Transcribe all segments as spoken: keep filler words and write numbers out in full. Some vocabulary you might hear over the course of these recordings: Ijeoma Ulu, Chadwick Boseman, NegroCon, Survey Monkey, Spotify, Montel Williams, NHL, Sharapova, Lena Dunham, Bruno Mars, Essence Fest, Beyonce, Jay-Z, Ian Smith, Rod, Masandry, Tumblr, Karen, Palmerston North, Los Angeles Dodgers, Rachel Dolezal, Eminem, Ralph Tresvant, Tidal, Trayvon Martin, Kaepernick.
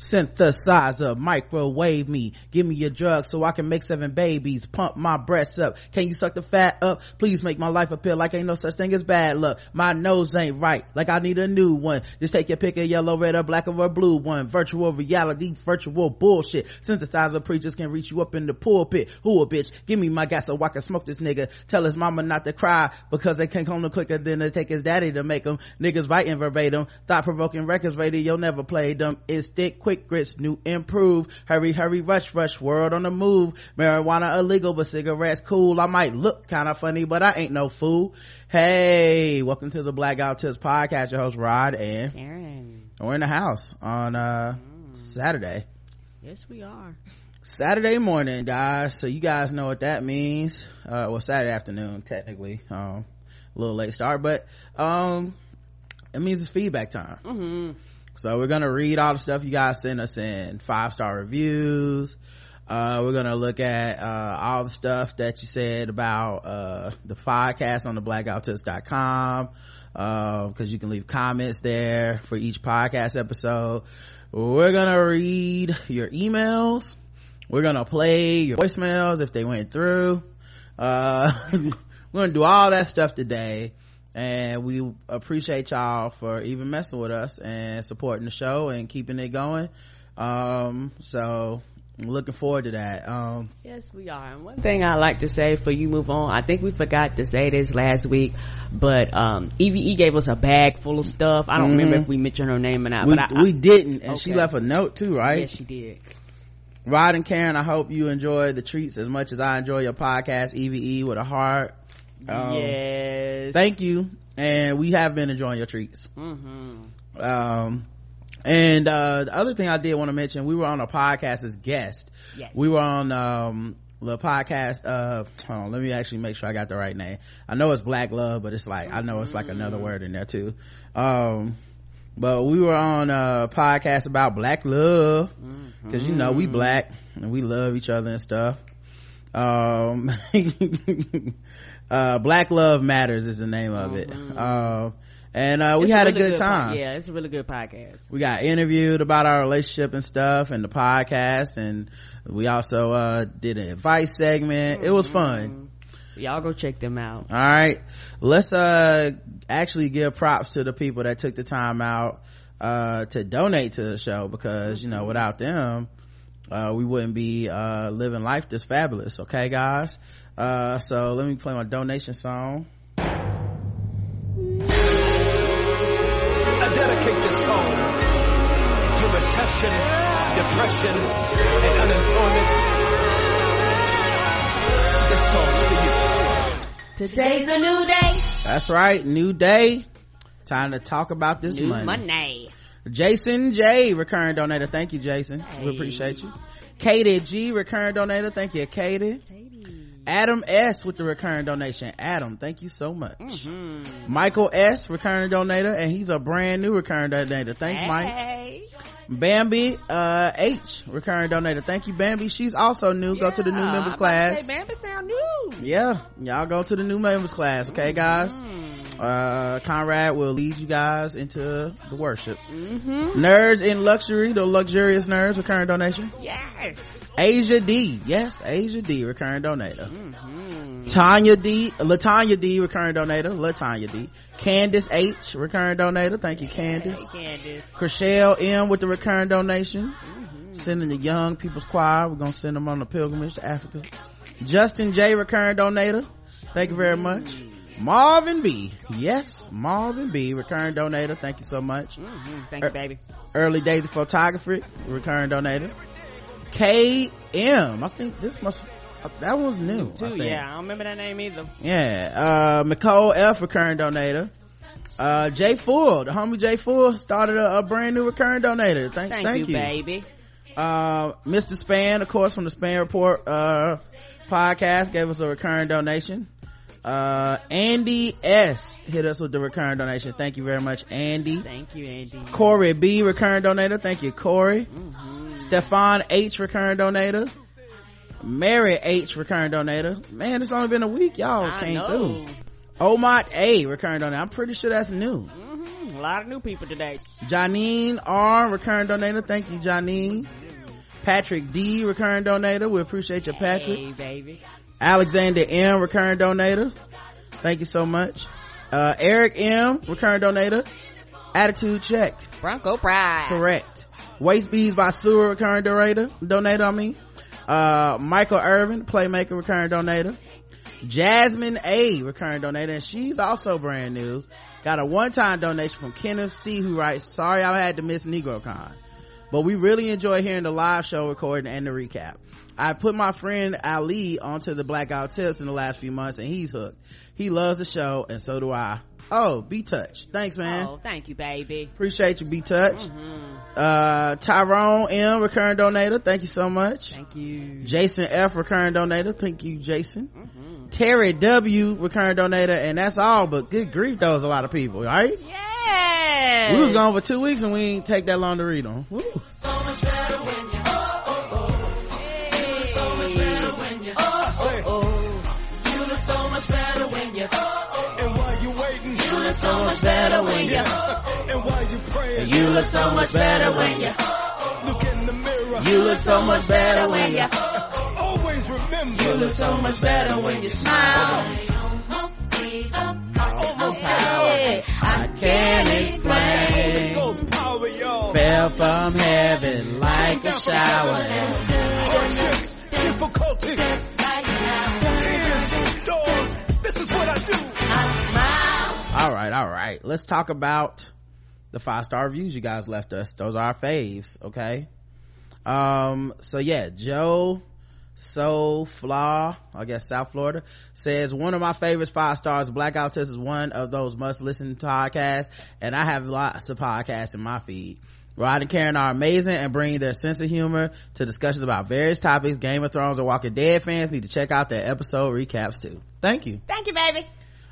Synthesizer, microwave me, give me your drugs so I can make seven babies, pump my breasts up, can you suck the fat up, please make my life appear like ain't no such thing as bad luck, my nose ain't right like I need a new one, just take your pick, a yellow, red, or black, or a blue one, virtual reality, virtual bullshit, synthesizer preachers can reach you up in the pulpit, who a bitch, give me my gas so I can smoke this nigga, tell his mama not to cry because they can't come no quicker than they take his daddy to make them, niggas writing verbatim, thought provoking records, radio never played them, it's thick, quick grits, new improve, hurry hurry rush rush, world on the move, marijuana illegal but cigarettes cool, I might look kind of funny but I ain't no fool. Hey, welcome to the Black Guy Who Tips podcast, your host Rod and Karen. We're in the house on uh mm. Saturday. Yes, we are. Saturday morning, guys, so you guys know what that means. Uh well, Saturday afternoon technically, um a little late start, but um it means it's feedback time. Mm-hmm. So we're gonna read all the stuff you guys sent us in, five star reviews. Uh, we're gonna look at, uh, all the stuff that you said about, uh, the podcast on the black guy who tips dot com. Uh, cause you can leave comments there for each podcast episode. We're gonna read your emails. We're gonna play your voicemails if they went through. Uh, we're gonna do all that stuff today. And we appreciate y'all for even messing with us and supporting the show and keeping it going. Um, so I'm looking forward to that. Um, yes, we are. And one thing I like to say before you move on, I think we forgot to say this last week, but um, E V E gave us a bag full of stuff. I don't mm-hmm. remember if we mentioned her name or not. We, but I, we I, didn't. And okay. She left a note too, right? Yes, she did. Rod and Karen, I hope you enjoy the treats as much as I enjoy your podcast, E V E with a heart. Um, yes, thank you, and we have been enjoying your treats. Mm-hmm. um and uh the other thing I did want to mention, we were on a podcast as guest. Yes. We were on um the podcast of hold on, let me actually make sure I got the right name. I know it's Black Love, but it's like mm-hmm. I know it's like another word in there too. Um but we were on a podcast about Black Love because mm-hmm. you know we Black and we love each other and stuff. um uh Black Love Matters is the name of it. um mm-hmm. uh, and uh we it's had really a good, good time. Yeah, it's a really good podcast. We got interviewed about our relationship and stuff and the podcast, and we also uh did an advice segment. Mm-hmm. It was fun. Y'all go check them out. All right, let's uh actually give props to the people that took the time out uh to donate to the show, because you know without them uh we wouldn't be uh living life this fabulous. Okay, guys, uh so let me play my donation song. I dedicate this song to recession, depression, and unemployment. This song's for you. Today's a new day. That's right, new day, time to talk about this new money, money. Jason J, recurring donator. Thank you, Jason. Hey. We appreciate you. Katie G, recurring donator. Thank you, Katie. Katie. Adam S with the recurring donation. Adam, thank you so much. Mm-hmm. Michael S, recurring donator, and he's a brand new recurring donator. Thanks, hey. Mike. Bambi uh, H, recurring donator. Thank you, Bambi. She's also new. Yeah, go to the new members I'm class. Say Bambi sound new. Yeah, y'all go to the new members class. Okay, mm-hmm. guys. uh Conrad will lead you guys into the worship. Mm-hmm. Nerds in Luxury, the luxurious nerds, recurring donation. Yes. Asia D, yes, Asia D, recurring donator. Mm-hmm. Tanya D, Latanya D, recurring donator. Latanya D. Candace H, recurring donator. Thank you, Candace. Hey, Candace. Chriselle M with the recurring donation. Mm-hmm. Sending the young people's choir. We're gonna send them on a pilgrimage to Africa. Justin J, recurring donator. Thank you very much. Marvin B, yes, Marvin B, recurring donator. Thank you so much. Mm-hmm. Thank you, baby. Early Days of Photography, recurring donator. K M, I think this must that was new too. I think. Yeah, I don't remember that name either. Yeah. uh Nicole F, recurring donator. uh J Full, the homie J Full started a, a brand new recurring donator. Thank, thank, thank you, you, baby. uh Mister Span, of course, from the Span Report uh podcast, gave us a recurring donation. uh Andy S hit us with the recurring donation. Thank you very much, Andy. Thank you, Andy. Corey B, recurring donator. Thank you, Corey. Mm-hmm. Stefan H, recurring donator. Mary H, recurring donator. Man, it's only been a week, y'all I came know. through. Omot A recurring donor. I'm pretty sure that's new. Mm-hmm. A lot of new people today. Janine R recurring donator. Thank you, Janine. Patrick D recurring donator. We appreciate you, Patrick. Hey, baby. Alexander M recurring donator. Thank you so much. Uh, Eric M recurring donator. Attitude check. Bronco Pride. Correct. Waste Bees by Sewer recurring donator. Donator, I mean. Uh, Michael Irvin, Playmaker recurring donator. Jasmine A recurring donator, and she's also brand new. Got a one-time donation from Kenneth C, who writes, sorry I had to miss NegroCon, but we really enjoy hearing the live show recording and the recap. I put my friend Ali onto the Black Guy Who Tips in the last few months, and he's hooked. He loves the show, and so do I. Oh, be touched. Thanks, man. Oh, thank you, baby. Appreciate you, be touched. Mm-hmm. Uh, Tyrone M, recurring donator. Thank you so much. Thank you. Jason F, recurring donator. Thank you, Jason. Mm-hmm. Terry W, recurring donator, and that's all, but good grief, those a lot of people, right? Yeah. We was gone for two weeks, and we ain't take that long to read them. Woo. So much better when you so much better when you and while you praying you look so much better when you look in the mirror you look so much better when you always remember you look so much better when you smile. I can't explain, fell from heaven like a shower, difficulties like now, this is what I do, I smile. All right, all right. Let's talk about the five-star reviews you guys left us. Those are our faves, okay? Um, so, yeah, Joe Sofla, I guess South Florida, says, one of my favorites, five stars, Black Guy Who Tips is one of those must-listen podcasts, and I have lots of podcasts in my feed. Rod and Karen are amazing and bring their sense of humor to discussions about various topics. Game of Thrones or Walking Dead fans need to check out their episode recaps, too. Thank you. Thank you, baby.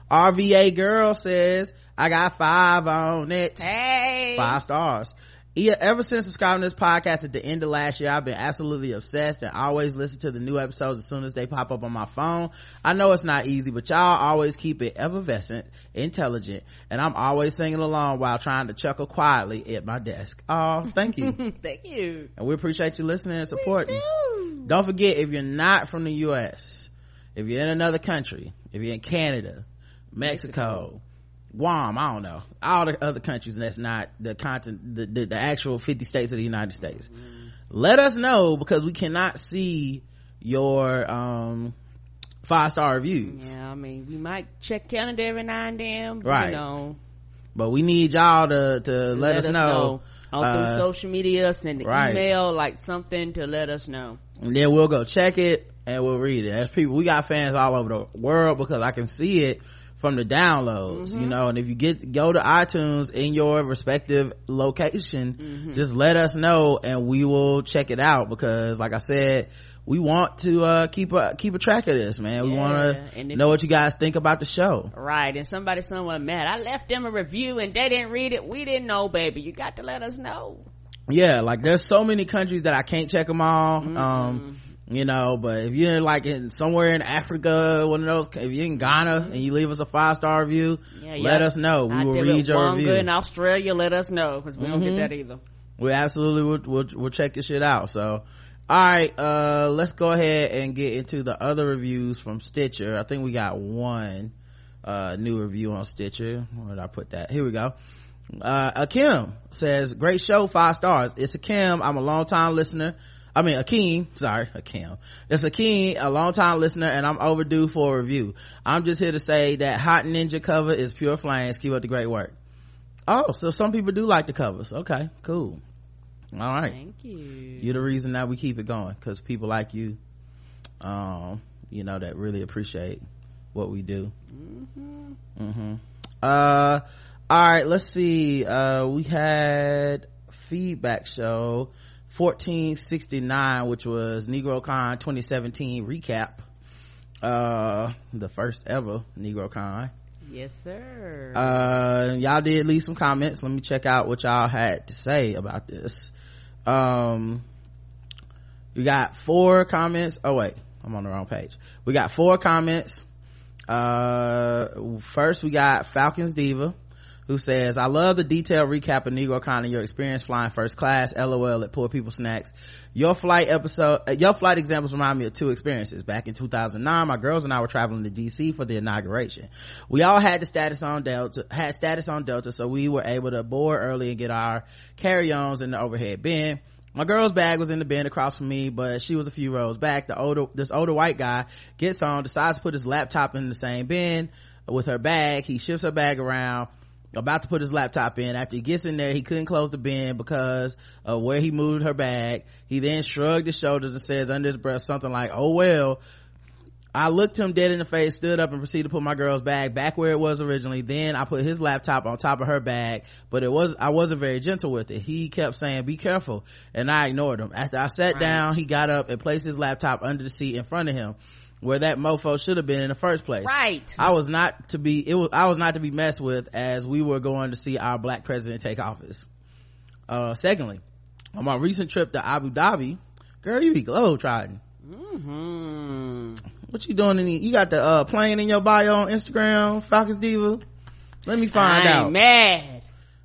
R V A Girl says, I got five on it. Hey. Five stars. Ever since subscribing to this podcast at the end of last year, I've been absolutely obsessed and always listen to the new episodes as soon as they pop up on my phone. I know it's not easy, but y'all always keep it effervescent, intelligent, and I'm always singing along while trying to chuckle quietly at my desk. Oh, thank you. Thank you. And we appreciate you listening and supporting. We do. Don't forget, if you're not from the U S, if you're in another country, if you're in Canada, Mexico, Guam, I don't know, all the other countries that's not the content, the, the, the actual fifty states of the United States, mm. let us know, because we cannot see your um five star reviews. Yeah, I mean, we might check Canada every now and then, but right, you know, but we need y'all to to let, let us, us know, know. Uh, through social media, send an right. email, like something to let us know, and then we'll go check it and we'll read it. As people, we got fans all over the world, because I can see it from the downloads, mm-hmm. you know, and if you get go to iTunes in your respective location, mm-hmm. just let us know and we will check it out, because like I said, we want to uh keep a keep a track of this, man. We yeah. want to know what you guys think about the show, right? And somebody somewhere mad I left them a review and they didn't read it, we didn't know, baby, you got to let us know. Yeah, like there's so many countries that I can't check them all, mm-hmm. um you know, but if you're like in somewhere in Africa, one of those, if you're in Ghana and you leave us a five-star review, yeah, let yeah. us know. We I will read your review. In Australia, let us know, because we mm-hmm. don't get that either. We absolutely will, we'll, we'll check this shit out. So all right, uh let's go ahead and get into the other reviews from Stitcher. I think we got one uh new review on Stitcher. Where did I put that? Here we go. uh Akim says, great show, five stars. It's Akim. I'm a long-time listener. I mean, Akeem, sorry, Akeem. It's Akeem, a long-time listener, and I'm overdue for a review. I'm just here to say that Hot Ninja cover is pure flames. Keep up the great work. Oh, so some people do like the covers. Okay, cool. All right. Thank you. You're the reason that we keep it going, because people like you, um, you know, that really appreciate what we do. Mm-hmm. Mm-hmm. Uh, all right, let's see. Uh, we had feedback show fourteen sixty-nine, which was NegroCon twenty seventeen recap, uh the first ever NegroCon. Yes, sir. Uh y'all did leave some comments. Let me check out what y'all had to say about this. Um we got four comments. Oh wait, I'm on the wrong page. We got four comments. Uh, first we got Falcons Diva, who says, I love the detailed recap of NegroCon and your experience flying first class. LOL at poor people snacks. Your flight episode, uh, your flight examples remind me of two experiences. Back in two thousand nine, my girls and I were traveling to D C for the inauguration. We all had the status on Delta, had status on Delta, so we were able to board early and get our carry-ons in the overhead bin. My girl's bag was in the bin across from me, but she was a few rows back. The older, this older white guy gets on, decides to put his laptop in the same bin with her bag. He shifts her bag around, about to put his laptop in. After he gets in there, he couldn't close the bin because of where he moved her bag. He then shrugged his shoulders and says under his breath something like, oh well. I looked him dead in the face, stood up, and proceeded to put my girl's bag back where it was originally. Then I put his laptop on top of her bag, but it was I wasn't very gentle with it. He kept saying, be careful, and I ignored him. After I sat right. down, he got up and placed his laptop under the seat in front of him, where that mofo should have been in the first place. Right. I was not to be, it was, I was not to be messed with, as we were going to see our black president take office. Uh, secondly, on my recent trip to Abu Dhabi, girl, you be globetrotting. Mm-hmm. What you doing in the, you got the, uh, plane in your bio on Instagram, Falcons Diva? Let me find I'm out. I'm mad.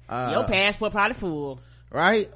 Uh, your passport probably full. Right?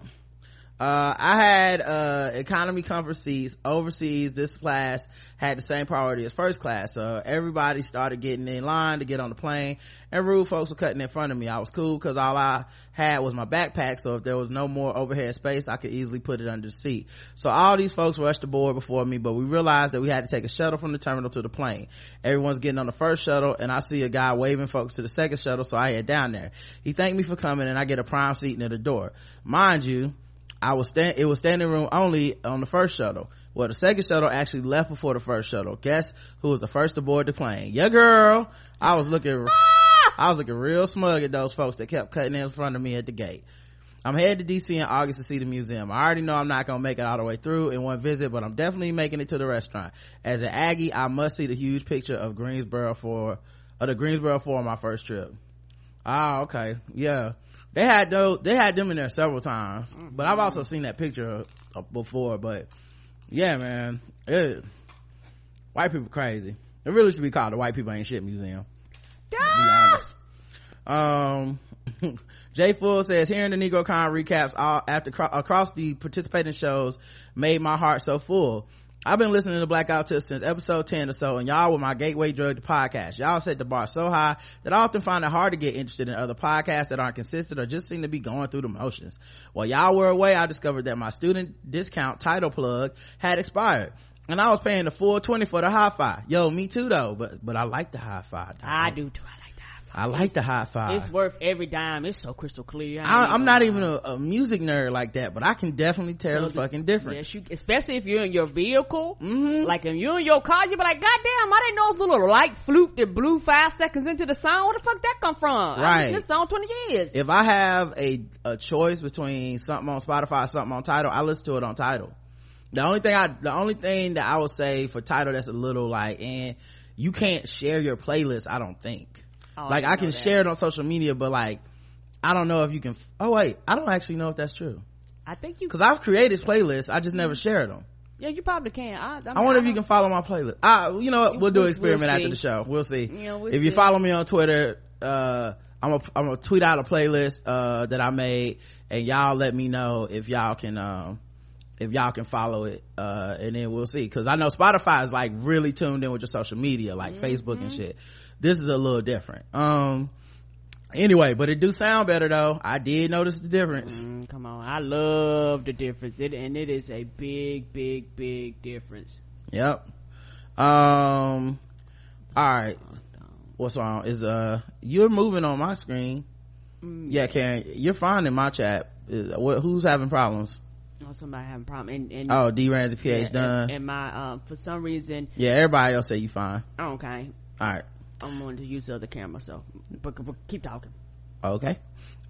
uh I had uh economy comfort seats overseas. This class had the same priority as first class, so everybody started getting in line to get on the plane, and rude folks were cutting in front of me. I was cool because all I had was my backpack, so if there was no more overhead space, I could easily put it under the seat. So all these folks rushed aboard before me, but we realized that we had to take a shuttle from the terminal to the plane. Everyone's getting on the first shuttle, and I see a guy waving folks to the second shuttle, so I head down there. He thanked me for coming, and I get a prime seat near the door. Mind you, I was stand, it was standing room only on the first shuttle. Well, the second shuttle actually left before the first shuttle. Guess who was the first aboard the plane? Yeah, girl. I was looking, ah! I was looking real smug at those folks that kept cutting in front of me at the gate. I'm headed to D C in August to see the museum. I already know I'm not going to make it all the way through in one visit, but I'm definitely making it to the restaurant. As an Aggie, I must see the huge picture of Greensboro for, of the Greensboro for my first trip. Ah, okay. Yeah. They had those, they had them in there several times, but I've also seen that picture before. But yeah, man, it, white people crazy. It really should be called the White People Ain't Shit Museum. Um, Jay Full says, hearing the NegroCon recaps all after across the participating shows made my heart so full. I've been listening to Black Guy Who Tips since episode ten or so, and y'all were my gateway drug to podcast. Y'all set the bar so high that I often find it hard to get interested in other podcasts that aren't consistent or just seem to be going through the motions. While y'all were away, I discovered that my student discount Tidal plug had expired, and I was paying the full twenty for the hi-fi. Yo, me too though, but but I like the hi-fi. Dog. I do too. I like the hi-fi. I like the hi-fi. It's worth every dime. It's so crystal clear. I I, I'm not even a, a music nerd like that, but I can definitely tell no, the fucking difference. Yes, you, especially if you're in your vehicle. Mm-hmm. Like if you're in your car, you'll be like, God damn, I didn't know it's a little light flute that blew five seconds into the song. Where the fuck that come from? Right. I mean, this song twenty years. If I have a, a choice between something on Spotify or something on Tidal, I listen to it on Tidal. The only thing I, the only thing that I would say for Tidal that's a little like, and you can't share your playlist, I don't think. Oh, like I, I can that. share it on social media, but like I don't know if you can f- oh wait I don't actually know if that's true. I think you, because I've created playlists, I just never shared them. Yeah, you probably can. I, I, mean, I wonder I if you can follow my playlist. I you know what, we'll do an experiment we'll after the show. We'll see. Yeah, we'll if see. You follow me on Twitter, uh I'm a, I'm gonna tweet out a playlist uh that I made, and y'all let me know if y'all can um if y'all can follow it, uh and then we'll see, because I know Spotify is like really tuned in with your social media, like mm-hmm. Facebook and shit. This is a little different. Um anyway, but it do sound better though. I did notice the difference. Mm, come on, I love the difference. It and it is a big big big difference. Yep. Um all right, what's wrong is uh you're moving on my screen. Mm. Yeah, Karen, you're fine in my chat. Is, what, who's having problems? Oh, somebody having a problem. And, and oh, D Ramsey P H yeah, done. And, and my, um, for some reason. Yeah, everybody else say you fine. Okay. All right. I'm going to use the other camera, so. But, but keep talking. Okay.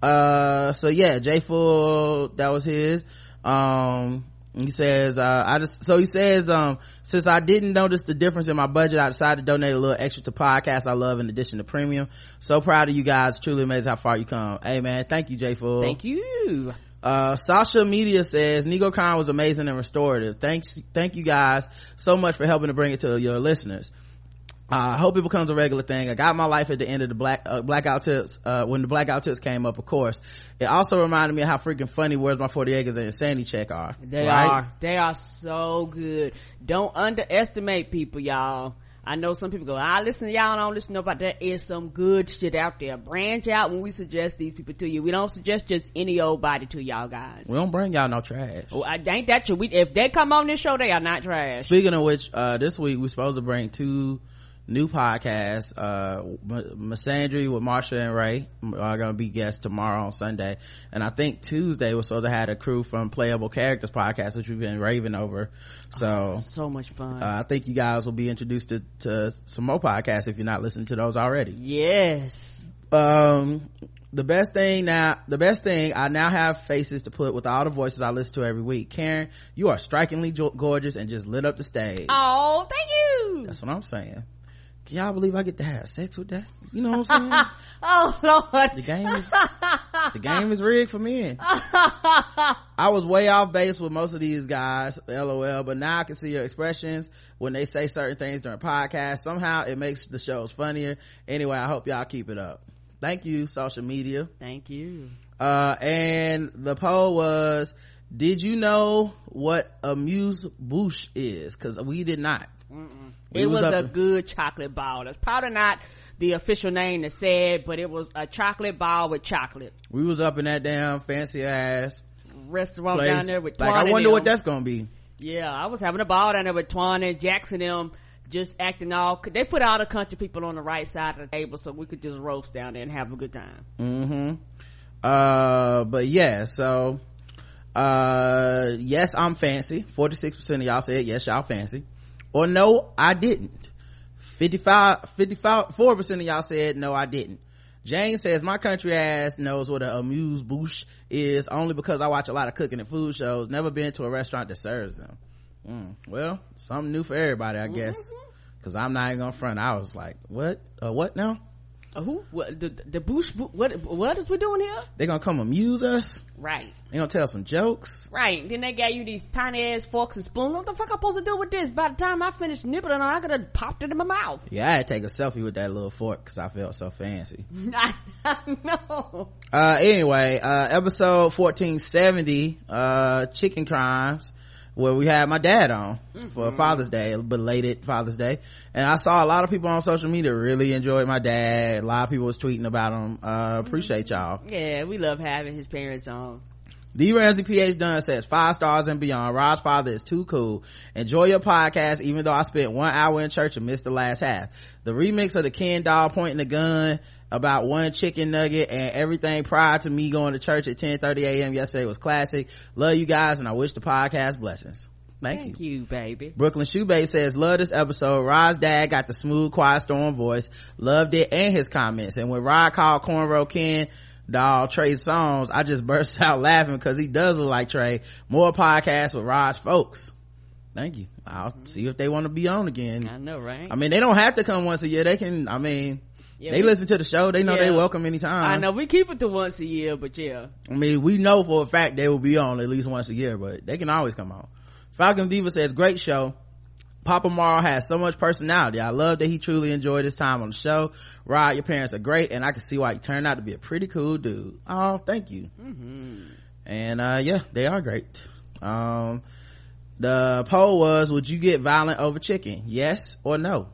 Uh, so yeah, J Full, that was his. Um, he says, uh, I just, so he says, um, since I didn't notice the difference in my budget, I decided to donate a little extra to podcasts I love in addition to premium. So proud of you guys. Truly amazing how far you come. Hey man, thank you, J Full. Thank you. Uh, Sasha Media says, NegroCon was amazing and restorative. Thanks, thank you guys so much for helping to bring it to your listeners. I uh, hope it becomes a regular thing. I got my life at the end of the black uh, blackout tips uh when the blackout tips came up. Of course, it also reminded me of how freaking funny Where's My forty Acres and Sandy Check are. They right? are they are so good. Don't underestimate people, y'all. I know some people go, I listen to y'all and I don't listen to nobody. There is some good shit out there. Branch out when we suggest these people to you. We don't suggest just any old body to y'all guys. We don't bring y'all no trash. Well, I ain't that true. We, if they come on this show, they are not trash. Speaking of which, uh, this week we're supposed to bring two new podcasts. Uh, Masandry with Marsha and Ray are going to be guests tomorrow on Sunday. And I think Tuesday we're supposed to have a crew from Playable Characters podcast, which we've been raving over. So, oh, so much fun. Uh, I think you guys will be introduced to, to some more podcasts if you're not listening to those already. Yes. Um, the best thing now, the best thing I now have faces to put with all the voices I listen to every week. Karen, you are strikingly gorgeous and just lit up the stage. Oh, thank you. That's what I'm saying. Can y'all believe I get to have sex with that? You know what I'm saying? Oh, Lord. The game is, the game is rigged for men. I was way off base with most of these guys, LOL, but now I can see your expressions when they say certain things during podcasts. Somehow it makes the shows funnier. Anyway, I hope y'all keep it up. Thank you, social media. Thank you. Uh, and the poll was, did you know what amuse-bouche is? Because we did not. Mm-mm. It, it was, was a good chocolate ball. It's probably not the official name that said, but it was a chocolate ball with chocolate. We was up in that damn fancy ass restaurant place down there with like, Twan. I wonder what that's gonna be. Yeah, I was having a ball down there with Twan and Jackson and them, just acting all. They put all the country people on the right side of the table so we could just roast down there and have a good time. Mm-hmm. Uh, but yeah, so uh, yes, I'm fancy. Forty-six percent of y'all said yes, y'all fancy. Or no, I didn't. fifty-five, fifty-four percent of y'all said no, I didn't. Jane says, my country ass knows what an amuse-bouche is only because I watch a lot of cooking and food shows. Never been to a restaurant that serves them. Mm, well, something new for everybody, I guess. Because I'm not even going to front. I was like, what? Uh, what now? Uh, who? What, the, the bouche? What, what is we doing here? They're going to come amuse us. Right. They're going to tell some jokes. Right. Then they gave you these tiny ass forks and spoons. What the fuck I'm supposed to do with this? By the time I finished nibbling on it, I could have popped it in my mouth. Yeah, I had to take a selfie with that little fork because I felt so fancy. I, I know. Uh, anyway, uh, episode fourteen seventy, uh, Chicken Crimes, where we had my dad on mm-hmm. for Father's Day, belated Father's Day. And I saw a lot of people on social media really enjoyed my dad. A lot of people was tweeting about him. Uh, appreciate y'all. Yeah, we love having his parents on. D. Ramsey P H. Dunn says, five stars and beyond. Rod's father is too cool. Enjoy your podcast, even though I spent one hour in church and missed the last half. The remix of the Ken doll pointing the gun about one chicken nugget and everything prior to me going to church at ten thirty a.m. yesterday was classic. Love you guys, and I wish the podcast blessings. Thank, Thank you. you, baby. Brooklyn Shoebay says, love this episode. Rod's dad got the smooth, quiet storm voice. Loved it and his comments. And when Rod called Cornrow Ken doll Trey Songz, I just burst out laughing because he does look like Trey. More podcasts with Rod's folks. Thank you. I'll mm-hmm. see if they want to be on again. I know, right? I mean, they don't have to come once a year. They can, I mean, yeah, they we, listen to the show. They know yeah. they welcome anytime. I know. We keep it to once a year, but yeah. I mean, we know for a fact they will be on at least once a year, but they can always come on. Falcon Diva says, great show. Papa Morrow has so much personality. I love that he truly enjoyed his time on the show. Rod, your parents are great, and I can see why you turned out to be a pretty cool dude. Oh, thank you. Mm-hmm. And, uh, yeah, they are great. Um, the poll was, would you get violent over chicken? Yes or no?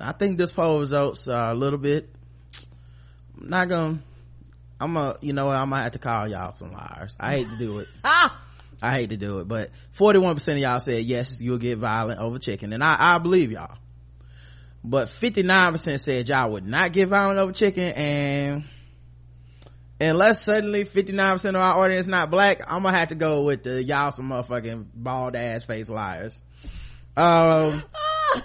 I think this poll results are a little bit, I'm not gonna, I'm a, you know what, I might have to call y'all some liars. I hate to do it. Ah! I hate to do it, but forty-one percent of y'all said yes, you'll get violent over chicken, and I, I believe y'all. But fifty-nine percent said y'all would not get violent over chicken, and unless suddenly fifty-nine percent of our audience not black, I'm gonna have to go with the y'all some motherfucking bald ass face liars. Um,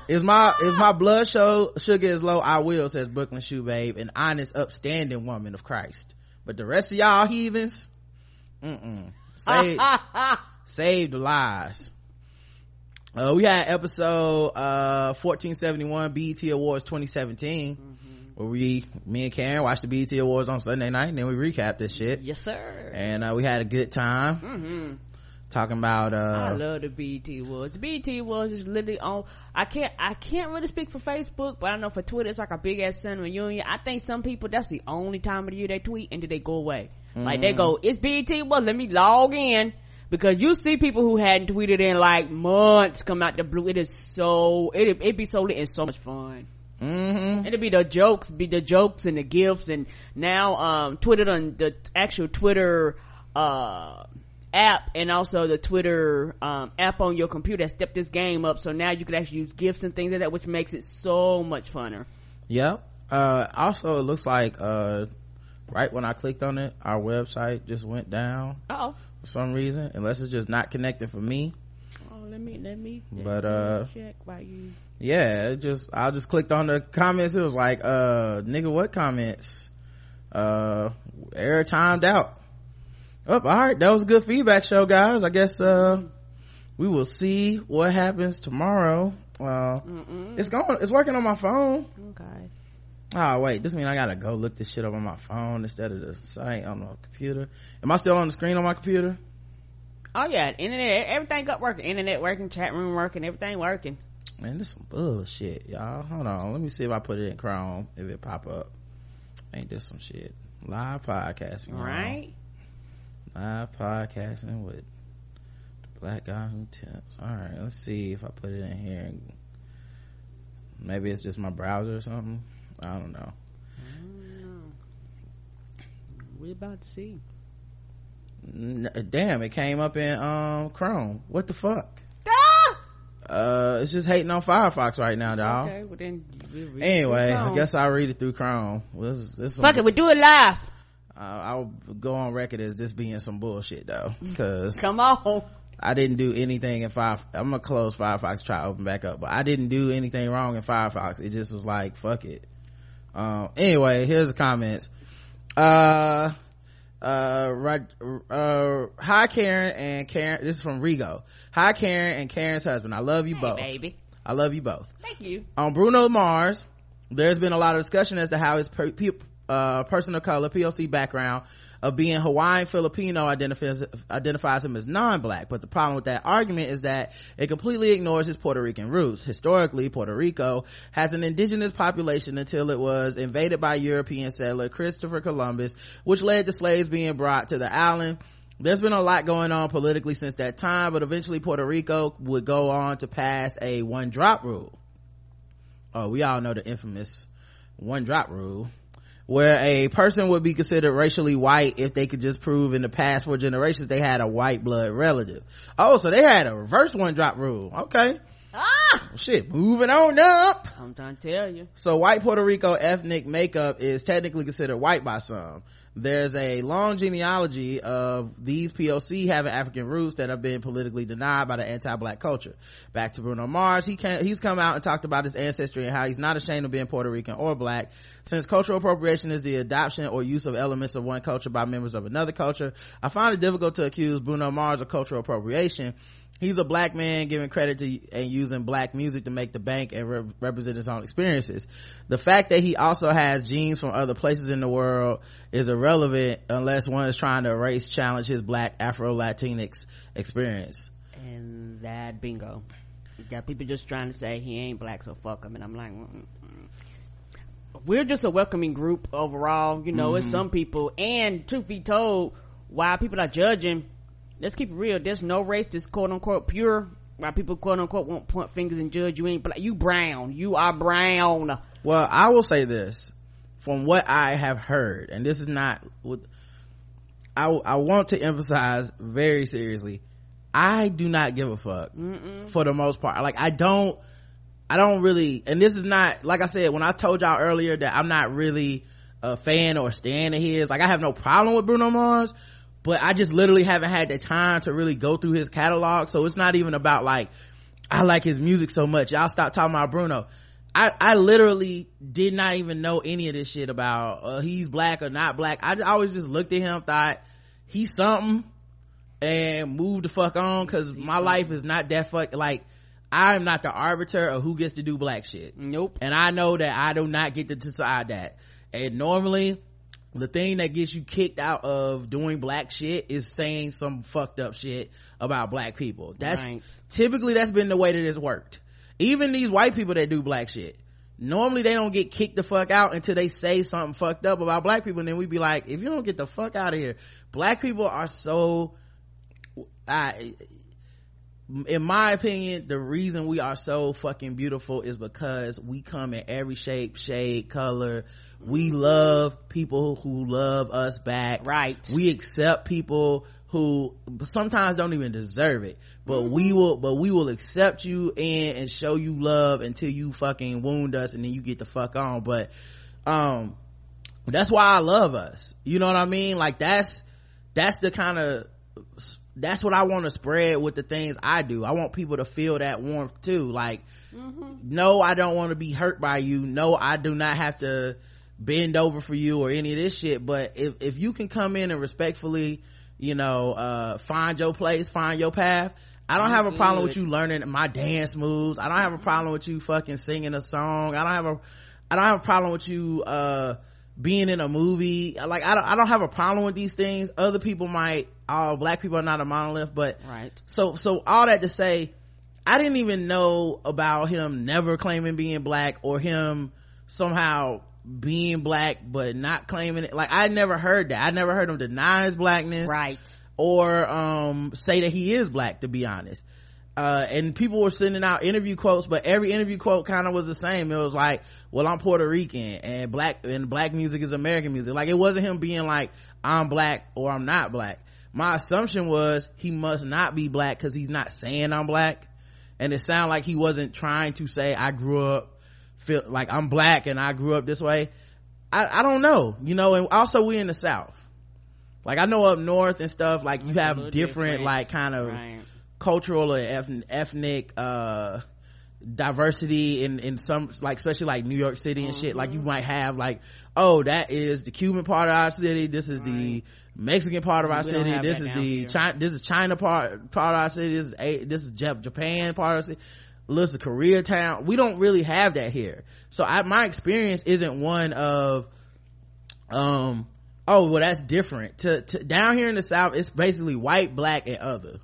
is my is my blood show, sugar is low, I will, says Brooklyn Shoe Babe, an honest, upstanding woman of Christ. But the rest of y'all heathens, mm-mm. Saved, saved lives. Uh, we had episode uh, fourteen seventy-one, B E T Awards twenty seventeen, mm-hmm. where we, me and Karen watched the B E T Awards on Sunday night, and then we recapped this shit. Yes, sir. And uh, we had a good time. Mm-hmm. talking about uh I love the B T Awards. B T Awards is literally on. I can't i can't really speak for Facebook, but I know for Twitter it's like a big ass Sun reunion. I think some people, that's the only time of the year they tweet, and then they go away. Mm. Like they go, it's B T, well let me log in, because you see people who hadn't tweeted in like months come out the blue. It is so it it be so lit. It's so much fun. Mm-hmm. It'll be the jokes be the jokes and the gifs, and now um Twitter on the actual Twitter uh app, and also the Twitter um app on your computer that stepped this game up, so now you can actually use GIFs and things like that, which makes it so much funner. Yeah. Uh also, it looks like uh right when I clicked on it, our website just went down. Uh-oh. For some reason, unless it's just not connected for me. Oh, let me let me but uh check while you yeah it just I just clicked on the comments. It was like uh nigga what comments uh air timed out. Oh, all right, that was a good feedback show, guys. I guess uh we will see what happens tomorrow. Uh Mm-mm. it's going it's working on my phone. Okay. Oh wait, this means I gotta go look this shit up on my phone instead of the site on my computer. Am I still on the screen on my computer? Oh yeah, internet, everything got working. Internet working, chat room working, everything working. Man, this some bullshit, y'all. Hold on, let me see if I put it in Chrome, if it pop up. Ain't this some shit? Live podcasting, right? Live podcasting with the Black Guy Who Tips. All right, let's see if I put it in here. Maybe it's just my browser or something. I don't know. I don't know. We're about to see. Damn, it came up in um Chrome. What the fuck? Ah! Uh, it's just hating on Firefox right now, dog. Okay, well then. We'll anyway, I guess I'll read it through Chrome. Well, this, this fuck one, it, we do it live. Uh, I'll go on record as this being some bullshit though, because come on, I didn't do anything in Firefox. I'm gonna close Firefox, try to open back up, but I didn't do anything wrong in Firefox. It just was like fuck it. Um anyway, here's the comments. uh uh right uh hi Karen and Karen. This is from Rigo. Hi Karen and Karen's husband, I love you. Hey, both baby, I love you both. Thank you. On Bruno Mars, there's been a lot of discussion as to how his per- pe- uh person of color P O C background of being Hawaiian Filipino identifies identifies him as non-black, but the problem with that argument is that it completely ignores his Puerto Rican roots. Historically, Puerto Rico has an indigenous population until it was invaded by European settler Christopher Columbus, which led to slaves being brought to the island. There's been a lot going on politically since that time, but eventually Puerto Rico would go on to pass a one drop rule. Oh, we all know the infamous one drop rule, where a person would be considered racially white if they could just prove in the past four generations they had a white blood relative. Oh, so they had a reverse one drop rule. Okay. Ah! Well, shit, moving on up. I'm trying to tell you. So white Puerto Rico ethnic makeup is technically considered white by some. There's a long genealogy of these P O C having African roots that have been politically denied by the anti-black culture. Back to Bruno Mars, he can, he's come out and talked about his ancestry and how he's not ashamed of being Puerto Rican or black. Since cultural appropriation is the adoption or use of elements of one culture by members of another culture, I find it difficult to accuse Bruno Mars of cultural appropriation. He's a black man giving credit to and using black music to make the bank and re- represent his own experiences. The fact that he also has genes from other places in the world is irrelevant unless one is trying to erase, challenge his black Afro-Latinx experience. And that bingo. You got people just trying to say he ain't black, so fuck him. And I'm like, mm-mm. We're just a welcoming group overall. You know, mm-hmm. It's some people. And truth be told, while people are judging, let's keep it real. There's no race that's quote unquote pure. Why people quote unquote won't point fingers and judge you ain't black. You brown. You are brown. Well, I will say this from what I have heard, and this is not what I, I want to emphasize very seriously. I do not give a fuck. Mm-mm. For the most part. Like I don't, I don't really, and this is not, like I said, when I told y'all earlier that I'm not really a fan or a stan of his, like I have no problem with Bruno Mars. But I just literally haven't had the time to really go through his catalog. So it's not even about like, I like his music so much, y'all stop talking about Bruno. I, I literally did not even know any of this shit about, uh, he's black or not black. I always just looked at him, thought he's something, and moved the fuck on, cause my life is not that fuck, like, I am not the arbiter of who gets to do black shit. Nope. And I know that I do not get to decide that. And normally, the thing that gets you kicked out of doing black shit is saying some fucked up shit about black people. That's right. Typically that's been the way that it's worked. Even these white people that do black shit, normally they don't get kicked the fuck out until they say something fucked up about black people, and then we be like, if you don't get the fuck out of here. Black people are so I in my opinion, the reason we are so fucking beautiful is because we come in every shape, shade, color. We love people who love us back. Right. We accept people who sometimes don't even deserve it, but mm-hmm. we will, but we will accept you in and show you love until you fucking wound us and then you get the fuck on. But, um, that's why I love us. You know what I mean? Like that's, that's the kind of, that's what I want to spread with the things I do. I want people to feel that warmth too. Like, mm-hmm. no, I don't want to be hurt by you. No, I do not have to bend over for you or any of this shit. But if, if you can come in and respectfully, you know, uh, find your place, find your path. I don't have a problem with you learning my dance moves. I don't have a problem with you fucking singing a song. I don't have a, I don't have a problem with you, uh, being in a movie. Like, I don't, I don't have a problem with these things. Other people might, all black people are not a monolith, but right. So, so all that to say, I didn't even know about him never claiming being black or him somehow being black but not claiming it. Like, I never heard that. I never heard him deny his blackness, right, or um say that he is black, to be honest. Uh and people were sending out interview quotes, but every interview quote kind of was the same. It was like, well, I'm Puerto Rican and black and black music is American music. Like, it wasn't him being like, I'm black or I'm not black. My assumption was he must not be black because he's not saying I'm black, and it sounded like he wasn't trying to say I grew up feel like I'm black and I grew up this way. I, I don't know, you know. And also, we in the South. Like, I know up north and stuff, like, you have different, different like kind of right. cultural or ethnic uh diversity in in some, like, especially like New York City and mm-hmm. shit. Like, you might have like, oh, that is the Cuban part of our city, this is right. the Mexican part of our we city, this is the China, this is China part part of our city, this is a, this is Japan part of our city. Listen, Koreatown, we don't really have that here. So I, my experience isn't one of, um, oh, well, that's different. To, to down here in the South, it's basically white, black, and other.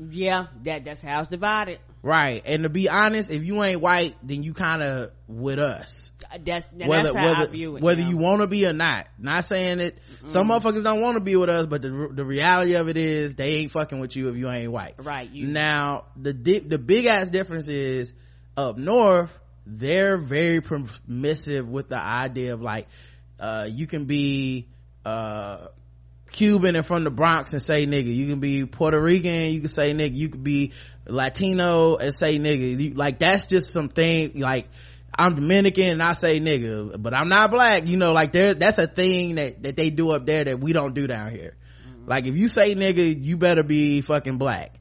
Yeah, that that's how it's divided. Right, and to be honest, if you ain't white, then you kind of with us. That's, that's whether, how whether, I view it. Whether now. You want to be or not. Not saying that mm-mm. some motherfuckers don't want to be with us, but the the reality of it is they ain't fucking with you if you ain't white. Right. You. Now, the the big ass difference is up north, they're very permissive with the idea of like, uh, you can be, uh, Cuban and from the Bronx and say nigga, you can be Puerto Rican, you can say nigga, you could be Latino and say nigga. Like, that's just something. Like, I'm Dominican and I say nigga, but I'm not black, you know. Like, there that's a thing that that they do up there that we don't do down here. Mm-hmm. Like, if you say nigga, you better be fucking black.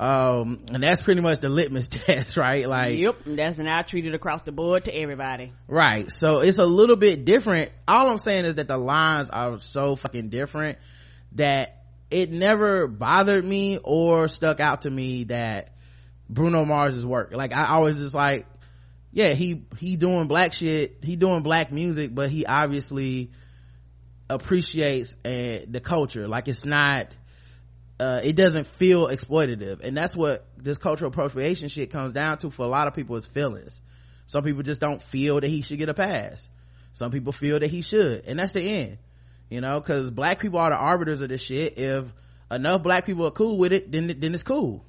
Um and that's pretty much the litmus test, right? Like, yep, that's now treated across the board to everybody. Right, so it's a little bit different. All I'm saying is that the lines are so fucking different that it never bothered me or stuck out to me that Bruno Mars's work, like, I always just like, yeah, he he doing black shit, he doing black music, but he obviously appreciates uh, the culture. Like, it's not uh it doesn't feel exploitative, and that's what this cultural appropriation shit comes down to for a lot of people, is feelings. Some people just don't feel that he should get a pass, some people feel that he should, and that's the end, you know, because black people are the arbiters of this shit. If enough black people are cool with it, then then it's cool,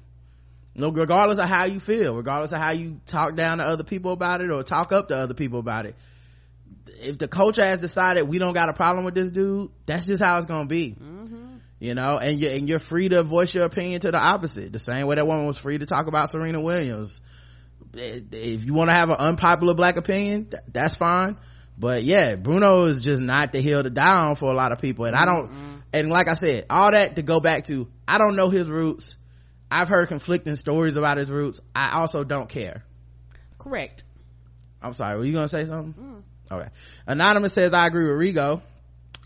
you know, regardless of how you feel, regardless of how you talk down to other people about it or talk up to other people about it. If the culture has decided we don't got a problem with this dude, that's just how it's gonna be. Mm-hmm. You know, and you're, and you're free to voice your opinion to the opposite, the same way that woman was free to talk about Serena Williams. If you want to have an unpopular black opinion, th- that's fine. But yeah, Bruno is just not the hill to die on for a lot of people. And I don't, mm-hmm. and like I said, all that to go back to, I don't know his roots. I've heard conflicting stories about his roots. I also don't care. Correct. I'm sorry, were you going to say something? Mm. Okay. Anonymous says, I agree with Rigo.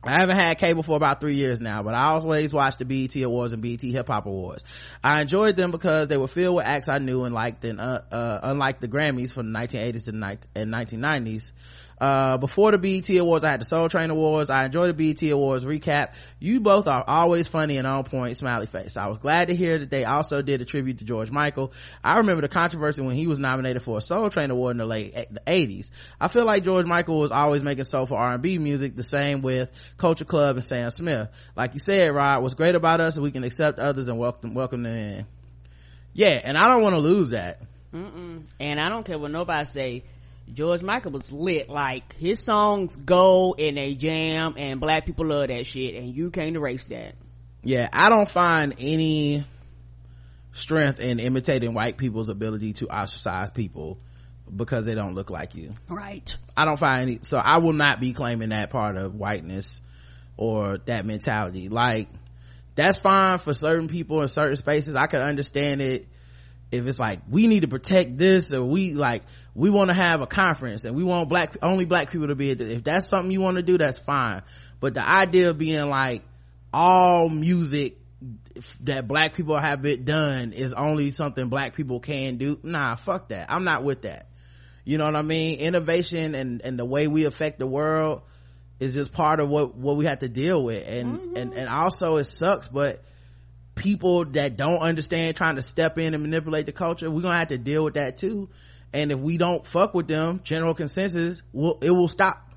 I haven't had cable for about three years now, but I always watched the B E T Awards and B E T Hip Hop Awards. I enjoyed them because they were filled with acts I knew and liked, and uh, uh unlike the Grammys from the nineteen eighties to the ni- and nineteen nineties. Uh, before the B E T Awards, I had the Soul Train Awards. I enjoy the B E T Awards recap. You both are always funny and on point, smiley face. I was glad to hear that they also did a tribute to George Michael. I remember the controversy when he was nominated for a Soul Train Award in the late the eighties. I feel like George Michael was always making soulful R and B music, the same with Culture Club and Sam Smith. Like you said, Rod, what's great about us is we can accept others and welcome, welcome them in. Yeah, and I don't want to lose that. Mm-mm. And I don't care what nobody say. George Michael was lit. Like, his songs go and they jam, and black people love that shit, and you can't erase that. Yeah, I don't find any strength in imitating white people's ability to ostracize people because they don't look like you. Right. I don't find any, so I will not be claiming that part of whiteness or that mentality. Like, that's fine for certain people in certain spaces. I could understand it if it's like, we need to protect this, or we like we want to have a conference and we want black only black people to be at. If that's something you want to do, that's fine. But the idea of being like all music that black people have been done is only something black people can do, nah, fuck that. I'm not with that. You know what I mean? Innovation and and the way we affect the world is just part of what what we have to deal with. And mm-hmm. and and also it sucks, but people that don't understand trying to step in and manipulate the culture, we're gonna have to deal with that too. And if we don't fuck with them, general consensus will it will stop.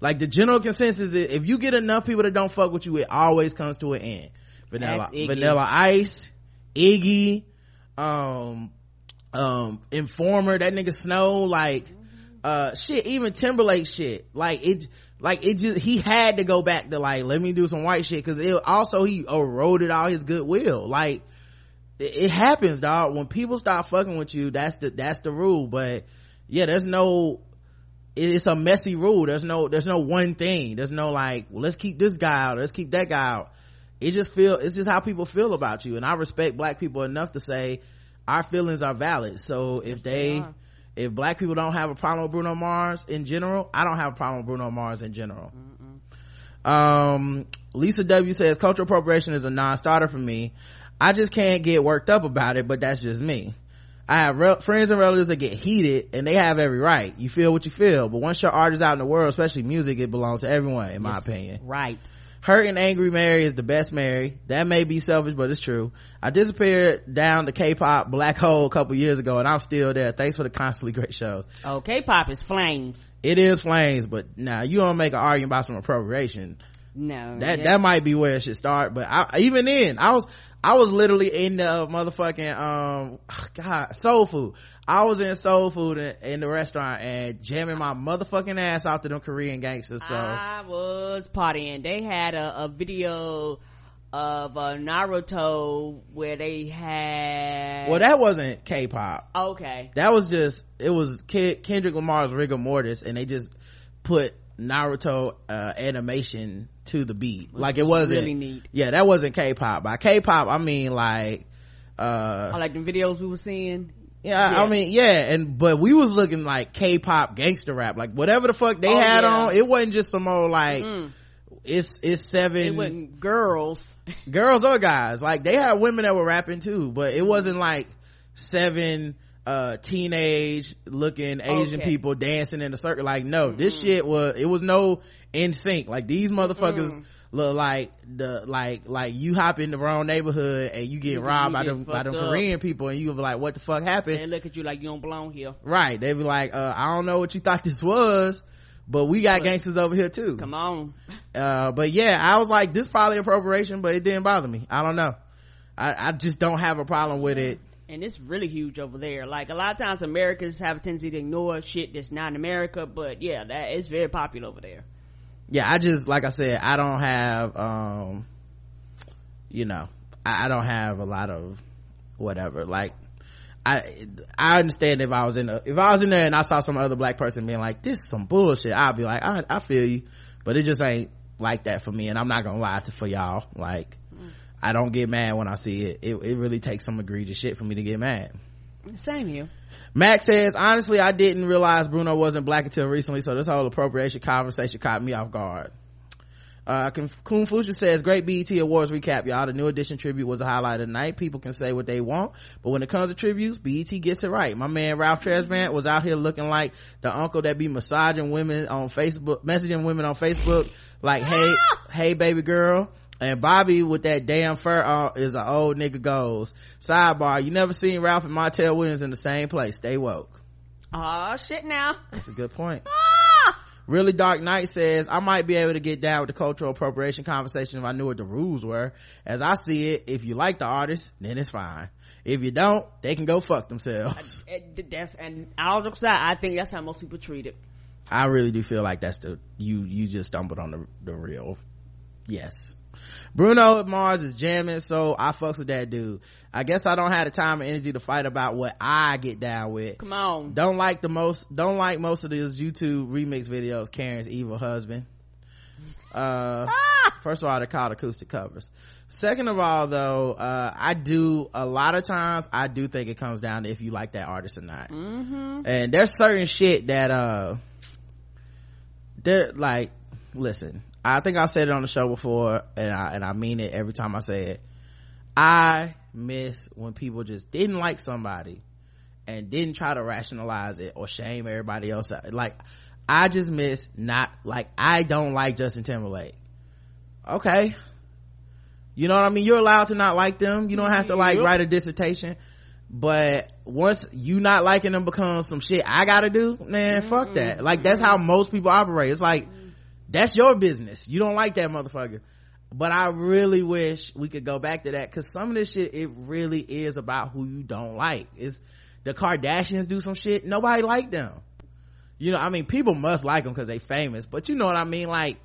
Like, the general consensus is, if you get enough people that don't fuck with you, it always comes to an end. Vanilla Vanilla Ice, Iggy, um um Informer, that nigga Snow, like uh shit, even Timberlake shit, like it like it just, he had to go back to like, let me do some white shit, because it also, he eroded all his goodwill. Like, it, it happens, dog. When people start fucking with you, that's the that's the rule. But yeah, there's no, it, it's a messy rule. There's no there's no one thing. There's no like, well, let's keep this guy out, let's keep that guy out. It just feel it's just how people feel about you. And I respect black people enough to say our feelings are valid. So if they if black people don't have a problem with Bruno Mars in general, I don't have a problem with Bruno Mars in general. Mm-mm. um Lisa W says, cultural appropriation is a non-starter for me. I just can't get worked up about it, but that's just me. I have re- friends and relatives that get heated, and they have every right. You feel what you feel, but once your art is out in the world, especially music, it belongs to everyone, in my yes. opinion. Right. Hurt and angry Mary is the best Mary. That may be selfish, but it's true. I disappeared down the K-pop black hole a couple years ago, and I'm still there. Thanks for the constantly great shows. Oh, K-pop is flames. It is flames, but nah, you don't make an argument about some appropriation. No. That yeah. that might be where it should start, but I, even then, I was I was literally in the motherfucking, um, God, Soul Food. I was in Soul Food in, in the restaurant and jamming my motherfucking ass off to them Korean gangsters, so. I was partying. They had a, a video of uh, Naruto where they had. Well, that wasn't K-pop. Okay. That was just, it was Kid, Kendrick Lamar's Rigor Mortis, and they just put Naruto uh, animation to the beat. Which, like, it wasn't really neat. Yeah, that wasn't K-pop. By K-pop, I mean like uh oh, like the videos we were seeing. Yeah, yeah, I mean, yeah, and but we was looking like K-pop gangster rap, like whatever the fuck they oh, had yeah. on. It wasn't just some old like mm. it's it's seven. It wasn't girls, girls or guys. Like, they had women that were rapping too, but it wasn't like seven uh teenage looking Asian okay. people dancing in a circle. Like, no, this mm-hmm. shit was it was no N Sync. Like, these motherfuckers mm. look like the like like you hop in the wrong neighborhood and you get you, robbed you by them by them up. Korean people, and you be like, what the fuck happened? They look at you like you don't belong here. Right. They be like, uh I don't know what you thought this was, but we got but, gangsters over here too. Come on. Uh but yeah, I was like, this probably appropriation, but it didn't bother me. I don't know. I, I just don't have a problem with it. And it's really huge over there. Like, a lot of times Americans have a tendency to ignore shit that's not in America, but yeah, that is very popular over there. Yeah, I just, like I said, I don't have, um, you know, I, I don't have a lot of whatever. Like, I, I understand if I was in a, if I was in there and I saw some other black person being like, this is some bullshit, I'd be like, I, I feel you, but it just ain't like that for me. And I'm not gonna lie to for y'all. Like, I don't get mad when I see it. it it really takes some egregious shit for me to get mad. Same here. Max says, honestly, I didn't realize Bruno wasn't black until recently, so this whole appropriation conversation caught me off guard. Uh, Confucius says, great B E T Awards recap, y'all. The new edition tribute was a highlight of the night. People can say what they want, but when it comes to tributes, B E T gets it right. My man Ralph Tresvant was out here looking like the uncle that be massaging women on Facebook, messaging women on Facebook, like, hey, hey, baby girl. And Bobby with that damn fur uh, is an old nigga goes. Sidebar, you never seen Ralph and Montel Williams in the same place. Stay woke. Oh shit now. That's a good point. Ah! Really Dark Knight says, I might be able to get down with the cultural appropriation conversation if I knew what the rules were. As I see it, if you like the artist, then it's fine. If you don't, they can go fuck themselves. I, I, that's, and I'll look aside, I think that's how most people treat it. I really do feel like that's the, you, you just stumbled on the, the real. Yes. Bruno Mars is jamming, so I fucks with that dude. I guess I don't have the time and energy to fight about what I get down with. Come on. Don't like the most, don't like most of these YouTube remix videos, Karen's evil husband. Uh, ah! First of all, they're called acoustic covers. Second of all though, uh, I do, a lot of times, I do think it comes down to if you like that artist or not. Mm-hmm. And there's certain shit that, uh, they're like, listen. I think I've said it on the show before, and I and I mean it every time I say it. I miss when people just didn't like somebody and didn't try to rationalize it or shame everybody else. Like, I just miss not, like, I don't like Justin Timberlake. Okay. You know what I mean? You're allowed to not like them. You don't have to, like, write a dissertation. But once you not liking them becomes some shit I gotta do, man, fuck that. Like, that's how most people operate. It's like, that's your business. You don't like that motherfucker. But I really wish we could go back to that, because some of this shit, it really is about who you don't like. It's the Kardashians do some shit. Nobody liked them. You know, I mean, people must like them because they famous, but you know what I mean? Like,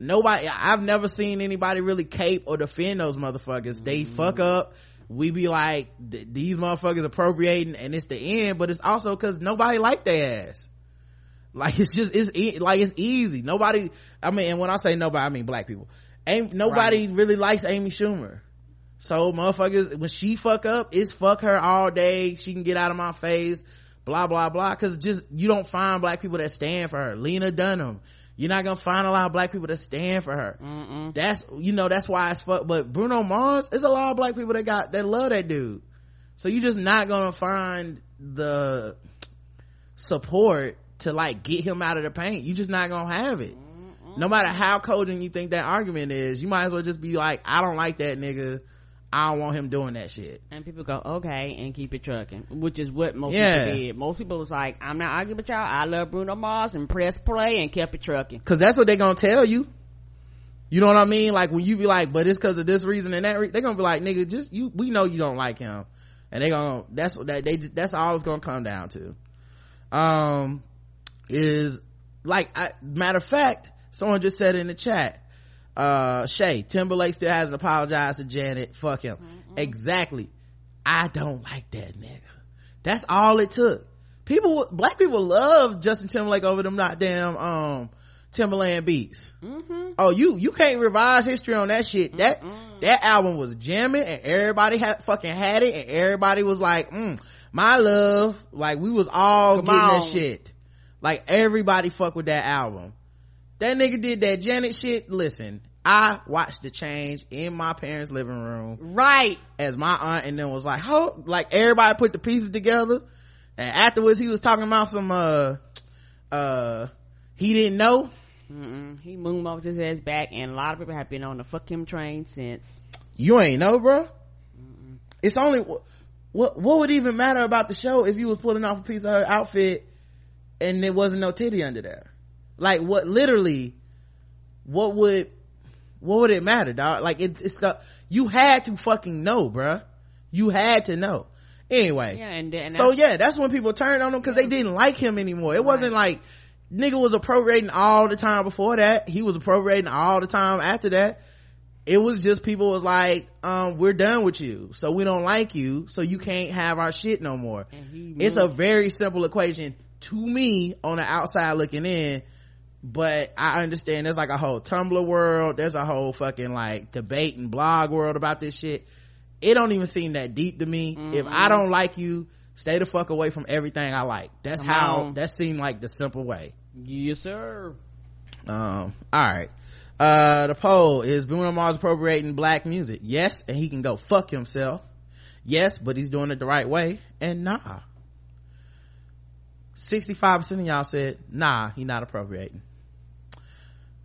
nobody, I've never seen anybody really cape or defend those motherfuckers. They mm-hmm. fuck up. We be like, these motherfuckers appropriating, and it's the end, but it's also because nobody liked their ass. Like, it's just, it's e- like, it's easy. Nobody, I mean, and when I say nobody, I mean black people. Ain't nobody right. really likes Amy Schumer. So motherfuckers, when she fuck up, it's fuck her all day. She can get out of my face, blah, blah, blah. Cause just, you don't find black people that stand for her. Lena Dunham. You're not gonna find a lot of black people that stand for her. Mm-mm. That's, you know, that's why it's fuck, but Bruno Mars, there's a lot of black people that got, that love that dude. So you're just not gonna find the support to like get him out of the paint. You just not gonna have it. Mm-mm. No matter how cogent you think that argument is, you might as well just be like, I don't like that nigga, I don't want him doing that shit, and people go okay and keep it trucking, which is what most yeah. people did. Most people was like, I'm not arguing with y'all, I love Bruno Mars, and press play and kept it trucking, because that's what they gonna tell you. You know what I mean? Like, when you be like, but it's because of this reason and that re-, they gonna be like, nigga, just you, we know you don't like him, and they gonna, that's what that they, that's all it's gonna come down to. Um is like, I, matter of fact, someone just said in the chat, uh Shay, Timberlake still hasn't apologized to Janet, fuck him. Mm-hmm. Exactly. I don't like that nigga. That's all it took. People, black people love Justin Timberlake over them not damn um Timberland beats. Mm-hmm. Oh, you you can't revise history on that shit. That mm-hmm. that album was jamming and everybody had fucking had it, and everybody was like, mm, my love, like, we was all Come getting on. That shit. Like, everybody fuck with that album. That nigga did that Janet shit. Listen, I watched the change in my parents' living room. Right. As my aunt and them was like, how, like, everybody put the pieces together. And afterwards he was talking about some, uh, uh, he didn't know. Mm-mm. He moonwalked his ass back, and a lot of people have been on the fuck him train since. You ain't know, bro. Mm-mm. It's only, what, what would even matter about the show if you was pulling off a piece of her outfit and there wasn't no titty under there? Like, what, literally, what would, what would it matter, dog? Like, it, it's the, you had to fucking know, bruh. You had to know. Anyway. Yeah, and, and so, I, yeah, that's when people turned on him, because yeah. they didn't like him anymore. It right. wasn't like, nigga was appropriating all the time before that. He was appropriating all the time after that. It was just people was like, um, we're done with you, so we don't like you, so you can't have our shit no more. He, it's yeah. a very simple equation to me on the outside looking in, but I understand there's like a whole Tumblr world, there's a whole fucking like debate and blog world about this shit. It don't even seem that deep to me. Mm-hmm. If I don't like you, stay the fuck away from everything I like. That's Come how on. That seemed like the simple way. Yes sir. Um all right, Uh, the poll is Bruno Mars appropriating black music? Yes, and he can go fuck himself. Yes, but he's doing it the right way. And nah. sixty-five percent of y'all said, nah, he not appropriating.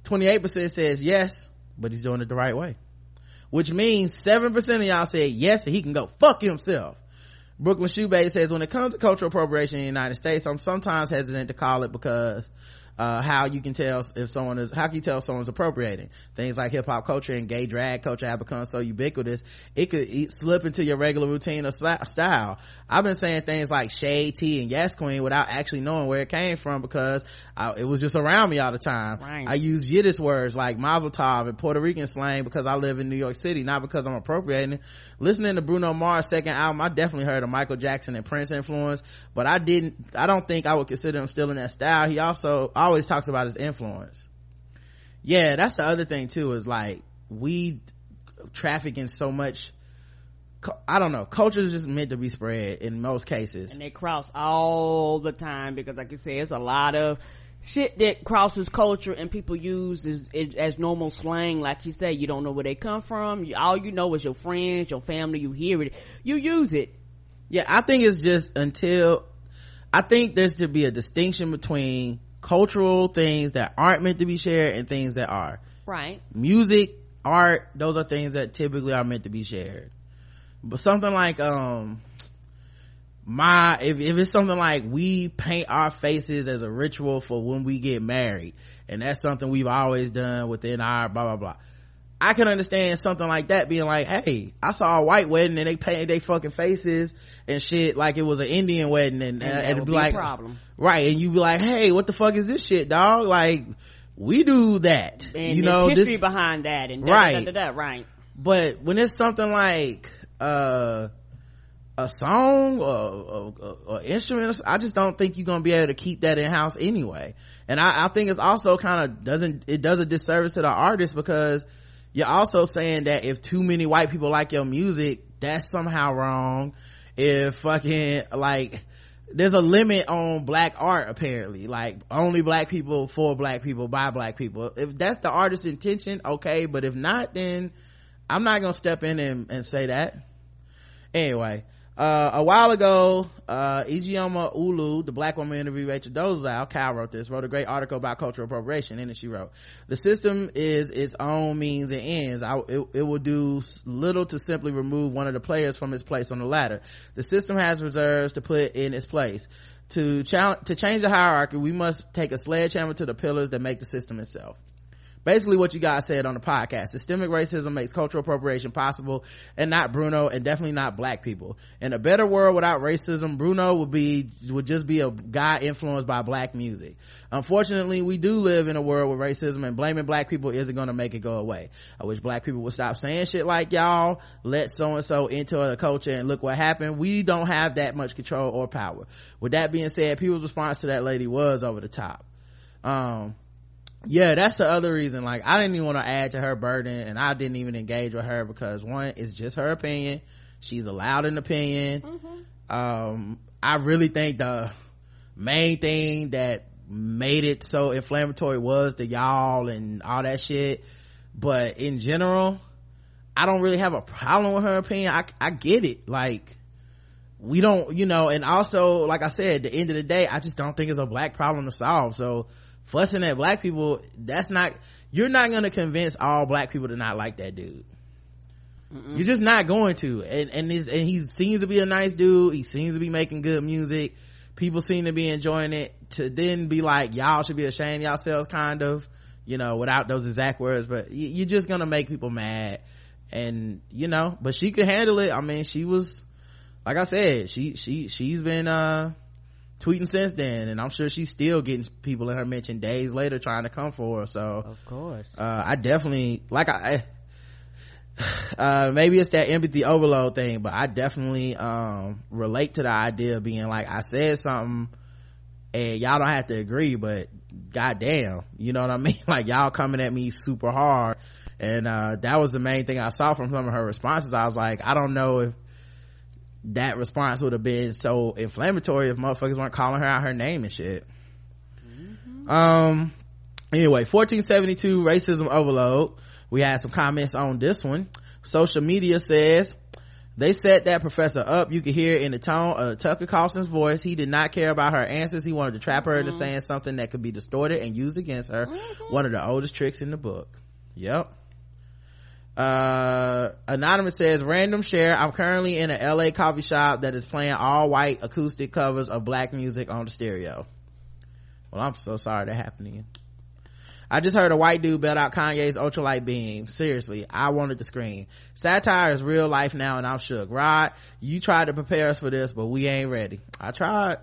twenty-eight percent says yes, but he's doing it the right way. Which means seven percent of y'all said yes, and he can go fuck himself. Brooklyn Shoebase says, when it comes to cultural appropriation in the United States, I'm sometimes hesitant to call it because uh how you can tell if someone is how can you tell if someone's appropriating things like hip-hop culture and gay drag culture have become so ubiquitous it could eat, slip into your regular routine or style. I've been saying things like shade tea and yes queen without actually knowing where it came from because I, it was just around me all the time, right. I use Yiddish words like mazel tov and Puerto Rican slang because I live in New York City, not because I'm appropriating it. Listening to Bruno Mars second album, I definitely heard of Michael Jackson and Prince influence, but I didn't I don't think I would consider him still in that style. He also always talks about his influence. Yeah, that's the other thing too, is like we traffic in so much, I don't know, culture is just meant to be spread in most cases, and they cross all the time because like you said, it's a lot of shit that crosses culture and people use as, as normal slang. Like you said, you don't know where they come from, all you know is your friends, your family, you hear it, you use it. Yeah, I think it's just until I think there's to be a distinction between cultural things that aren't meant to be shared and things that are. Right. Music, art, those are things that typically are meant to be shared. But something like um my if, if it's something like we paint our faces as a ritual for when we get married, and that's something we've always done within our blah blah blah, I can understand something like that being like, hey, I saw a white wedding and they painted their fucking faces and shit like it was an Indian wedding, and, and, and it'd be, be like a problem. Right, and you'd be like, hey, what the fuck is this shit, dog? Like, we do that. And you know, history this, behind that and da, right. Da, da, da, da, right. But when it's something like uh a song or an instrument, I just don't think you're gonna be able to keep that in house anyway. And I, I think it's also kind of doesn't it does a disservice to the artist because you're also saying that if too many white people like your music, that's somehow wrong. If fucking like there's a limit on black art apparently, like only black people, for black people, by black people. If that's the artist's intention, okay, but if not, then I'm not gonna step in and, and say that. Anyway, uh a while ago uh Ijeoma Ulu, the black woman interviewed Rachel Dolezal, Kyle wrote this, wrote a great article about cultural appropriation, and then she wrote, the system is its own means and ends. I, it, it will do little to simply remove one of the players from his place on the ladder. The system has reserves to put in its place. To challenge, to change the hierarchy, we must take a sledgehammer to the pillars that make the system itself. Basically what you guys said on the podcast, systemic racism makes cultural appropriation possible, and not Bruno, and definitely not black people. In a better world without racism, Bruno would be would just be a guy influenced by black music. Unfortunately, we do live in a world with racism, and blaming black people isn't going to make it go away. I wish black people would stop saying shit like, y'all let so and so into the culture and look what happened. We don't have that much control or power. With that being said, people's response to that lady was over the top. um Yeah, that's the other reason, like I didn't even want to add to her burden, and I didn't even engage with her because one, it's just her opinion, she's allowed an opinion. Mm-hmm. um I really think the main thing that made it so inflammatory was the y'all and all that shit, but in general I don't really have a problem with her opinion. I, I get it, like we don't, you know, and also like I said, at the end of the day I just don't think it's a black problem to solve, so fussing at black people, that's not, you're not going to convince all black people to not like that dude. Mm-mm. You're just not going to, and and, and he seems to be a nice dude, he seems to be making good music, people seem to be enjoying it, to then be like y'all should be ashamed of yourselves, kind of, you know, without those exact words, but you're just gonna make people mad. And you know, but she could handle it. I mean, she was, like I said, she she she's been uh tweeting since then, and I'm sure she's still getting people in her mention days later trying to come for her, so of course uh I definitely, like I uh maybe it's that empathy overload thing, but I definitely um relate to the idea of being like, I said something and y'all don't have to agree, but goddamn, you know what I mean, like y'all coming at me super hard, and uh that was the main thing I saw from some of her responses. I was like, I don't know if that response would have been so inflammatory if motherfuckers weren't calling her out her name and shit. Mm-hmm. um Anyway, fourteen seventy-two racism overload. We had some comments on this one. Social media says, they set that professor up. You could hear in the tone of Tucker Carlson's voice, he did not care about her answers. He wanted to trap her mm-hmm. into saying something that could be distorted and used against her. Mm-hmm. One of the oldest tricks in the book. Yep. Uh, Anonymous says, random share. I'm currently in a L A coffee shop that is playing all white acoustic covers of black music on the stereo. Well, I'm so sorry that happened to you. I just heard a white dude belt out Kanye's ultralight beam. Seriously, I wanted to scream. Satire is real life now and I'm shook. Rod, you tried to prepare us for this, but we ain't ready. I tried.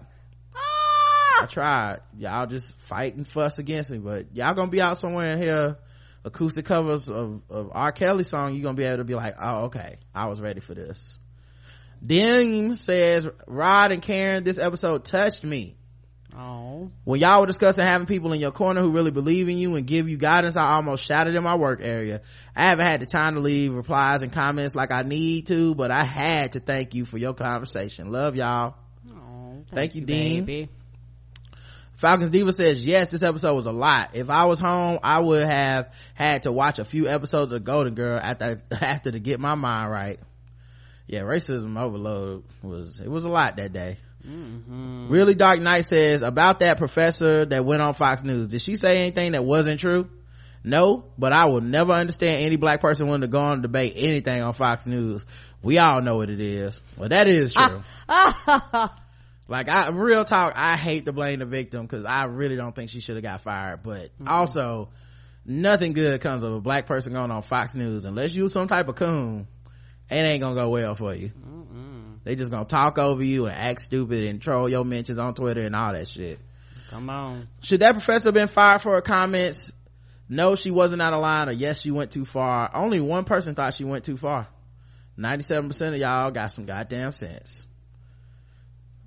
Ah! I tried. Y'all just fight and fuss against me, but y'all gonna be out somewhere in here, acoustic covers of, of R. Kelly song, you're gonna be able to be like, oh, okay, I was ready for this. Dim says, Rod and Karen, this episode touched me. Oh. When y'all were discussing having people in your corner who really believe in you and give you guidance, I almost shouted in my work area. I haven't had the time to leave replies and comments like I need to, but I had to thank you for your conversation. Love y'all. Oh, thank, thank you, Dean. Baby. Falcons Diva says, yes, this episode was a lot. If I was home, I would have had to watch a few episodes of Golden Girl after after to get my mind right. Yeah, racism overload was it was a lot that day. Mm-hmm. Really Dark Knight says, about that professor that went on Fox News, did she say anything that wasn't true? No, but I will never understand any black person wanting to go on and debate anything on Fox News. We all know what it is. Well, that is true. Like, I real talk, I hate to blame the victim because I really don't think she should have got fired, but mm-hmm. also nothing good comes of a black person going on Fox News unless you some type of coon. It ain't gonna go well for you. Mm-mm. They just gonna talk over you and act stupid and troll your mentions on Twitter and all that shit. Come on. Should that professor have been fired for her comments? No, she wasn't out of line, or yes, she went too far. Only one person thought she went too far. ninety-seven percent of y'all got some goddamn sense.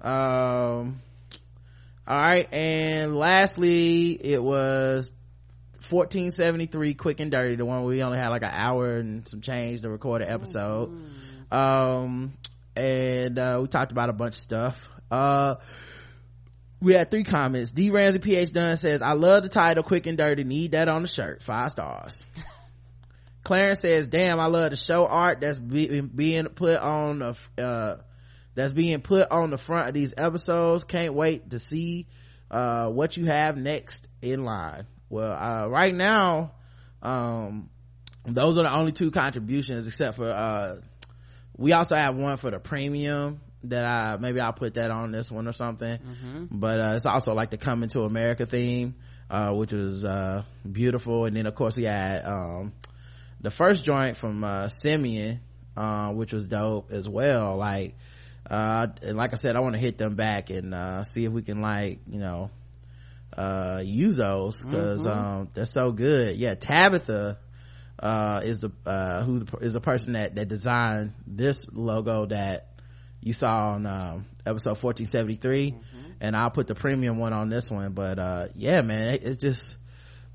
Um, all right. And lastly, it was fourteen seventy-three Quick and Dirty, the one we only had like an hour and some change to record an episode. Mm-hmm. um and uh we talked about a bunch of stuff. Uh we had three comments. D Ramsey P H Dunn says, I love the title, Quick and Dirty, need that on the shirt, five stars. Clarence says, damn, I love the show art that's be- being put on a uh that's being put on the front of these episodes. Can't wait to see uh what you have next in line. Well, uh right now um those are the only two contributions, except for uh we also have one for the premium that I maybe I'll put that on this one or something. Mm-hmm. But uh, it's also like the Coming to America theme, uh which was uh beautiful. And then of course we had um the first joint from uh Simeon, uh which was dope as well. Like uh and like I said, I want to hit them back and uh see if we can, like, you know, uh use those, because mm-hmm. um they're so good. Yeah, Tabitha uh is the uh who is the person that that designed this logo that you saw on um episode fourteen seventy-three. Mm-hmm. And I'll put the premium one on this one, but uh yeah, man, it's it just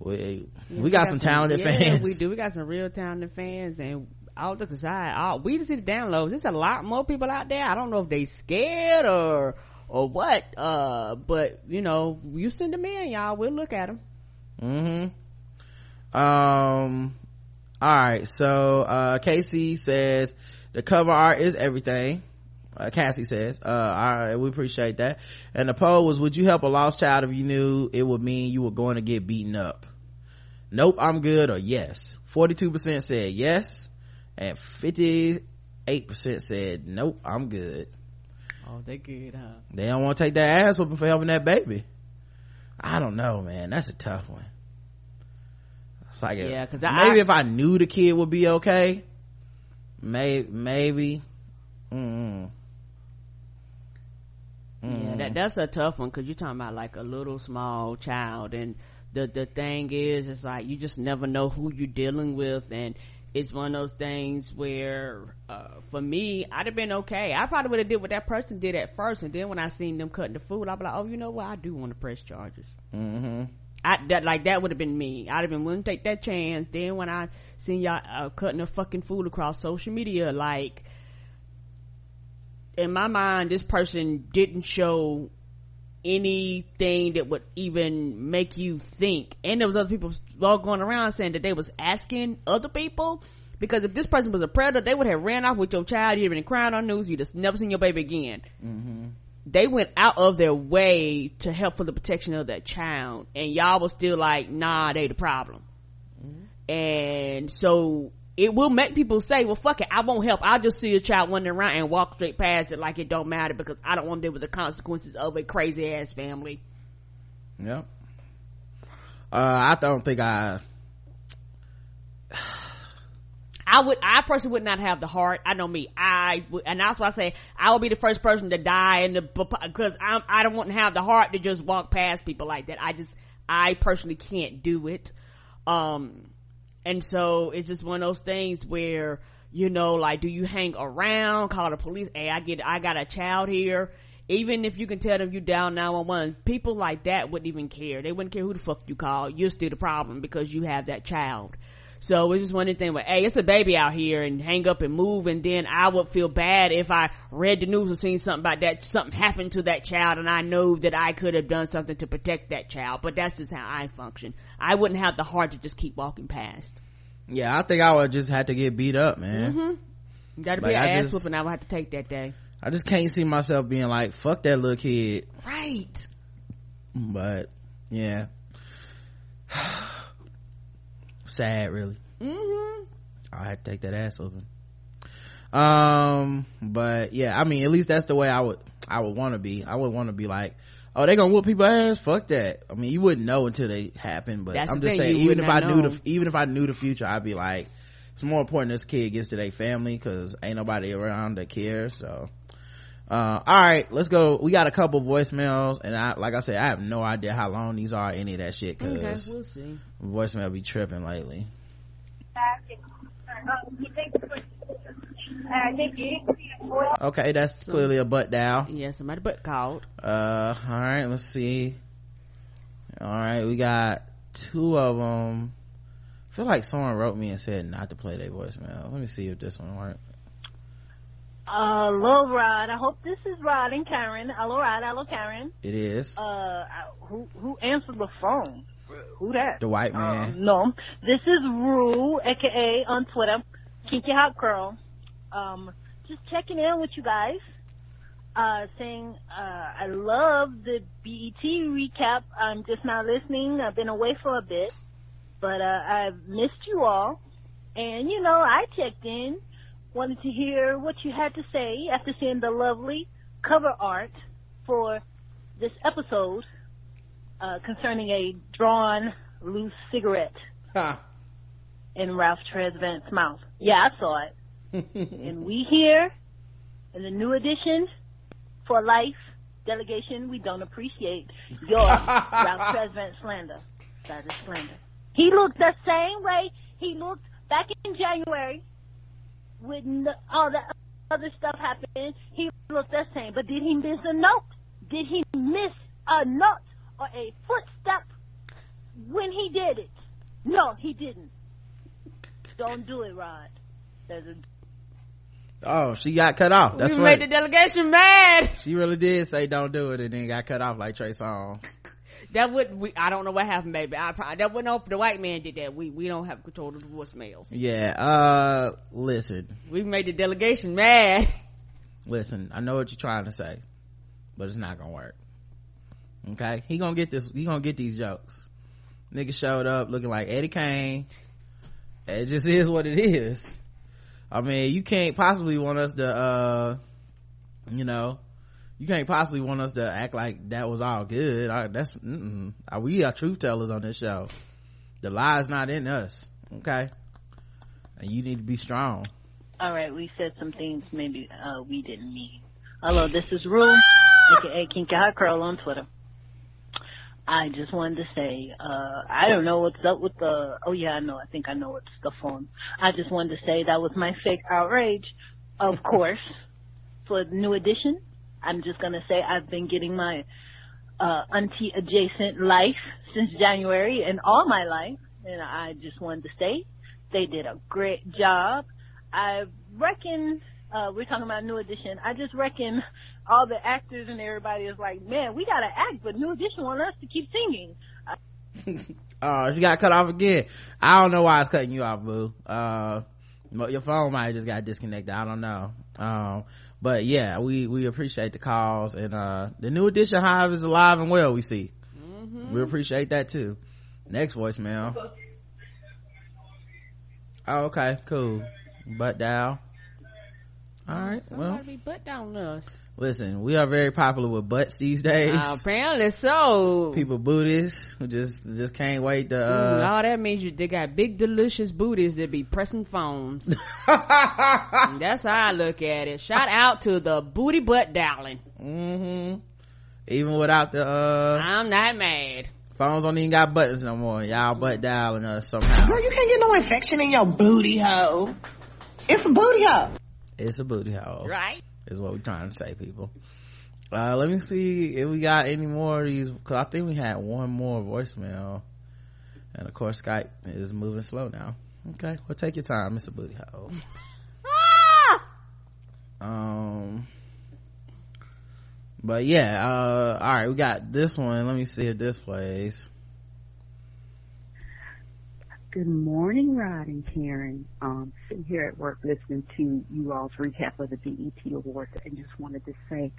we, yeah, we, we got, got some talented some, yeah, fans. We do, we got some real talented fans. And all jokes aside, all, we just need the downloads. There's a lot more people out there. I don't know if they scared or or what, uh but you know, you send them in, y'all, we'll look at them. Mm-hmm. Um all right, so uh Casey says the cover art is everything. uh, Cassie says uh all right, we appreciate that. And the poll was, would you help a lost child if you knew it would mean you were going to get beaten up? Nope, I'm good, or yes. Forty-two percent said yes and fifty-eight percent said nope, I'm good. Oh, they good, huh? They don't want to take that ass whooping for helping that baby. I don't know, man, that's a tough one. It's like, yeah, cause I, maybe I, if I knew the kid would be okay, may, maybe mm-mm. Mm-mm. Yeah, that, that's a tough one, because you're talking about like a little small child, and the the thing is, it's like you just never know who you're dealing with. And it's one of those things where uh for me, I'd have been okay. I probably would have did what that person did at first, and then when I seen them cutting the food, I'd be like, oh, you know what, I do want to press charges. Mm-hmm. I that like that would have been me. I'd have been willing to take that chance. Then when I seen y'all uh, cutting the fucking food across social media, like, in my mind, this person didn't show anything that would even make you think. And there was other people all going around saying that they was asking other people, because if this person was a predator, they would have ran off with your child. You'd have been crying on news. You just never seen your baby again. Mm-hmm. They went out of their way to help for the protection of that child, and y'all was still like, nah, they the problem. Mm-hmm. And so it will make people say, well, fuck it, I won't help. I'll just see a child wandering around and walk straight past it like it don't matter, because I don't want to deal with the consequences of a crazy ass family. Yep. Uh, I don't think I... I would, I personally would not have the heart. I know me. I would, and that's why I say I would be the first person to die in the, because I'm, I don't want to have the heart to just walk past people like that. I just, I personally can't do it. Um, and so it's just one of those things where, you know, like, do you hang around, call the police? Hey, I get, I got a child here. Even if you can tell them you down nine one one, people like that wouldn't even care. They wouldn't care who the fuck you call. You're still the problem because you have that child. So it's just one thing where, hey, it's a baby out here, and hang up and move. And then I would feel bad if I read the news or seen something about that, something happened to that child, and I know that I could have done something to protect that child. But that's just how I function. I wouldn't have the heart to just keep walking past. Yeah, I think I would just have to get beat up, man. Mm-hmm. That'd like, be an I ass whooping I would have to take that day. I just can't see myself being like, fuck that little kid. Right. But, yeah. Sad, really. Mm-hmm. I had to take that ass whooping. Um, but yeah, I mean, at least that's the way I would, I would want to be. I would want to be like, oh, they gonna whoop people's ass? Fuck that. I mean, you wouldn't know until they happen, but that's I'm just saying, even if I know. knew the, even if I knew the future, I'd be like, it's more important this kid gets to their family, cause ain't nobody around that cares, so. Uh, alright, let's go. We got a couple voicemails, and I, like I said, I have no idea how long these are, any of that shit, cause okay, we'll see. Voicemail be tripping lately. Okay, that's clearly a butt dial. Yeah, somebody butt called. Uh, alright, let's see. Alright, we got two of them. I feel like someone wrote me and said not to play their voicemail. Let me see if this one works. Uh, hello, Rod. I hope this is Rod and Karen. Hello, Rod. Hello, Karen. It is. Uh, who who answered the phone? Who that? The white man. Uh, no, this is Rue, aka on Twitter, Kinky Hot Girl. Um, just checking in with you guys. Uh, saying uh, I love the B E T recap. I'm just now listening. I've been away for a bit, but uh, I've missed you all. And you know, I checked in. Wanted to hear what you had to say after seeing the lovely cover art for this episode uh, concerning a drawn loose cigarette huh. in Ralph Tresvant's mouth. Yeah, I saw it. And we here in the new edition for life delegation, we don't appreciate your Ralph Tresvant slander. That is slander. He looked the same way he looked back in January. When all that other stuff happened, he looked the same. But did he miss a note? Did he miss a note or a footstep when he did it? No, he didn't. Don't do it, Rod. There's a... Oh, she got cut off. That's right. You made the delegation mad. She really did say don't do it, and then got cut off like Trey Songz. That would we I don't know what happened, baby. I probably that wouldn't know if the white man did that. We we don't have control of the voicemails. Yeah, uh listen. We made the delegation mad. Listen, I know what you're trying to say, but it's not gonna work. Okay? He gonna get this he gonna get these jokes. Nigga showed up looking like Eddie Kane. It just is what it is. I mean, you can't possibly want us to uh you know you can't possibly want us to act like that was all good. I, that's mm-mm. We are truth tellers on this show. The lie's not in us, okay? And you need to be strong. All right, we said some things maybe uh, we didn't mean. Hello, this is Rue, aka Kinky Hot Curl on Twitter. I just wanted to say, uh, I don't know what's up with the. Oh yeah, I know. I think I know what's the phone. I just wanted to say that was my fake outrage, of course, for New Edition. I'm just going to say I've been getting my uh, auntie-adjacent life since January and all my life. And I just wanted to say they did a great job. I reckon, uh, we're talking about New Edition, I just reckon all the actors and everybody is like, man, we gotta act, but New Edition want us to keep singing. Uh, she got cut off again. I don't know why it's cutting you off, boo. Uh, your phone might have just got disconnected. I don't know. Um, but yeah, we, we appreciate the calls, and uh, the New Edition Hive is alive and well, we see. Mm-hmm. We appreciate that too. Next voicemail. Oh, okay, cool. Butt down. All right, somebody well. Be butt down us. Listen, we are very popular with butts these days. Uh, apparently so. People booties who just just can't wait to. Uh... Ooh, all that means you they got big delicious booties that be pressing phones. That's how I look at it. Shout out to the booty butt darling. Mm-hmm. Even without the, uh... I'm not mad. Phones don't even got buttons no more. Y'all butt dialing us somehow. Girl, you can't get no infection in your booty hole. It's a booty hole. It's a booty hole. Right? Is what we're trying to say, people. Uh, let me see if we got any more of these, because I think we had one more voicemail. And, of course, Skype is moving slow now. Okay, well, take your time. It's a booty hole. um... But yeah, uh, all right, we got this one. Let me see if this plays. Good morning, Rod and Karen. Um, sitting here at work listening to you all's recap of the B E T Awards, and just wanted to say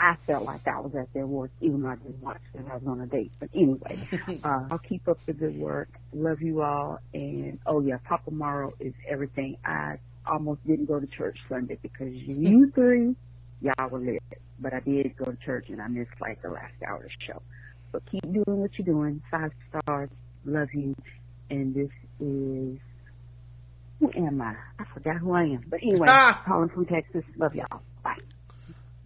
I felt like I was at the awards, even though I didn't watch it. I was on a date. But anyway, uh, I'll keep up the good work. Love you all. And, oh, yeah, Papa Morrow is everything. I almost didn't go to church Sunday because you three, y'all were lit. But I did go to church, and I missed, like, the last hour of the show. But keep doing what you're doing. Five stars. Love you. And this is, who am I? I forgot who I am. But anyway, ah! Calling from Texas. Love y'all. Bye.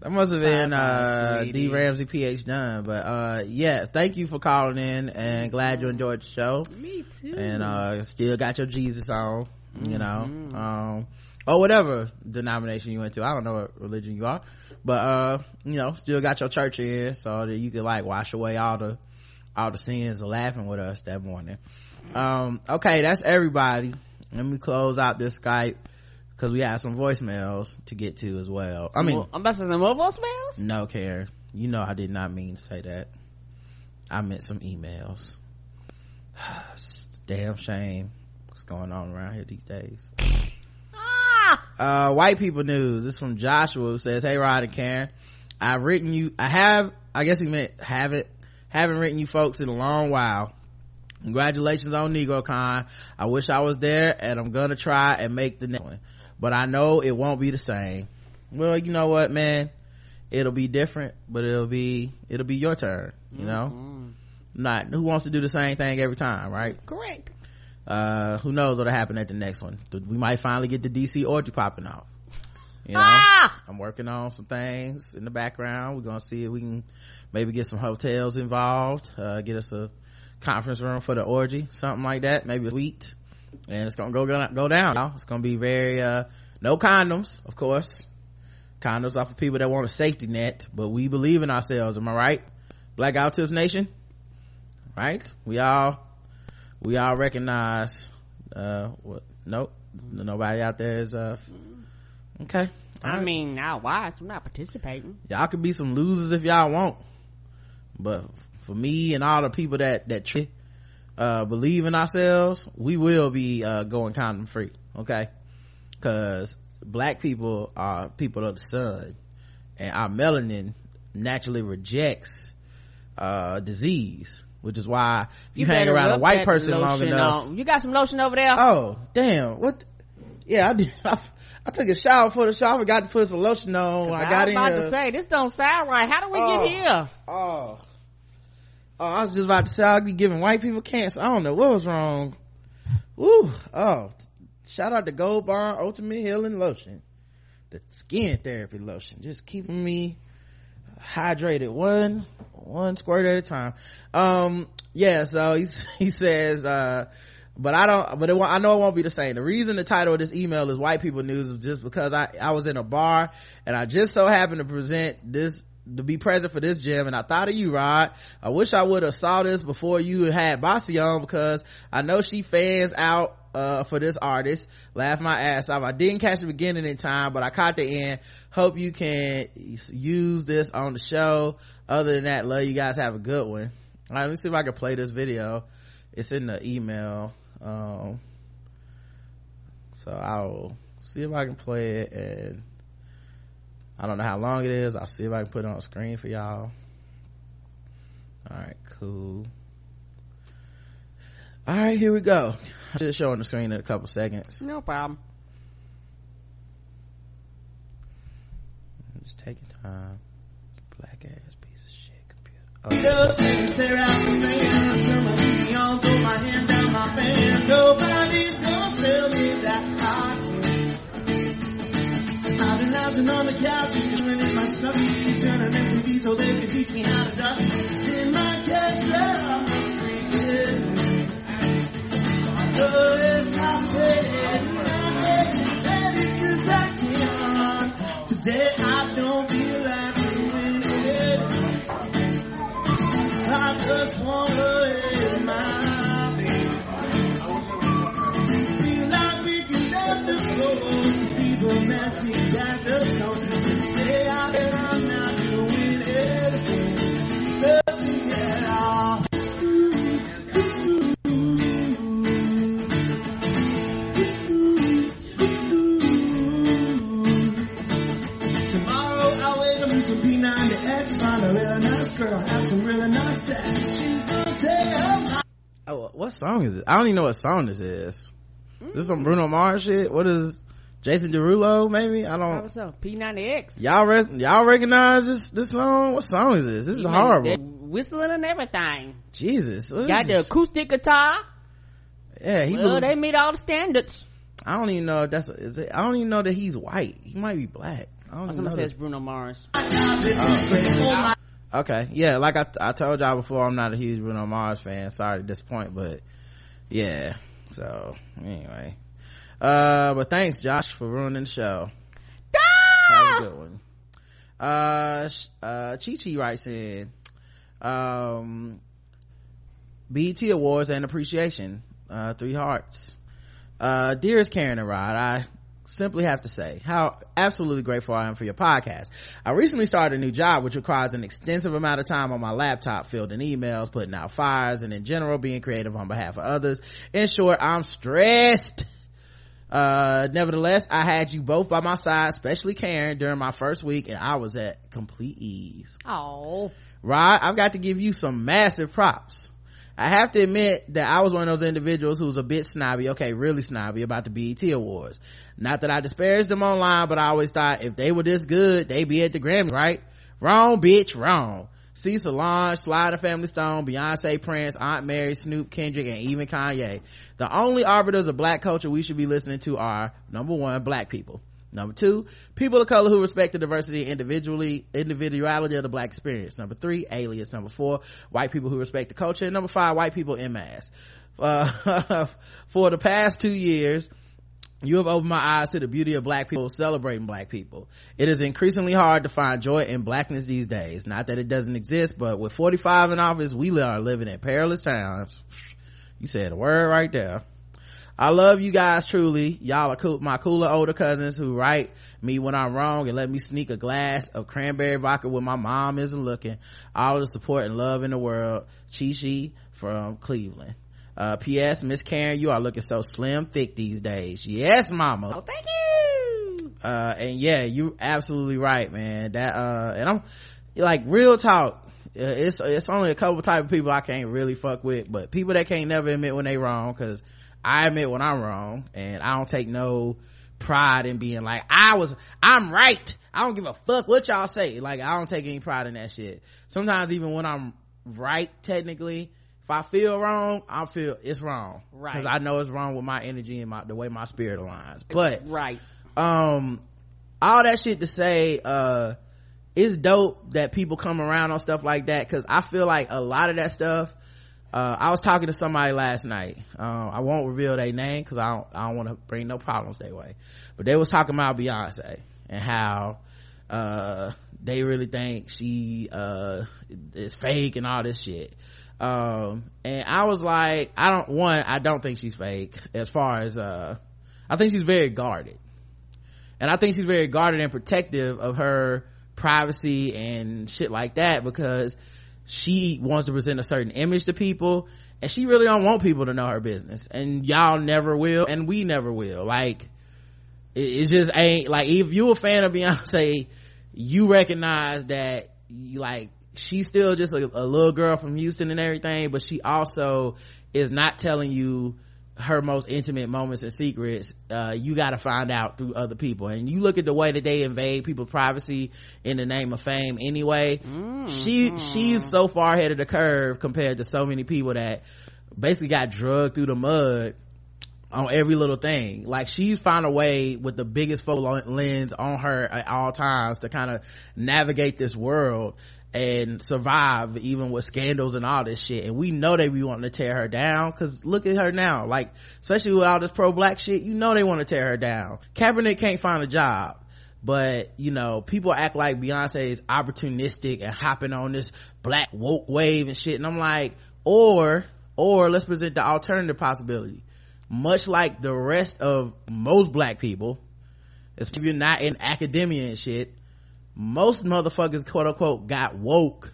That must have been uh, D. Ramsey, P H. Dunn. But, uh, yeah, thank you for calling in, and glad you enjoyed the show. Me too. And uh, still got your Jesus on, you mm-hmm. know. Um, or whatever denomination you went to. I don't know what religion you are. But, uh, you know, still got your church in so that you could, like, wash away all the, all the sins of laughing with us that morning. Um, okay, that's everybody. Let me close out this Skype because we have some voicemails to get to as well. I mean, I'm about to say some more voicemails? No, Karen. You know I did not mean to say that. I meant some emails. Damn shame. What's going on around here these days? Uh, white people news. This is from Joshua, who says, hey Rod and Karen, I've written you I have I guess he meant have it haven't written you folks in a long while. Congratulations on NegroCon. I wish I was there, and I'm gonna try and make the next one, but I know it won't be the same. Well, you know what, man, it'll be different, but it'll be it'll be your turn, you know. Mm-hmm. Not who wants to do the same thing every time, right? Correct. Uh who knows what'll happen at the next one. We might finally get the D C orgy popping off, you know. Ah! I'm working on some things in the background. We're gonna see if we can maybe get some hotels involved, uh get us a conference room for the orgy, something like that, maybe a suite, and it's gonna go go, go down, you know? It's gonna be very uh no condoms, of course. Condoms are for people that want a safety net, but we believe in ourselves. Am I right, Black Guy Who Tips Nation? Right, we all we all recognize uh what nope nobody out there is uh okay. I mean, I watch, I'm not participating. Y'all could be some losers if y'all want, but for me and all the people that that uh believe in ourselves, we will be uh going condom free, okay? Because black people are people of the sun, and our melanin naturally rejects uh disease, which is why if you, you hang around a white person long enough on. You got some lotion over there? Oh damn, what? Yeah, I did. I, I took a shower before the shower, forgot to put some lotion on. I, I got in I was about to say, this don't sound right. How do we oh, get here? Oh. Oh, I was just about to say, I'll be giving white people cancer. I don't know what was wrong. Ooh, oh. Shout out to Gold Bond Ultimate Healing Lotion. The skin therapy lotion. Just keeping me hydrated one one squirt at a time. Um yeah, so he, he says uh but i don't but it, i know it won't be the same. The reason the title of this email is White People News is just because i i was in a bar, and I just so happened to present this to be present for this gym, and I thought of you, Rod. I wish I would have saw this before you had Bossy on, because I know she fans out uh for this artist. Laugh my ass off. I didn't catch the beginning in time, but I caught the end. Hope you can use this on the show. Other than that, love you guys, have a good one. All right, let me see if I can play this video. It's in the email, um so I'll see if I can play it, and I don't know how long it is. I'll see if I can put it on screen for y'all. All right, cool. All right, here we go. I'll just show on the screen in a couple seconds. No problem. I'm just taking time. Black ass piece of shit computer. Oh. Nobody's gonna tell me that I can. I've been lounging on the couch, turning in my stuff, turning into T V so they can teach me how to duck. Send my guests out. Notice I said nothing, that is 'cause I can't. Today I don't feel like doing it. I just want her in my name. Feel like we can let the floor to people message at the tone. Today I said I'm not doing it. Nothing at all. Oh, what song is it? I don't even know what song this is. Mm-hmm. This is some Bruno Mars shit. What is Jason Derulo? Maybe I don't. What's up? P ninety X. Y'all, re- y'all recognize this this song? What song is this? This is horrible. Whistling and everything. Jesus. Got the acoustic guitar. Yeah. He well, was, they meet all the standards. I don't even know if that's. Is it, I don't even know that he's white. He might be black. I don't oh, someone know says this. Bruno Mars. Oh. Okay, yeah, like I, I told y'all before, I'm not a huge Bruno Mars fan. Sorry to disappoint, but yeah. So anyway, uh, but thanks, Josh, for ruining the show. Ah! Have a good one. Uh, uh, Chi Chi writes in, um, B E T Awards and appreciation, uh, three hearts. Uh, dearest Karen and Rod, I simply have to say how absolutely grateful I am for your podcast. I recently started a new job which requires an extensive amount of time on my laptop, fielding emails, putting out fires, and in general being creative on behalf of others. In short, I'm stressed. Uh nevertheless, I had you both by my side, especially Karen, during my first week, and I was at complete ease. Oh, Rod, I've got to give you some massive props. I have to admit that I was one of those individuals who was a bit snobby, okay, really snobby, about the B E T Awards. Not that I disparaged them online, but I always thought if they were this good, they'd be at the Grammy, right? Wrong, bitch, wrong. See Solange, Sly the Family Stone, Beyonce, Prince, Aunt Mary, Snoop, Kendrick, and even Kanye. The only arbiters of black culture we should be listening to are, number one, black people. Number two, people of color who respect the diversity, individually, individuality of the black experience. Number three, aliens. Number four, white people who respect the culture. And number five, white people en masse. Uh, for the past two years, you have opened my eyes to the beauty of black people celebrating black people. It is increasingly hard to find joy in blackness these days. Not that it doesn't exist, but with forty-five in office, we are living in perilous times. You said a word right there. I love you guys truly. Y'all are cool, my cooler older cousins who write me when I'm wrong and let me sneak a glass of cranberry vodka when my mom isn't looking. All the support and love in the world. Chi-Chi from Cleveland. Uh, P S. Miss Karen, you are looking so slim thick these days. Yes, mama. Oh, thank you. Uh, and yeah, you absolutely right, man. That, uh, and I'm like, real talk. It's, it's only a couple type of people I can't really fuck with, but people that can't never admit when they wrong, because I admit when I'm wrong, and I don't take no pride in being like, I was, I'm right. I don't give a fuck what y'all say. Like, I don't take any pride in that shit. Sometimes even when I'm right, technically, if I feel wrong, I feel it's wrong. Right. Because I know it's wrong with my energy and my, the way my spirit aligns. But, right. um, all that shit to say, uh, it's dope that people come around on stuff like that, because I feel like a lot of that stuff, Uh, I was talking to somebody last night. Um, I won't reveal their name because I don't, I don't want to bring no problems their way. But they was talking about Beyonce and how uh they really think she uh is fake and all this shit. Um and I was like, I don't one I don't think she's fake. As far as uh I think she's very guarded, and I think she's very guarded and protective of her privacy and shit like that, because she wants to present a certain image to people, and she really don't want people to know her business, and y'all never will, and we never will. Like, it just ain't like, if you a fan of Beyonce, you recognize that, like, she's still just a, a little girl from Houston and everything, but she also is not telling you her most intimate moments and secrets. Uh you got to find out through other people, and you look at the way that they invade people's privacy in the name of fame anyway. mm. she she's so far ahead of the curve compared to so many people that basically got drugged through the mud on every little thing. Like, she's found a way with the biggest focal lens on her at all times to kind of navigate this world and survive, even with scandals and all this shit. And we know they be wanting to tear her down, because look at her now. Like, especially with all this pro-black shit, you know they want to tear her down. Kaepernick can't find a job, but you know, people act like Beyonce is opportunistic and hopping on this black woke wave and shit. And I'm like, or or let's present the alternative possibility. Much like the rest of most black people, if you're not in academia and shit, most motherfuckers quote unquote got woke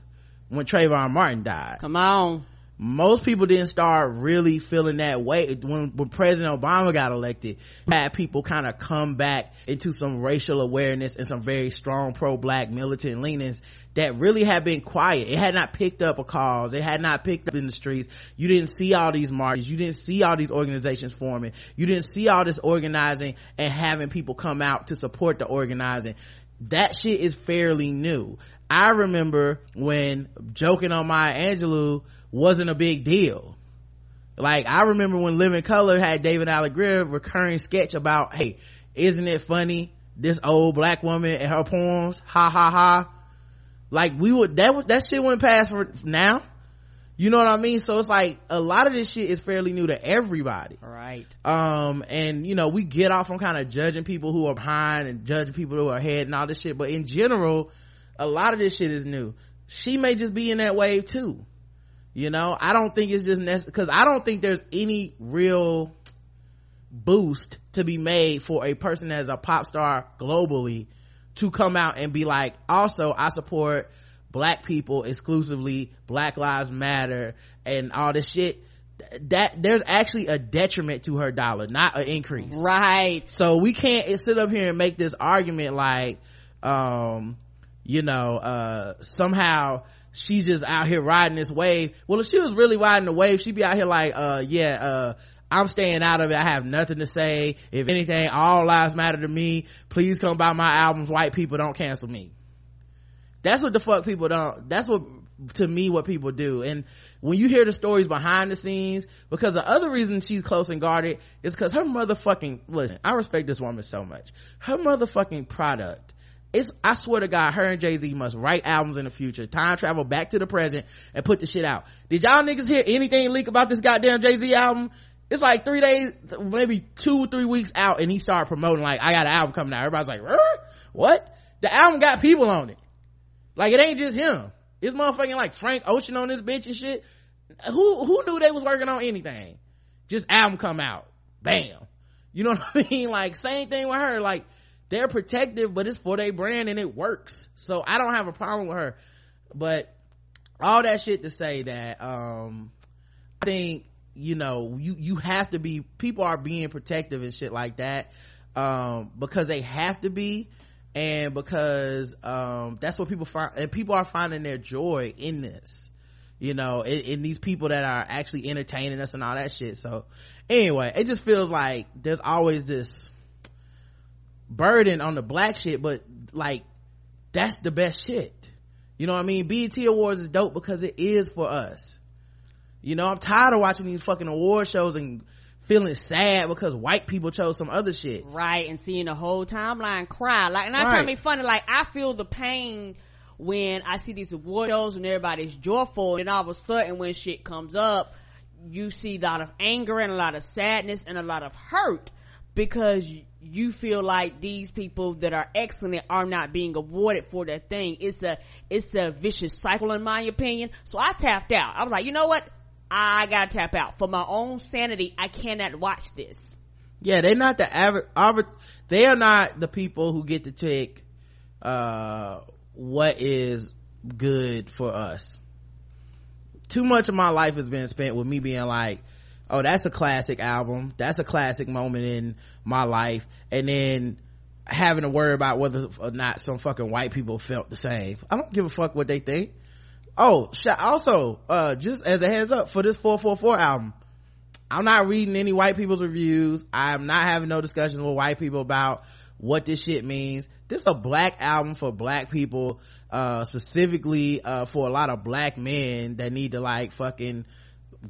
when Trayvon Martin died. Come on. Most people didn't start really feeling that way when, when President Obama got elected. Had people kind of come back into some racial awareness and some very strong pro-black militant leanings that really had been quiet. It had not picked up a cause. It had not picked up in the streets. You didn't see all these marches. You didn't see all these organizations forming. You didn't see all this organizing and having people come out to support the organizing. That shit is fairly new. I remember when joking on Maya Angelou wasn't a big deal. Like, I remember when Living Color had David Allen Greer recurring sketch about, hey, isn't it funny, this old black woman and her poems, ha ha ha. Like, we would, that that shit wouldn't pass for now. You know what I mean? So it's like, a lot of this shit is fairly new to everybody. Right. Um, and you know, we get off on kind of judging people who are behind and judging people who are ahead and all this shit. But in general, a lot of this shit is new. She may just be in that wave too. You know, I don't think it's just necessary, cause I don't think there's any real boost to be made for a person as a pop star globally to come out and be like, also, I support black people exclusively, Black Lives Matter and all this shit. That there's actually a detriment to her dollar, not an increase. Right. So we can't sit up here and make this argument like, um you know, uh somehow she's just out here riding this wave. Well, if she was really riding the wave, she'd be out here like, uh yeah uh I'm staying out of it. I have nothing to say. If anything, all lives matter to me. Please come buy my albums. White people, don't cancel me. That's what the fuck people don't, that's what, to me, what people do. And when you hear the stories behind the scenes, because the other reason she's close and guarded is because her motherfucking, listen, I respect this woman so much. Her motherfucking product, it's, I swear to God, her and Jay-Z must write albums in the future, time travel back to the present, and put the shit out. Did y'all niggas hear anything leak about this goddamn Jay-Z album? It's like three days, maybe two or three weeks out, and he started promoting like, I got an album coming out. Everybody's like, what? The album got people on it. Like, it ain't just him. It's motherfucking like Frank Ocean on this bitch and shit. Who who knew they was working on anything? Just album come out. Bam. You know what I mean? Like, same thing with her. Like, they're protective, but it's for their brand and it works. So I don't have a problem with her. But all that shit to say that, um, I think, you know, you, you have to be, people are being protective and shit like that, um, because they have to be. And because um that's what people find, and people are finding their joy in this, you know, in, in these people that are actually entertaining us and all that shit. So anyway, it just feels like there's always this burden on the black shit, but like, that's the best shit, you know what I mean? B E T Awards is dope because it is for us. You know, I'm tired of watching these fucking award shows and feeling sad because white people chose some other shit. Right, and seeing the whole timeline cry. Like, not trying to be funny, like, I feel the pain when I see these award shows and everybody's joyful, and all of a sudden when shit comes up, you see a lot of anger and a lot of sadness and a lot of hurt. because you feel like these people that are excellent are not being awarded for their thing. It's a, it's a vicious cycle in my opinion. So I tapped out. I was like, you know what? I gotta tap out. For my own sanity, I cannot watch this. Yeah, they're not the average, average, they are not the people who get to check, uh, what is good for us. Too much of my life has been spent with me being like, oh, that's a classic album, that's a classic moment in my life, and then having to worry about whether or not some fucking white people felt the same. I don't give a fuck what they think. Oh, also, uh, just as a heads up, for this four four four album, I'm not reading any white people's reviews. I'm not having no discussions with white people about what this shit means. This is a black album for black people, uh, specifically, uh, for a lot of black men that need to like fucking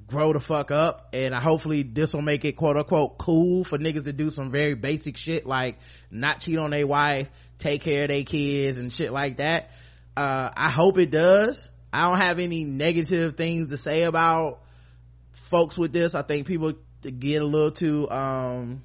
grow the fuck up, and I hopefully this will make it quote unquote cool for niggas to do some very basic shit like not cheat on their wife, take care of their kids and shit like that. uh I hope it does. I don't have any negative things to say about folks with this. I think people get a little too um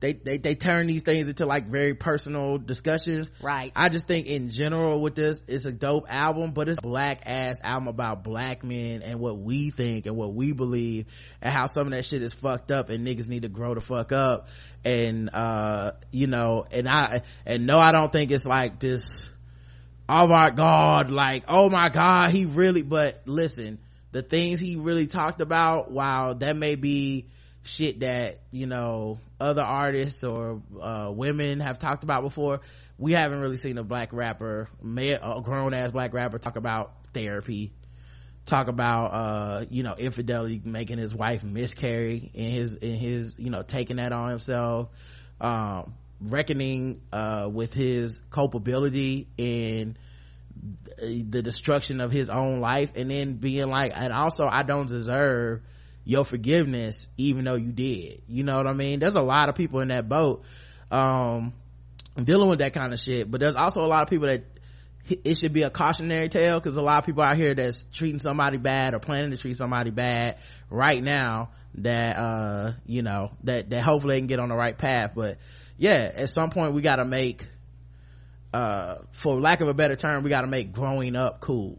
they they, they turn these things into like very personal discussions, right? I just think in general with this, it's a dope album, but it's a black ass album about black men and what we think and what we believe and how some of that shit is fucked up and niggas need to grow the fuck up. And uh you know, and I and no I don't think it's like this, oh my god, like oh my god he really, but listen, the things he really talked about, wow, that may be shit that, you know, other artists or uh women have talked about before. We haven't really seen a black rapper, a grown-ass black rapper, talk about therapy, talk about uh you know, infidelity, making his wife miscarry, in his in his you know, taking that on himself, um reckoning uh with his culpability in the destruction of his own life, and then being like, and also I don't deserve your forgiveness even though you did. You know what I mean? There's a lot of people in that boat um dealing with that kind of shit, but there's also a lot of people that it should be a cautionary tale, because a lot of people out here that's treating somebody bad or planning to treat somebody bad right now, that uh you know, that that hopefully they can get on the right path. But yeah, at some point we got to make, uh for lack of a better term, we got to make growing up cool.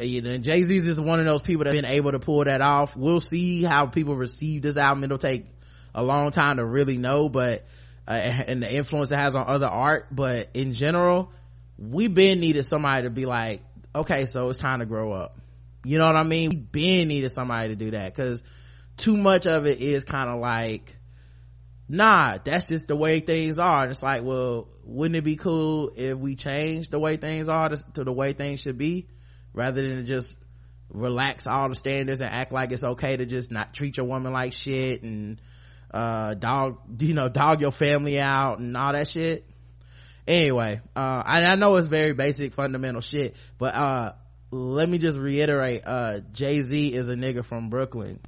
You know, Jay-Z's just one of those people that have been able to pull that off. We'll see how people receive this album. It'll take a long time to really know, but uh, and the influence it has on other art. But in general, we been needed somebody to be like, okay, so it's time to grow up. You know what I mean? We been needed somebody to do that, because too much of it is kind of like, nah, that's just the way things are. And it's like, well, wouldn't it be cool if we changed the way things are to, to the way things should be, rather than just relax all the standards and act like it's okay to just not treat your woman like shit and uh dog you know dog your family out and all that shit. Anyway, uh I, I know it's very basic fundamental shit, but uh let me just reiterate, uh Jay-Z is a nigga from Brooklyn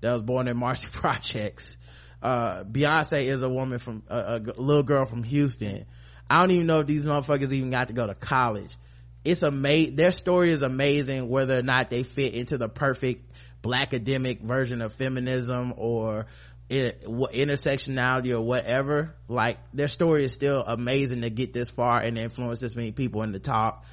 that was born in Marcy Projects. uh Beyonce is a woman from uh, a little girl from Houston. I don't even know if these motherfuckers even got to go to college. It's amazing. Their story is amazing, whether or not they fit into the perfect black academic version of feminism or it, what, intersectionality or whatever. Like, their story is still amazing to get this far and influence this many people in the talk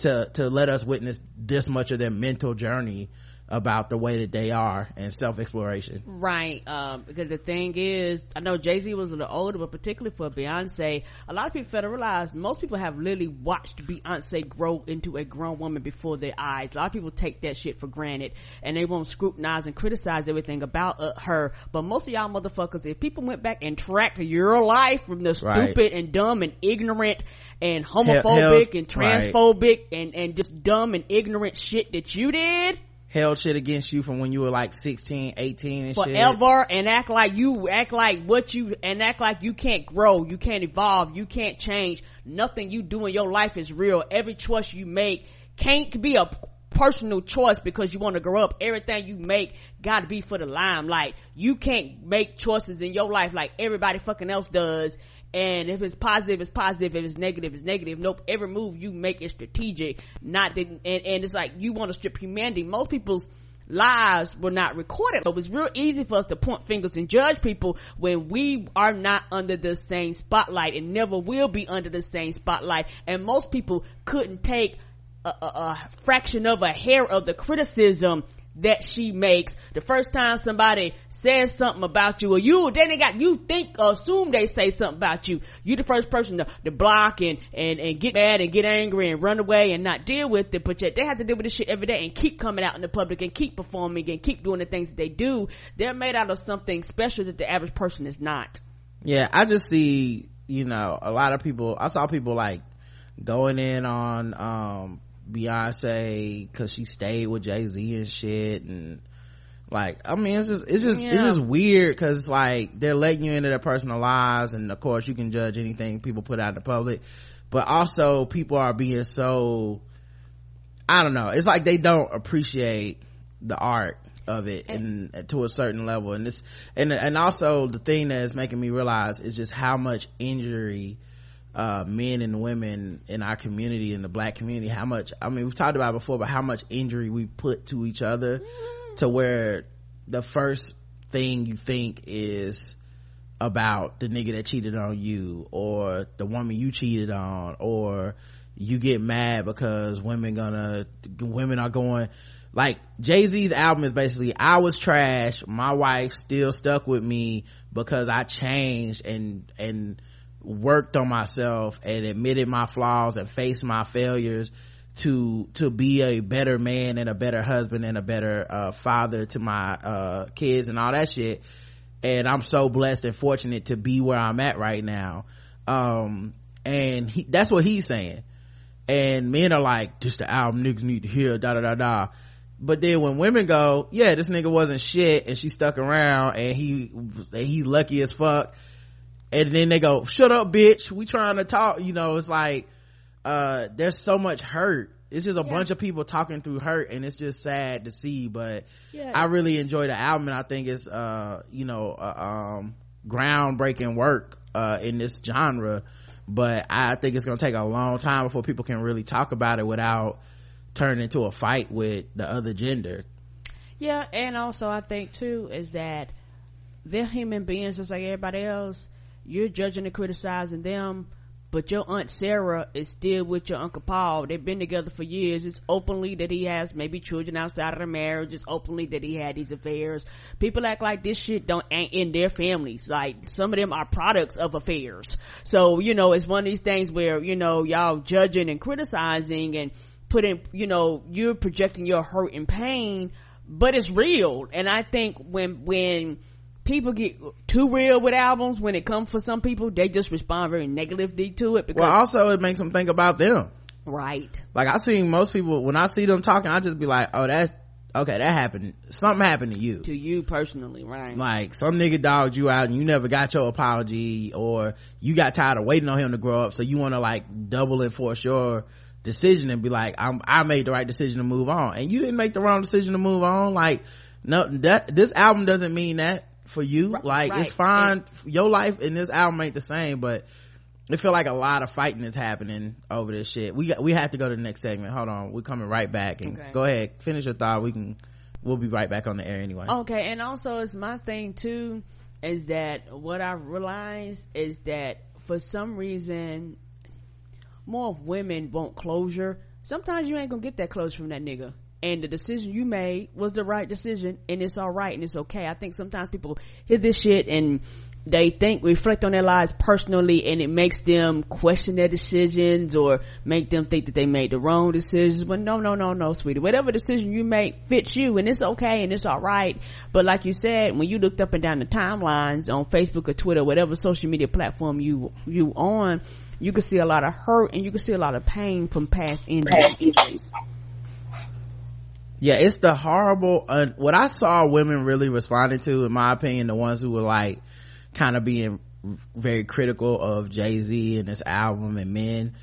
to to let us witness this much of their mental journey about the way that they are and self-exploration, right? Um because the thing is, I know Jay-Z was a little older, but particularly for Beyonce, a lot of people fail to realize most people have literally watched Beyonce grow into a grown woman before their eyes. A lot of people take that shit for granted and they won't scrutinize and criticize everything about uh, her. But most of y'all motherfuckers, if people went back and tracked your life from the stupid, right, and dumb and ignorant and homophobic Hell, and transphobic, right, and and just dumb and ignorant shit that you did, held shit against you from when you were like sixteen, eighteen and shit. Forever, and act like you, act like what you, and act like you can't grow, you can't evolve, you can't change. Nothing you do in your life is real. Every choice you make can't be a personal choice because you want to grow up. Everything you make gotta be for the limelight. You can't make choices in your life like everybody fucking else does. And if it's positive, it's positive. If it's negative, it's negative. Nope. Every move you make is strategic. Not that, and, and it's like you want to strip humanity. Most people's lives were not recorded. So it was real easy for us to point fingers and judge people when we are not under the same spotlight and never will be under the same spotlight. And most people couldn't take a, a, a fraction of a hair of the criticism that she makes. The first time somebody says something about you, or you then they got you think or assume they say something about you, you the first person to, to block and and and get mad and get angry and run away and not deal with it. But yet they have to deal with this shit every day and keep coming out in the public and keep performing and keep doing the things that they do. They're made out of something special that the average person is not. Yeah, I just see, you know, a lot of people. I saw people like going in on um Beyonce because she stayed with Jay-Z and shit, and like I mean it's just it's just yeah. it's just weird because like they're letting you into their personal lives, and of course you can judge anything people put out in the public, but also people are being so, I don't know, it's like they don't appreciate the art of it and, and to a certain level. And this and and also the thing that's making me realize is just how much injury uh men and women in our community, in the black community, how much, I mean we've talked about it before, but how much injury we put to each other, mm. to where the first thing you think is about the nigga that cheated on you or the woman you cheated on, or you get mad because women gonna women are going like, Jay-Z's album is basically, I was trash, my wife still stuck with me because I changed and and worked on myself and admitted my flaws and faced my failures to to be a better man and a better husband and a better uh father to my uh kids and all that shit. And I'm so blessed and fortunate to be where I'm at right now. Um and he, that's what he's saying. And men are like, just the album niggas need to hear, da da da da. But then when women go, yeah, this nigga wasn't shit and she stuck around and he he's lucky as fuck. And then they go, shut up, bitch, we trying to talk. You know, it's like, uh, there's so much hurt. It's just a yeah. bunch of people talking through hurt, and it's just sad to see. But yeah. I really enjoy the album, and I think it's, uh, you know, uh, um, groundbreaking work, uh, in this genre. But I think it's going to take a long time before people can really talk about it without turning into a fight with the other gender. Yeah. And also I think too, is that they're human beings just like everybody else. You're judging and criticizing them, but your Aunt Sarah is still with your Uncle Paul. They've been together for years. It's openly that he has maybe children outside of their marriage. It's openly that he had these affairs. People act like this shit don't ain't in their families. Like, some of them are products of affairs. So, you know, it's one of these things where, you know, y'all judging and criticizing and putting, you know, you're projecting your hurt and pain, but it's real. And I think when, when, people get too real with albums, when it comes for some people, they just respond very negatively to it because, well, also it makes them think about them, right? Like, I seen most people, when I see them talking, I just be like, oh, that's okay, that happened, something happened to you to you personally, right? Like, some nigga dogged you out and you never got your apology, or you got tired of waiting on him to grow up, so you want to like double enforce your decision and be like, I'm, I made the right decision to move on, and you didn't make the wrong decision to move on. Like, no, that this album doesn't mean that for you, right, like right. It's fine, yeah. Your life in this album ain't the same, but it feel like a lot of fighting is happening over this shit. We got, we have to go to the next segment. Hold on, we're coming right back. And okay. Go ahead, finish your thought. We can, we'll be right back on the air anyway. Okay, and also it's my thing too, is that what I realized is that for some reason, more women want closure. Sometimes you ain't gonna get that closure from that nigga. And the decision you made was the right decision, and it's all right, and it's okay. I think sometimes people hear this shit and they think, reflect on their lives personally, and it makes them question their decisions or make them think that they made the wrong decisions. But no, no, no, no, sweetie. Whatever decision you make fits you, and it's okay, and it's all right. But like you said, when you looked up and down the timelines on Facebook or Twitter, whatever social media platform you you on, you can see a lot of hurt and you can see a lot of pain from past injuries. Yeah, it's the horrible uh, what I saw women really responding to, in my opinion, the ones who were like kind of being very critical of Jay-Z and this album, and men,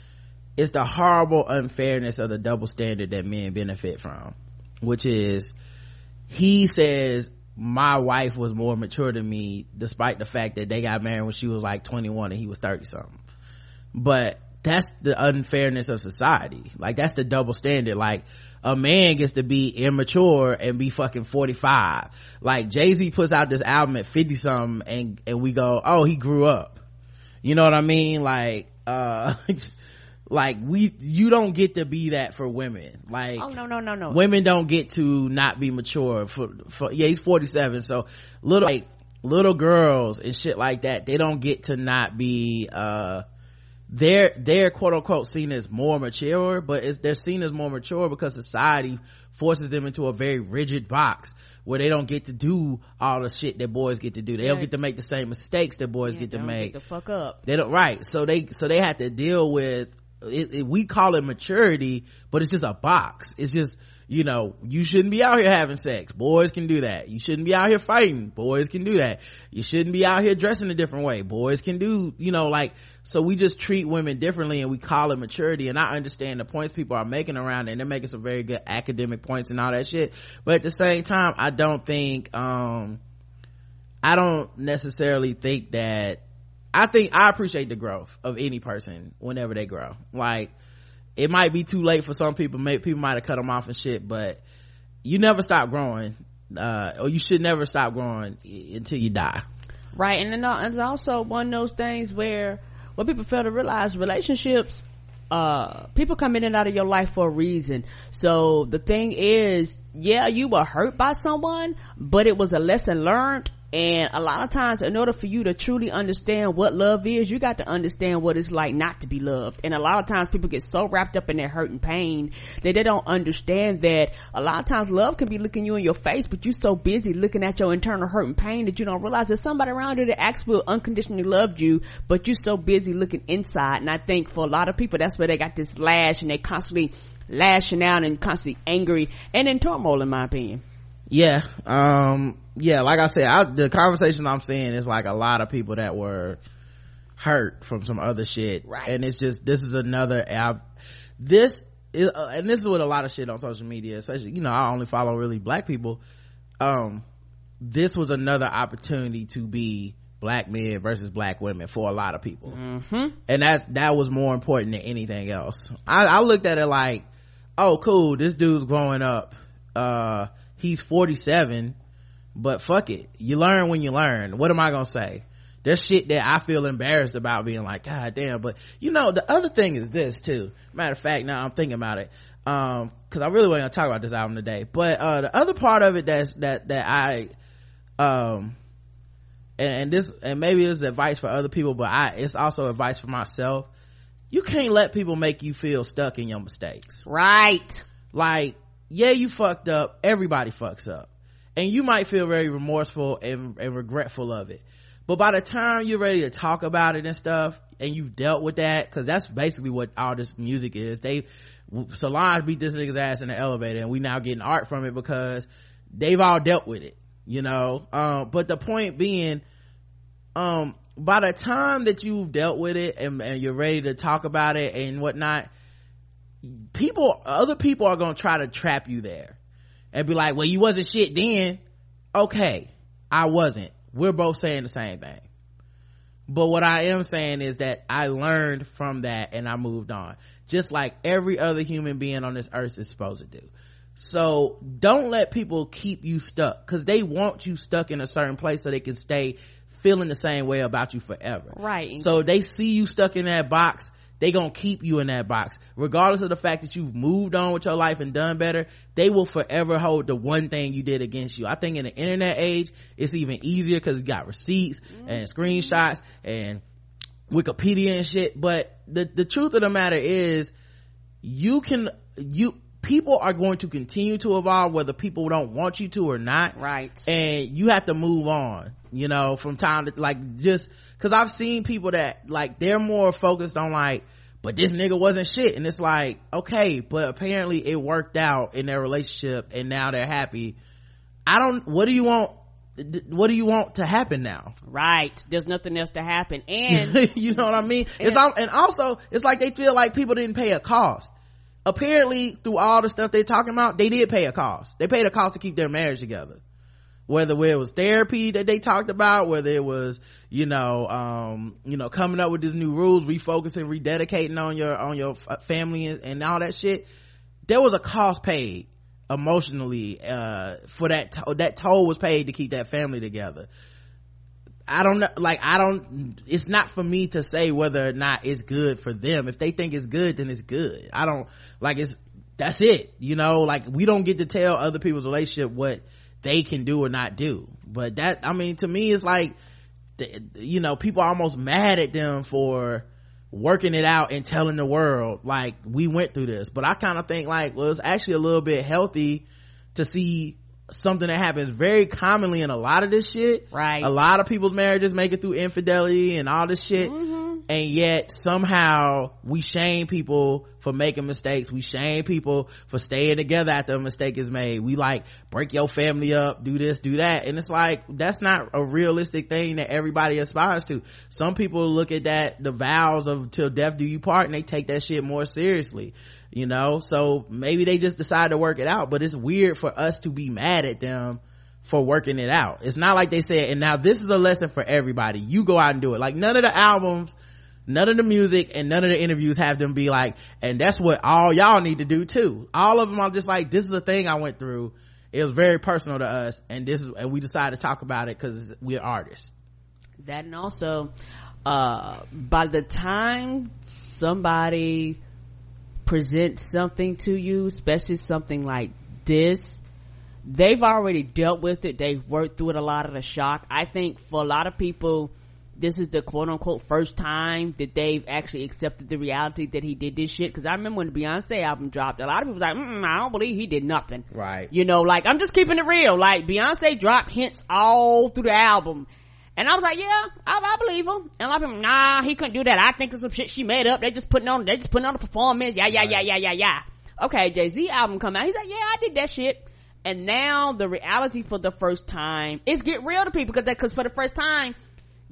it's the horrible unfairness of the double standard that men benefit from, which is, he says my wife was more mature than me despite the fact that they got married when she was like twenty-one and he was thirty something, but that's the unfairness of society. Like, that's the double standard. Like, a man gets to be immature and be fucking forty-five. Like, Jay-Z puts out this album at fifty something and and we go, oh, he grew up. You know what I mean? Like, uh like we you don't get to be that for women. Like, oh no no no no women don't get to not be mature for, for yeah, he's forty-seven, so little like little girls and shit like that, they don't get to not be uh they're they're quote unquote seen as more mature, but it's they're seen as more mature because society forces them into a very rigid box where they don't get to do all the shit that boys get to do. They yeah. don't get to make the same mistakes that boys yeah, get to they don't make. Get the fuck up. They don't right. So they so they have to deal with it, it, we call it maturity, but it's just a box. It's just, you know, you shouldn't be out here having sex. Boys can do that. You shouldn't be out here fighting. Boys can do that. You shouldn't be out here dressing a different way. Boys can do, you know, like, so we just treat women differently and we call it maturity. And I understand the points people are making around it, and they're making some very good academic points and all that shit. But at the same time, I don't think, um, I don't necessarily think that, I think I appreciate the growth of any person whenever they grow. Like, it might be too late for some people. Maybe people might have cut them off and shit, but you never stop growing, uh, or you should never stop growing until you die. Right. And then it's also one of those things where what people fail to realize, relationships, uh, people come in and out of your life for a reason. So the thing is, yeah, you were hurt by someone, but it was a lesson learned. And a lot of times, in order for you to truly understand what love is, you got to understand what it's like not to be loved. And a lot of times people get so wrapped up in their hurt and pain that they don't understand that a lot of times love can be looking you in your face, but you're so busy looking at your internal hurt and pain that you don't realize there's somebody around you that actually unconditionally loved you, but you're so busy looking inside. And I think for a lot of people, that's where they got this lash and they constantly lashing out and constantly angry and in turmoil, in my opinion. Yeah, um, yeah, like I said, I, the conversation I'm seeing is like a lot of people that were hurt from some other shit. Right. And it's just, this is another, I, this is, uh, and this is what a lot of shit on social media, especially, you know, I only follow really black people. Um, this was another opportunity to be black men versus black women for a lot of people. Mm-hmm. And that's, that was more important than anything else. I, I looked at it like, oh, cool, this dude's growing up, uh, he's forty-seven, but fuck it, you learn when you learn. What am I gonna say? There's shit that I feel embarrassed about being like, god damn. But you know, the other thing is this too, matter of fact, now I'm thinking about it, um because I really wasn't gonna talk about this album today, but uh the other part of it that's that that I um and, and this and maybe it's advice for other people, but I it's also advice for myself. You can't let people make you feel stuck in your mistakes. Right. Like, yeah, you fucked up. Everybody fucks up. And you might feel very remorseful and, and regretful of it. But by the time you're ready to talk about it and stuff, and you've dealt with that, because that's basically what all this music is. They, Solange beat this nigga's ass in the elevator, and we now getting art from it because they've all dealt with it, you know? Um, but the point being, um, by the time that you've dealt with it and, and you're ready to talk about it and whatnot, people other people are gonna try to trap you there and be like, well, you wasn't shit then. Okay, I wasn't. We're both saying the same thing, but what I am saying is that I learned from that and I moved on, just like every other human being on this earth is supposed to do. So don't let people keep you stuck, because they want you stuck in a certain place so they can stay feeling the same way about you forever. Right. So they see you stuck in that box, they gonna keep you in that box regardless of the fact that you've moved on with your life and done better. They will forever hold the one thing you did against you. I think in the internet age it's even easier because you got receipts mm-hmm. and screenshots and Wikipedia and shit, but the the truth of the matter is you can you people are going to continue to evolve whether people don't want you to or not. Right. And you have to move on, you know, from time to, like, just because I've seen people that, like, they're more focused on like, but this nigga wasn't shit, and it's like, okay, but apparently it worked out in their relationship and now they're happy. I don't what do you want what do you want to happen now? Right. There's nothing else to happen. And you know what I mean? And, it's and also it's like they feel like people didn't pay a cost. Apparently through all the stuff they're talking about, they did pay a cost. They paid a cost to keep their marriage together, whether it was therapy that they talked about, whether it was, you know, um, you know, coming up with these new rules, refocusing, rededicating on your, on your family and, and all that shit. There was a cost paid emotionally, uh, for that, to- that toll was paid to keep that family together. I don't know, like, I don't, it's not for me to say whether or not it's good for them. If they think it's good, then it's good. I don't, like, it's, that's it, you know, like, we don't get to tell other people's relationship what they can do or not do. But that, I mean, to me, it's like, you know, people are almost mad at them for working it out and telling the world, like, we went through this. But I kind of think, like, well, it's actually a little bit healthy to see something that happens very commonly in a lot of this shit. Right. A lot of people's marriages make it through infidelity and all this shit. Mm-hmm. And yet somehow we shame people for making mistakes. We shame people for staying together after a mistake is made. We like break your family up, do this, do that. And it's like, that's not a realistic thing that everybody aspires to. Some people look at that, the vows of till death do you part, and they take that shit more seriously, you know? So maybe they just decide to work it out, but it's weird for us to be mad at them for working it out. It's not like they said, and now this is a lesson for everybody. You go out and do it. Like, none of the albums, none of the music, and none of the interviews have them be like, and that's what all y'all need to do too. All of them are just like, this is a thing I went through. It was very personal to us, and this is, and we decided to talk about it because we're artists. That, and also, uh, by the time somebody presents something to you, especially something like this, they've already dealt with it. They've worked through it, a lot of the shock. I think for a lot of people, this is the quote unquote first time that they've actually accepted the reality that he did this shit. Cause I remember when the Beyonce album dropped, a lot of people was like, mm, I don't believe he did nothing. Right. You know, like, I'm just keeping it real. Like, Beyonce dropped hints all through the album. And I was like, yeah, I, I believe him. And a lot of people, nah, he couldn't do that. I think it's some shit she made up. They just putting on, they just putting on a performance. Yeah, yeah, right. yeah, yeah, yeah, yeah. Okay. Jay-Z album come out. He's like, yeah, I did that shit. And now the reality for the first time is get real to people. Cause that, cause for the first time,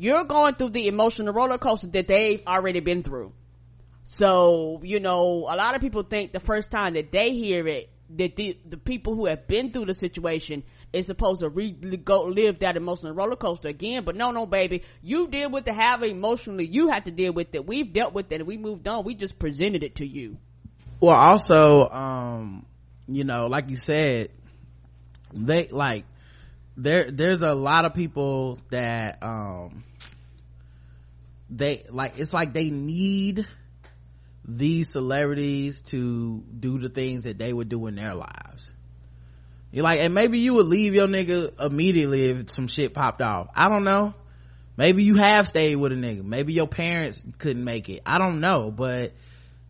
you're going through the emotional roller coaster that they've already been through. So, you know, a lot of people think the first time that they hear it, that the, the people who have been through the situation is supposed to re- go live that emotional roller coaster again. But no, no, baby, you deal with it however emotionally you have to deal with it. We've dealt with it and we moved on. We just presented it to you. Well, also, um, you know, like you said, they like, there, there's a lot of people that, um, they like, it's like they need these celebrities to do the things that they would do in their lives. You're like, and maybe you would leave your nigga immediately if some shit popped off. I don't know. Maybe you have stayed with a nigga. Maybe your parents couldn't make it. I don't know, but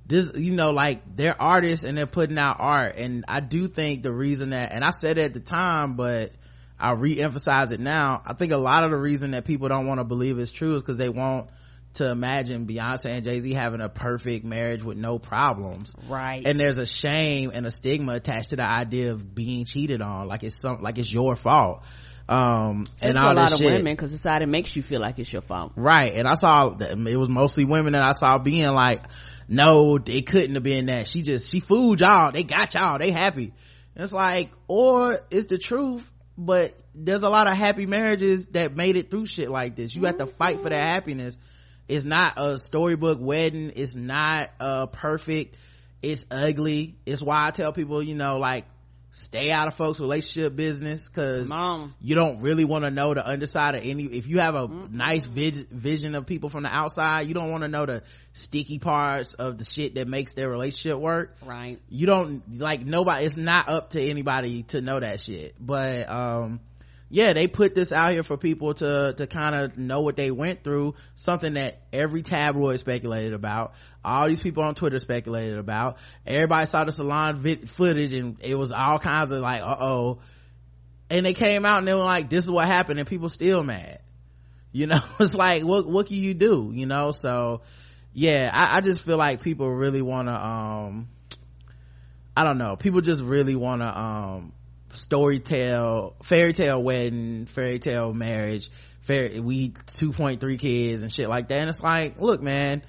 this, you know, like, they're artists and they're putting out art. And I do think the reason that, and I said it at the time, but I re-emphasize it now, I think a lot of the reason that people don't want to believe it's true is because they want to imagine Beyonce and Jay-Z having a perfect marriage with no problems. Right. And there's a shame and a stigma attached to the idea of being cheated on. Like it's some, like it's your fault. Um, That's and all for a lot of shit. Women, cause society makes you feel like it's your fault. Right. And I saw, it was mostly women that I saw being like, no, it couldn't have been that. She just, she fooled y'all. They got y'all. They happy. And it's like, or it's the truth. But there's a lot of happy marriages that made it through shit like this. You have to fight for that happiness. It's not a storybook wedding. It's not uh perfect. It's ugly. It's why I tell people, you know, like, stay out of folks' relationship business, because you don't really want to know the underside of any. If you have a mm-hmm. nice vis- vision of people from the outside, you don't want to know the sticky parts of the shit that makes their relationship work. Right. You don't, like, nobody, it's not up to anybody to know that shit. But um yeah, they put this out here for people to to kind of know what they went through, something that every tabloid speculated about, all these people on Twitter speculated about, everybody saw the salon vi- footage, and it was all kinds of like, uh-oh, and they came out and they were like, this is what happened, and people still mad, you know? It's like, what what can you do, you know? So yeah, i, I just feel like people really want to um i don't know people just really want to um story tale, fairy tale wedding, fairy tale marriage, fairy, we two point three kids and shit like that. And it's like, look, man,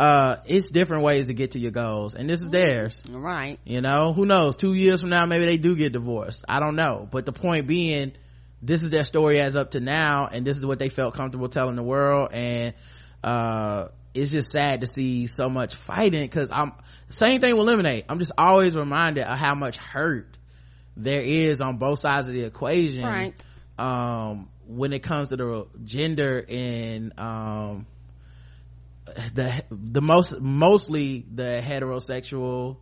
uh, it's different ways to get to your goals, and this is theirs. Right. You know, who knows? Two years from now, maybe they do get divorced. I don't know. But the point being, this is their story as up to now, and this is what they felt comfortable telling the world. And uh it's just sad to see so much fighting, because I'm same thing with Lemonade. I'm just always reminded of how much hurt there is on both sides of the equation, right? Um when it comes to the gender and um the the most mostly the heterosexual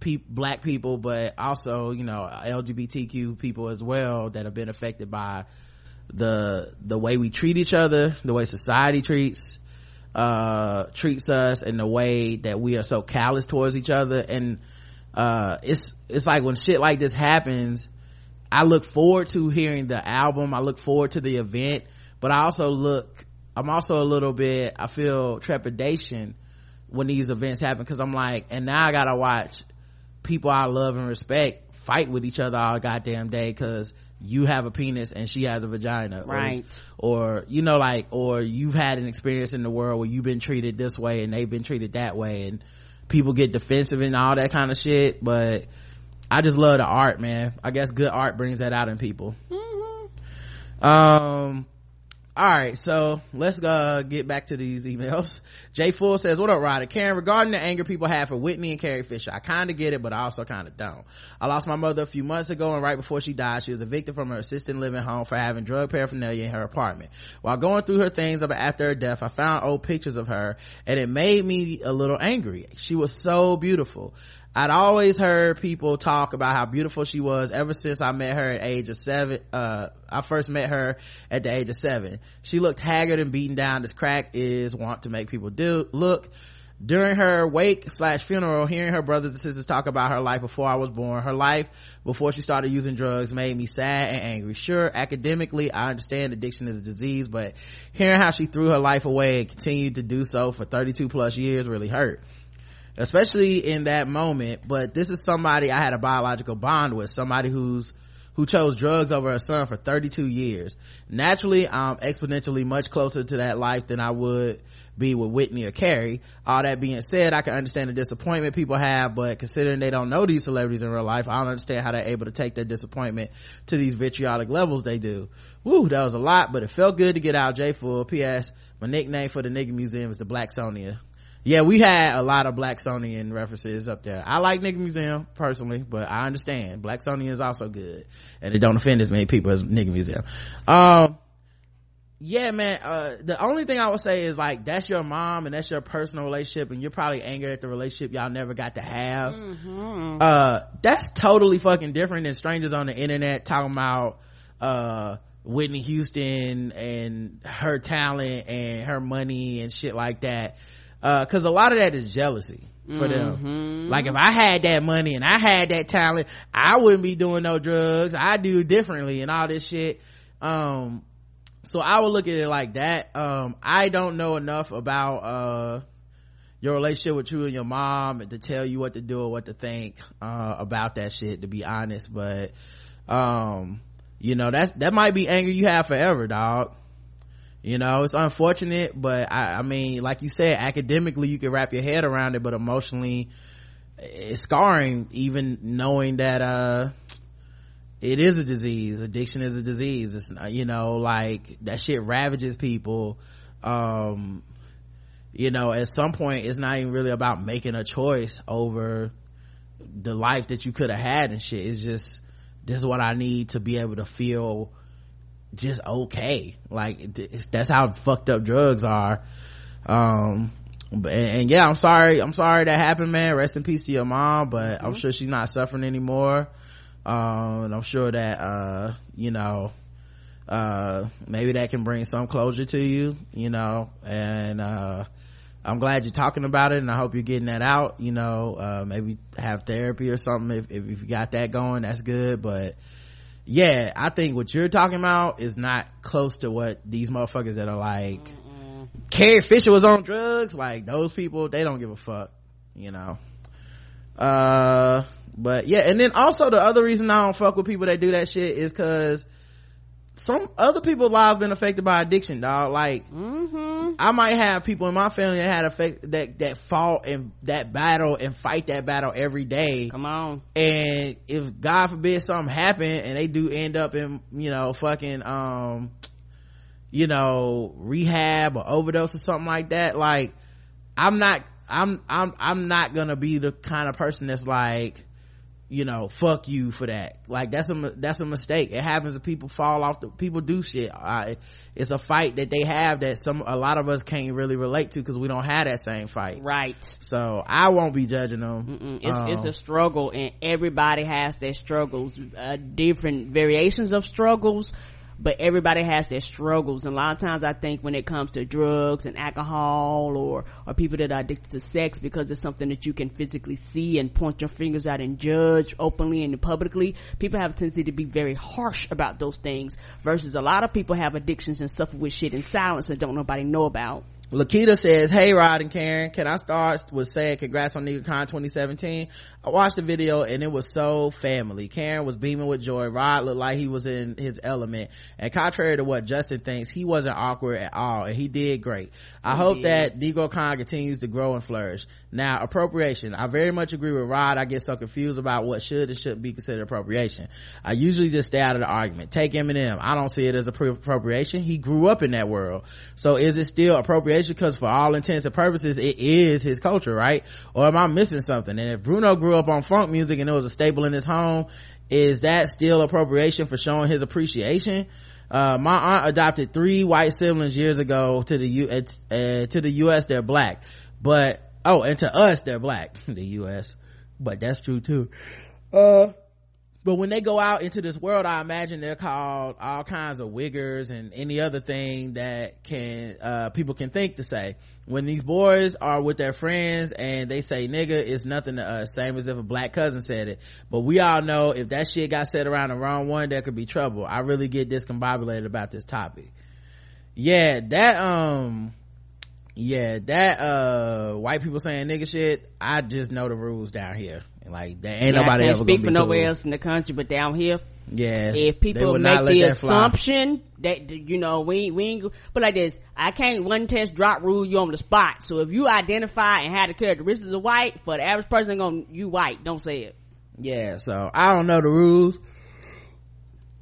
pe- black people, but also, you know, L G B T Q people as well, that have been affected by the the way we treat each other, the way society treats uh treats us, and the way that we are so callous towards each other. And uh it's it's like when shit like this happens, I look forward to hearing the album, I look forward to the event, but I also look I'm also a little bit, I feel trepidation when these events happen, because I'm like, and now I gotta watch people I love and respect fight with each other all goddamn day because you have a penis and she has a vagina, right? Or, or you know, like, or you've had an experience in the world where you've been treated this way and they've been treated that way, and people get defensive and all that kind of shit. But I just love the art, man. I guess good art brings that out in people. Mm-hmm. um All right, so let's uh, get back to these emails. Jay Full says, what up, Rod and Karen? Regarding the anger people have for Whitney and Carrie Fisher, I kind of get it, but I also kind of don't. I lost my mother a few months ago, and right before she died, she was evicted from her assisted living home for having drug paraphernalia in her apartment. While going through her things after her death, I found old pictures of her, and it made me a little angry. She was so beautiful. I'd always heard people talk about how beautiful she was ever since I met her at age of seven. Uh, I first met her at the age of seven. She looked haggard and beaten down as crack is wont to make people do look. During her wake slash funeral, hearing her brothers and sisters talk about her life before I was born, her life before she started using drugs, made me sad and angry. Sure, academically, I understand addiction is a disease, but hearing how she threw her life away and continued to do so for thirty-two plus years really hurt. Especially in that moment, but this is somebody I had a biological bond with, somebody who's who chose drugs over her son for thirty-two years. Naturally, I'm exponentially much closer to that life than I would be with Whitney or Carrie. All that being said, I can understand the disappointment people have, but considering they don't know these celebrities in real life, I don't understand how they're able to take their disappointment to these vitriolic levels they do. Woo, that was a lot, but it felt good to get out. J Fool. P S My nickname for the nigga museum is the Black Sonia. Yeah, we had a lot of Blacksonian references up there. I like Nigga Museum personally, but I understand Blacksonian is also good, and it don't offend as many people as Nigga Museum. Um, yeah, man. Uh, the only thing I would say is, like, that's your mom and that's your personal relationship, and you're probably angry at the relationship y'all never got to have. Mm-hmm. Uh, that's totally fucking different than strangers on the internet talking about uh Whitney Houston and her talent and her money and shit like that. Uh, cause a lot of that is jealousy for them. Mm-hmm. Like, if I had that money and I had that talent, I wouldn't be doing no drugs. I do differently and all this shit. Um, so I would look at it like that. Um, I don't know enough about, uh, your relationship with you and your mom to tell you what to do or what to think, uh, about that shit, to be honest. But, um, you know, that's, that might be anger you have forever, dog. You know, it's unfortunate, but I, I mean, like you said, academically you can wrap your head around it, but emotionally it's scarring, even knowing that uh it is a disease. Addiction is a disease. It's, you know, like, that shit ravages people. Um you know, at some point it's not even really about making a choice over the life that you could have had and shit. It's just, this is what I need to be able to feel just okay. Like, that's how fucked up drugs are. Um and, and yeah, i'm sorry i'm sorry that happened, man. Rest in peace to your mom, but mm-hmm. I'm sure she's not suffering anymore. Um and I'm sure that uh you know uh maybe that can bring some closure to you, you know. And uh I'm glad you're talking about it, and I hope you're getting that out, you know. Uh maybe have therapy or something. If, if you got that going, that's good. But yeah, I think what you're talking about is not close to what these motherfuckers that are like, mm-mm, Carrie Fisher was on drugs. Like, those people, they don't give a fuck, you know. Uh, but yeah, and then also the other reason I don't fuck with people that do that shit is because some other people's lives been affected by addiction, dog. Like, mm-hmm. I might have people in my family that had affect that that fought and that battle and fight that battle every day. Come on. And if God forbid something happened and they do end up in, you know, fucking um you know, rehab or overdose or something like that, like I'm not I'm I'm I'm not gonna be the kind of person that's like, you know, fuck you for that. Like, that's a that's a mistake. It happens to people. Fall off the people do shit. I, it's a fight that they have that some a lot of us can't really relate to because we don't have that same fight, right? So I won't be judging them. It's, um, it's a struggle, and everybody has their struggles, uh, different variations of struggles, but everybody has their struggles. And a lot of times I think when it comes to drugs and alcohol or or people that are addicted to sex, because it's something that you can physically see and point your fingers at and judge openly and publicly, people have a tendency to be very harsh about those things, versus a lot of people have addictions and suffer with shit in silence that don't nobody know about. Lakita says, hey Rod and Karen, can I start with saying congrats on NegroCon twenty seventeen? I watched the video and it was so family. Karen was beaming with joy. Rod looked like he was in his element, and contrary to what Justin thinks, he wasn't awkward at all, and he did great. I he hope did. that NegroCon continues to grow and flourish. Now, appropriation, I very much agree with Rod. I get so confused about what should and shouldn't be considered appropriation. I usually just stay out of the argument. Take Eminem, I don't see it as appropriation. He grew up in that world. So is it still appropriation? Because for all intents and purposes it is his culture, right? Or am I missing something? And if Bruno grew up on funk music and it was a staple in his home, is that still appropriation for showing his appreciation? Uh my aunt adopted three white siblings years ago. To the u uh, to the U S they're black, but oh and to us they're black the U S, but that's true too. uh But when they go out into this world, I imagine they're called all kinds of wiggers and any other thing that can, uh, people can think to say. When these boys are with their friends and they say nigga, it's nothing to us. Same as if a black cousin said it. But we all know if that shit got said around the wrong one, there could be trouble. I really get discombobulated about this topic. Yeah, that, um, yeah, that, uh, white people saying nigga shit, I just know the rules down here. Like, there ain't yeah, nobody ever speak for nowhere cool. else in the country but down here. Yeah, if people make the assumption that, that you know we we ain't, but like this, I can't one test drop rule you on the spot. So if you identify and have the characteristics of white, for the average person gonna you white, don't say it. Yeah, so I don't know the rules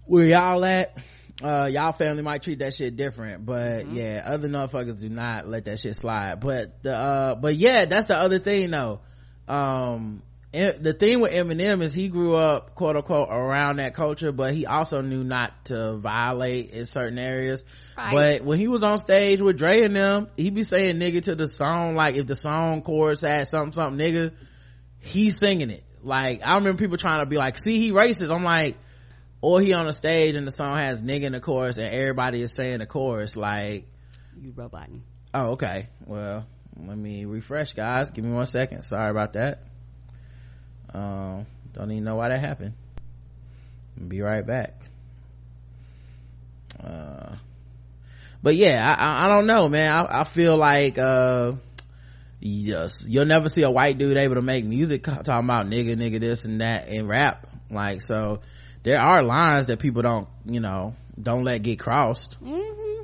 where y'all at. Uh y'all family might treat that shit different, but mm-hmm. yeah, other motherfuckers do not let that shit slide. But the uh but yeah, that's the other thing though. um The thing with Eminem is he grew up, quote unquote, around that culture, but he also knew not to violate in certain areas. Right. But when he was on stage with Dre and them, he be saying nigga to the song. Like, if the song chorus had something, something nigga, he's singing it. Like, I remember people trying to be like, see, he racist. I'm like, or he on the stage and the song has nigga in the chorus and everybody is saying the chorus. Like, you robot. Oh, okay. Well, let me refresh, guys. Give me one second. Sorry about that. Um, don't even know why that happened. Be right back. Uh, but yeah, I, I, I don't know, man. I, I feel like, uh, yes, you'll never see a white dude able to make music talking about nigga, nigga, this and that and rap. Like, so there are lines that people don't, you know, don't let get crossed. Mm-hmm.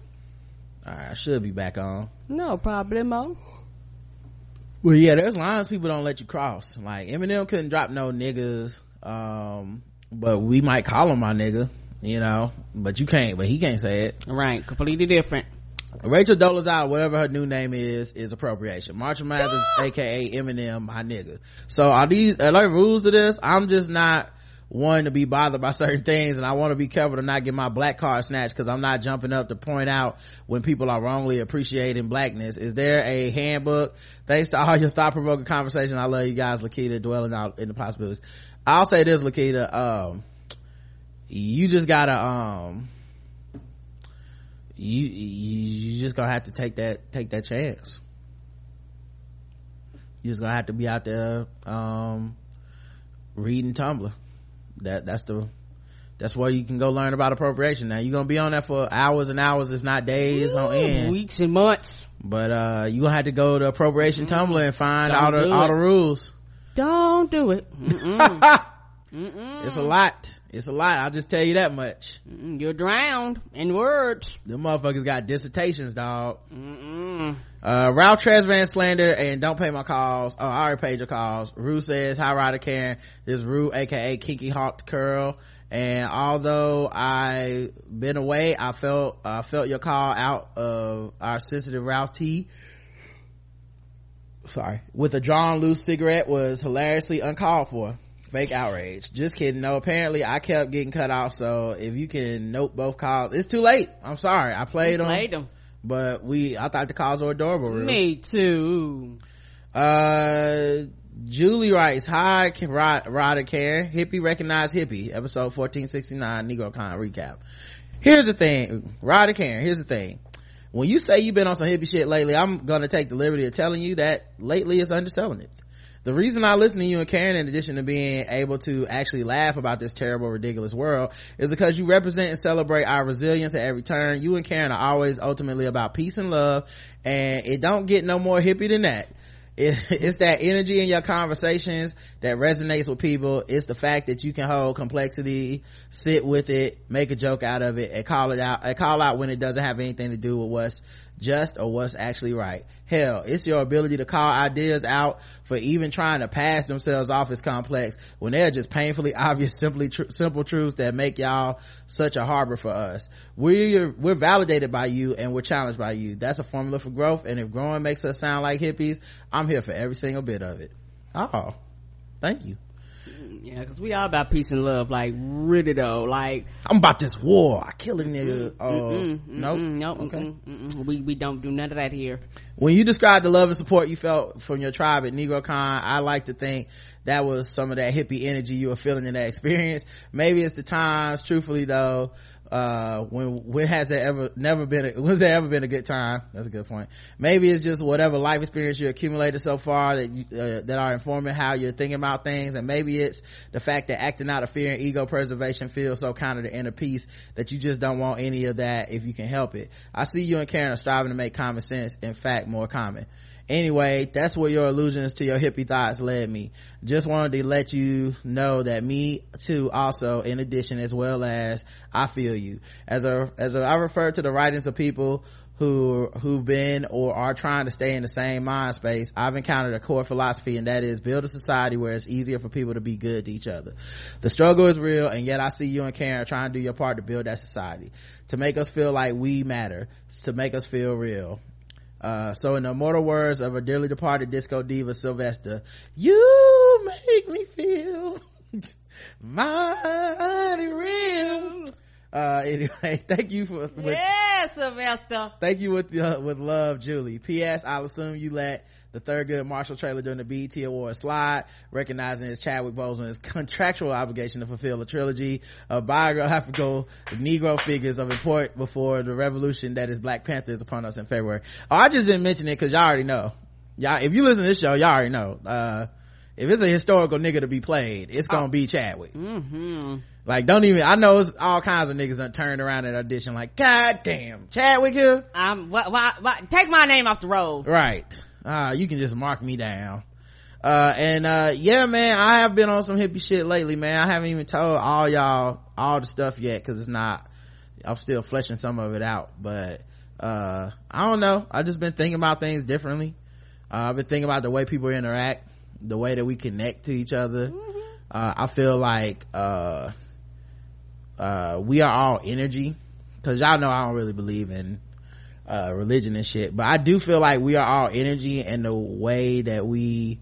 All right, I should be back on. No problemo. Well, yeah, there's lines people don't let you cross. Like, Eminem couldn't drop no niggas, um, but we might call him my nigga, you know, but you can't, but he can't say it. Right, completely different. Rachel Dolezal, whatever her new name is, is appropriation. Marshall Mathers, A K A Eminem, my nigga. So are these, are there rules to this? I'm just not one to be bothered by certain things, and I want to be careful to not get my black card snatched because I'm not jumping up to point out when people are wrongly appreciating blackness. Is there a handbook? Thanks to all your thought-provoking conversations. I love you guys, Lakita, dwelling out in the possibilities. I'll say this, Lakita, um you just gotta um you you just gonna have to take that take that chance. You're just gonna have to be out there um reading Tumblr. that that's the that's where you can go learn about appropriation. Now you're gonna be on that for hours and hours, if not days. Ooh, on end, weeks and months. But uh you gonna have to go to appropriation mm-hmm. Tumblr and find don't all the all the rules. Don't do it. Mm-mm. Mm-mm. It's a lot. It's a lot, I'll just tell you that much. You're drowned in words. Them motherfuckers got dissertations, dog. Mm-mm. Uh, Ralph Tresvant slander and don't pay my calls. Oh, I already paid your calls. Rue says, hi Ryder Karen. This is Rue, aka Kinky Hawk Curl. And although I been away, I felt, I uh, felt your call out of our sensitive Ralph T. Sorry. With a drawn loose cigarette was hilariously uncalled for. Fake outrage. Just kidding. No, apparently I kept getting cut off. So if you can note both calls, it's too late. I'm sorry. I played them. Played them. But we, I thought the calls were adorable. Really. Me too. Uh, Julie writes, hi, Rod, Rod and Karen. Hippie Recognize Hippie. Episode fourteen sixty-nine, NegroCon recap. Here's the thing, Rod and Karen, here's the thing. When you say you've been on some hippie shit lately, I'm gonna take the liberty of telling you that lately is underselling it. The reason I listen to you and Karen, in addition to being able to actually laugh about this terrible, ridiculous world, is because you represent and celebrate our resilience at every turn. You and Karen are always ultimately about peace and love, and it don't get no more hippie than that. It's that energy in your conversations that resonates with people. It's the fact that you can hold complexity, sit with it, make a joke out of it, and call it out, and call out when it doesn't have anything to do with what's just or what's actually right. Hell, it's your ability to call ideas out for even trying to pass themselves off as complex when they're just painfully obvious, simply tr- simple truths that make y'all such a harbor for us. We're we're validated by you and we're challenged by you. That's a formula for growth, and if growing makes us sound like hippies, I'm here for every single bit of it. Oh, thank you. Yeah, because we all about peace and love, like, really though. Like, I'm about this war, I kill a nigga. Oh, nope, nope. Okay. Mm-mm, we we don't do none of that here. When you described the love and support you felt from your tribe at NegroCon, I like to think that was some of that hippie energy you were feeling in that experience. Maybe it's the times. Truthfully though, uh when when has there ever never been a, was there ever been a good time? That's a good point. Maybe it's just whatever life experience you accumulated so far that you, uh, that are informing how you're thinking about things, and maybe it's the fact that acting out of fear and ego preservation feels so counter to inner peace that you just don't want any of that if you can help it. I see you and Karen are striving to make common sense, in fact, more common. Anyway, that's where your allusions to your hippie thoughts led me. Just wanted to let you know that me too, also, in addition, as well as I feel you. As a, as a, I refer to the writings of people who, who've been or are trying to stay in the same mind space. I've encountered a core philosophy, and that is build a society where it's easier for people to be good to each other. The struggle is real, and yet I see you and Karen trying to do your part to build that society, to make us feel like we matter, to make us feel real. Uh, so in the immortal words of a dearly departed disco diva, Sylvester, you make me feel mighty real. Uh, anyway, thank you for, with, yeah, Sylvester. Thank you with, uh, with love, Julie. P S. I'll assume you let the Third Good Marshall trailer during the B E T Awards slide, recognizing his Chadwick Boseman's contractual obligation to fulfill a trilogy of biographical Negro figures of import before the revolution that is Black Panther is upon us in February. Oh, I just didn't mention it because y'all already know. Y'all, if you listen to this show, y'all already know. Uh, if it's a historical nigga to be played, it's gonna oh. be Chadwick. Mm-hmm. Like, don't even, I know it's all kinds of niggas that turned around at audition like, god damn, Chadwick here? Um, why, why, why, take my name off the road. Right. Uh you can just mark me down. Uh and uh yeah, man, I have been on some hippie shit lately, man. I haven't even told all y'all all the stuff yet because it's not, I'm still fleshing some of it out, but uh I don't know, I've just been thinking about things differently. uh, I've been thinking about the way people interact, the way that we connect to each other. Mm-hmm. uh I feel like uh uh we are all energy, because y'all know I don't really believe in uh religion and shit, but I do feel like we are all energy, and the way that we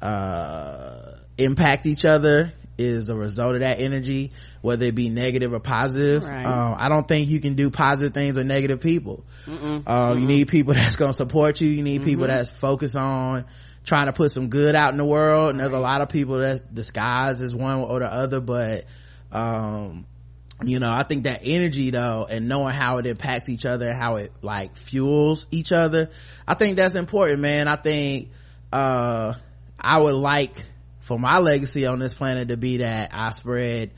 uh impact each other is a result of that energy, whether it be negative or positive. Right. um I don't think you can do positive things with negative people. Mm-mm. Uh, mm-hmm. You need people that's gonna support you, you need mm-hmm. people that's focused on trying to put some good out in the world, and there's right. a lot of people that's disguised as one or the other, but um you know, I think that energy though, and knowing how it impacts each other, how it like fuels each other, I think that's important, man. I think uh I would like for my legacy on this planet to be that I spread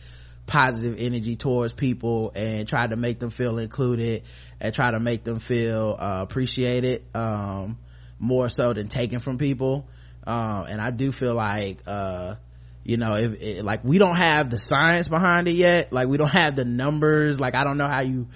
positive energy towards people and try to make them feel included and try to make them feel uh, appreciated, um more so than taken from people. Um and I do feel like uh you know, if, if like we don't have the science behind it yet, like we don't have the numbers, like I don't know how you,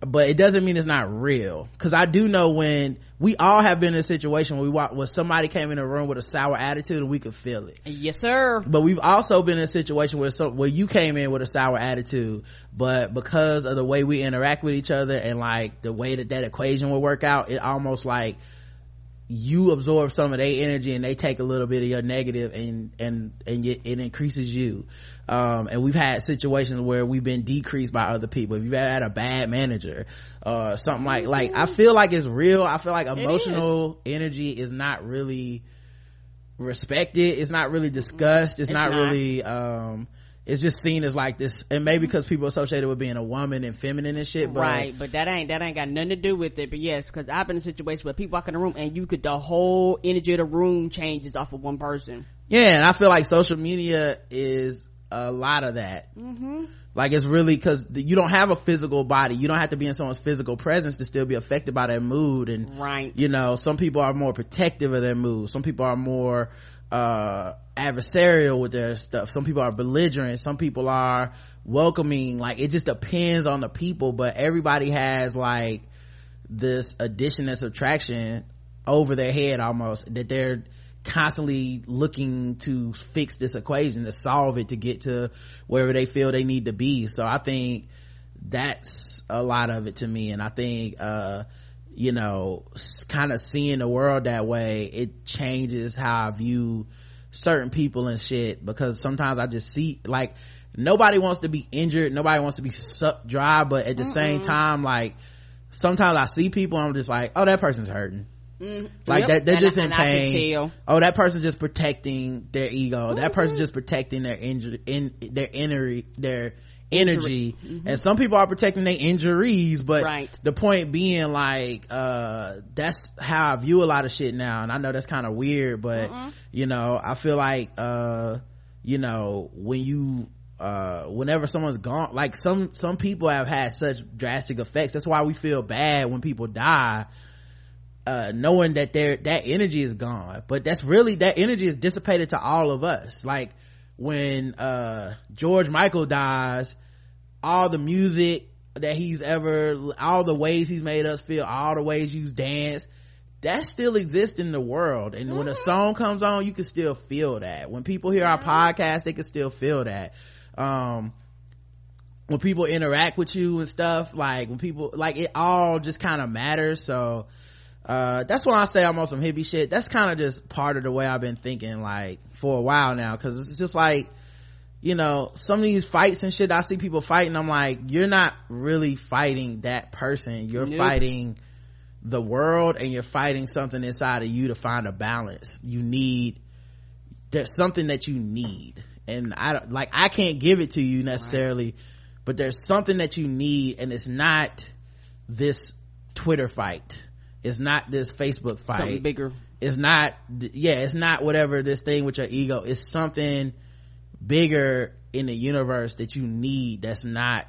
but it doesn't mean it's not real, because I do know when we all have been in a situation where we walk, where somebody came in a room with a sour attitude and we could feel it. Yes sir. But we've also been in a situation where so where you came in with a sour attitude, but because of the way we interact with each other and like the way that that equation will work out, it almost like you absorb some of their energy and they take a little bit of your negative, and and and it increases you. Um and we've had situations where we've been decreased by other people. If you've had a bad manager uh something like like I feel like it's real. I feel like emotional is. energy is not really respected, it's not really discussed, it's, it's not, not really um it's just seen as like this, and maybe because people associated with being a woman and feminine and shit, but right, but that ain't that ain't got nothing to do with it. But yes, because I've been in a situation where people walk in the room and you could, the whole energy of the room changes off of one person. Yeah, and I feel like social media is a lot of that. Mm-hmm. Like it's really, because you don't have a physical body, you don't have to be in someone's physical presence to still be affected by their mood. And right, you know, some people are more protective of their mood, some people are more uh adversarial with their stuff, some people are belligerent, some people are welcoming. Like it just depends on the people, but everybody has like this addition and subtraction over their head almost, that they're constantly looking to fix this equation, to solve it, to get to wherever they feel they need to be. So I think that's a lot of it to me, and I think uh you know, kind of seeing the world that way, it changes how I view certain people and shit, because sometimes I just see, like, nobody wants to be injured, nobody wants to be sucked dry, but at the mm-mm. same time, like, sometimes I see people and I'm just like, oh, that person's hurting. Mm-hmm. Like yep. that they're and just I, in pain. Oh, that person's just protecting their ego. Ooh. That person's just protecting their injury, in their inner, their energy. Mm-hmm. And some people are protecting their injuries, but right. the point being, like, uh that's how I view a lot of shit now. And I know that's kind of weird, but uh-uh. you know, I feel like uh you know, when you uh whenever someone's gone, like some some people have had such drastic effects, that's why we feel bad when people die, uh knowing that their that energy is gone. But that's really, that energy is dissipated to all of us. Like when uh George Michael dies, all the music that he's ever, all the ways he's made us feel, all the ways you dance, that still exists in the world. And mm-hmm. when a song comes on, you can still feel that. When people hear our podcast, they can still feel that. Um when people interact with you and stuff, like when people, like it all just kind of matters. So uh that's why I say I'm on some hippie shit. That's kind of just part of the way I've been thinking like for a while now, because it's just like, you know, some of these fights and shit I see people fighting, I'm like, you're not really fighting that person, you're nope. fighting the world, and you're fighting something inside of you to find a balance. You need, there's something that you need, and I like I can't give it to you necessarily, right. but there's something that you need, and it's not this Twitter fight, it's not this Facebook fight, something bigger. It's not, yeah, it's not whatever this thing with your ego, it's something bigger in the universe that you need, that's not,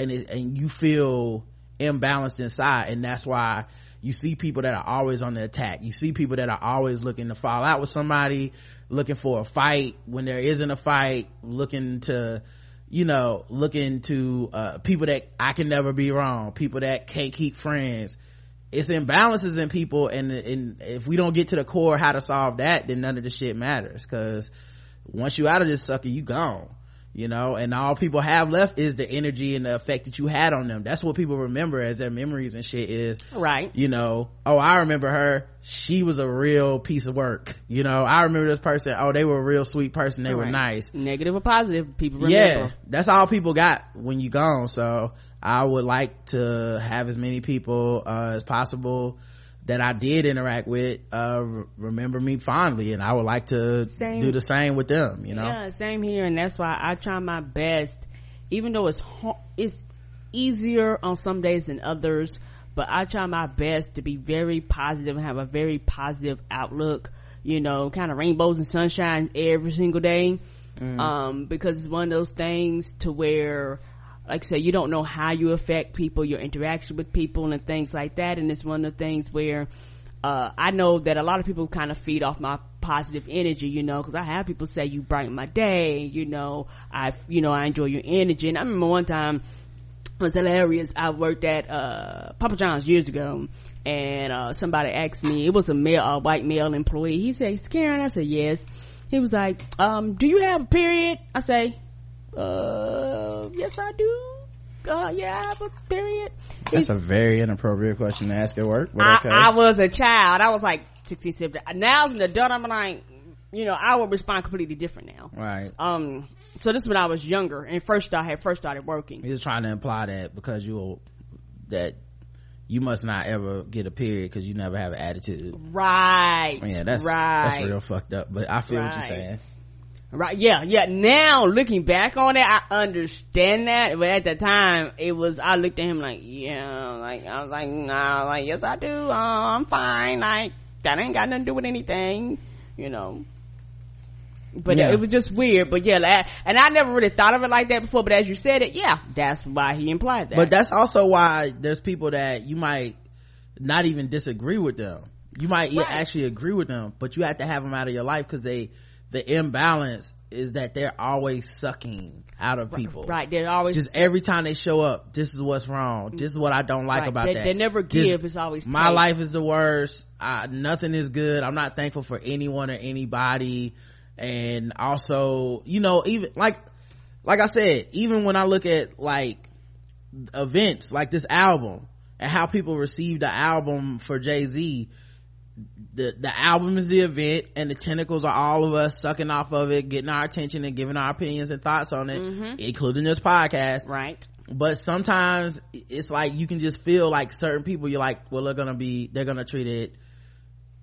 and it, and you feel imbalanced inside, and that's why you see people that are always on the attack, you see people that are always looking to fall out with somebody, looking for a fight when there isn't a fight, looking to, you know, looking to uh people that I can never be wrong, people that can't keep friends. It's imbalances in people, and, and if we don't get to the core how to solve that, then none of this shit matters, because once you out of this sucker, you gone, you know, and all people have left is the energy and the effect that you had on them. That's what people remember as their memories and shit is, right, you know, oh, I remember her, she was a real piece of work, you know, I remember this person, oh, they were a real sweet person, they all were right. nice. Negative or positive, people remember. Yeah, that's all people got when you gone. So I would like to have as many people uh, as possible that I did interact with uh, re- remember me fondly, and I would like to same. do the same with them, you know. Yeah, same here, and that's why I try my best, even though it's ho- it's easier on some days than others, but I try my best to be very positive and have a very positive outlook, you know, kind of rainbows and sunshine every single day. Mm. Um, because it's one of those things to where, like I said, you don't know how you affect people, your interaction with people and things like that. And it's one of the things where uh I know that a lot of people kind of feed off my positive energy, you know, because I have people say you brighten my day, you know, I you know I enjoy your energy. And I remember one time, it was hilarious, I worked at uh Papa John's years ago, and uh somebody asked me, it was a male a white male employee, he says, Karen, I said yes. He was like, um do you have a period? I say, uh yes I do. Uh, yeah, I have a period. That's He's, a very inappropriate question to ask at work. I, okay. I was a child. I was like sixty-seven. Now as an adult, I'm like, you know, I would respond completely different now. Right. Um. So this is when I was younger and first I had first started working. He's trying to imply that because you will, that you must not ever get a period because you never have an attitude. Right. Yeah, that's right. That's real fucked up. But I feel right. what you're saying. Right, yeah, yeah. Now looking back on it, I understand that, but at the time, it was. I looked at him like, yeah, like I was like, nah, like yes, I do. Uh, I'm fine. Like that ain't got nothing to do with anything, you know. But yeah. it, it was just weird. But yeah, like, and I never really thought of it like that before. But as you said it, yeah, that's why he implied that. But that's also why there's people that you might not even disagree with them. You might right. actually agree with them, but you have to have them out of your life because they. The imbalance is that they're always sucking out of people. Right. They're always just every time they show up, this is what's wrong. This is what I don't like right. about they, that. They never give. This, it's always my tight. Life is the worst. I, nothing is good. I'm not thankful for anyone or anybody. And also, you know, even like, like I said, even when I look at like events like this album and how people received the album for Jay-Z, the the album is the event and the tentacles are all of us sucking off of it, getting our attention and giving our opinions and thoughts on it, mm-hmm. including this podcast. Right. But sometimes it's like you can just feel like certain people, you're like, well, they're gonna be they're gonna treat it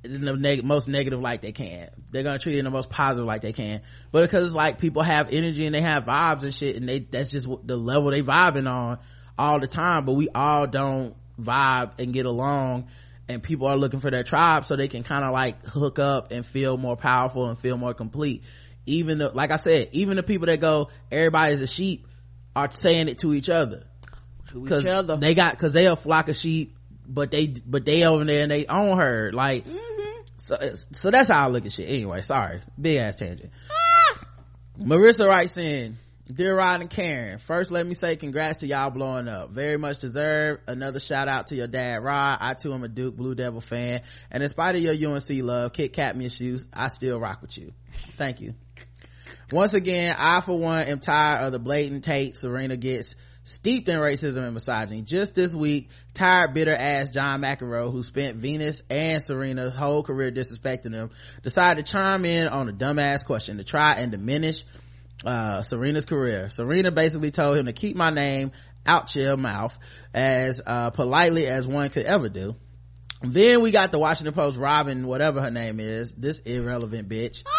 in the neg- most negative like they can, they're gonna treat it in the most positive like they can, but because it's like people have energy and they have vibes and shit, and they that's just the level they vibing on all the time. But we all don't vibe and get along, and people are looking for their tribe so they can kind of like hook up and feel more powerful and feel more complete. Even the, like I said, even the people that go, everybody's a sheep, are saying it to each other. To each other. They got, cause they a flock of sheep, but they, but they over there and they own her. Like, mm-hmm. so, so that's how I look at shit. Anyway, sorry. Big ass tangent. Ah! Marissa writes in, Dear Rod and Karen, first let me say congrats to y'all blowing up. Very much deserved. Another shout out to your dad, Rod. I too am a Duke Blue Devil fan. And in spite of your U N C love, Kit Kat me shoes, I still rock with you. Thank you. Once again, I for one am tired of the blatant hate Serena gets, steeped in racism and misogyny. Just this week, tired bitter ass John McEnroe, who spent Venus and Serena's whole career disrespecting them, decided to chime in on a dumbass question to try and diminish uh Serena's career. Serena basically told him to keep my name out your mouth as uh politely as one could ever do. Then we got the Washington Post Robin, whatever her name is, this irrelevant bitch, ah!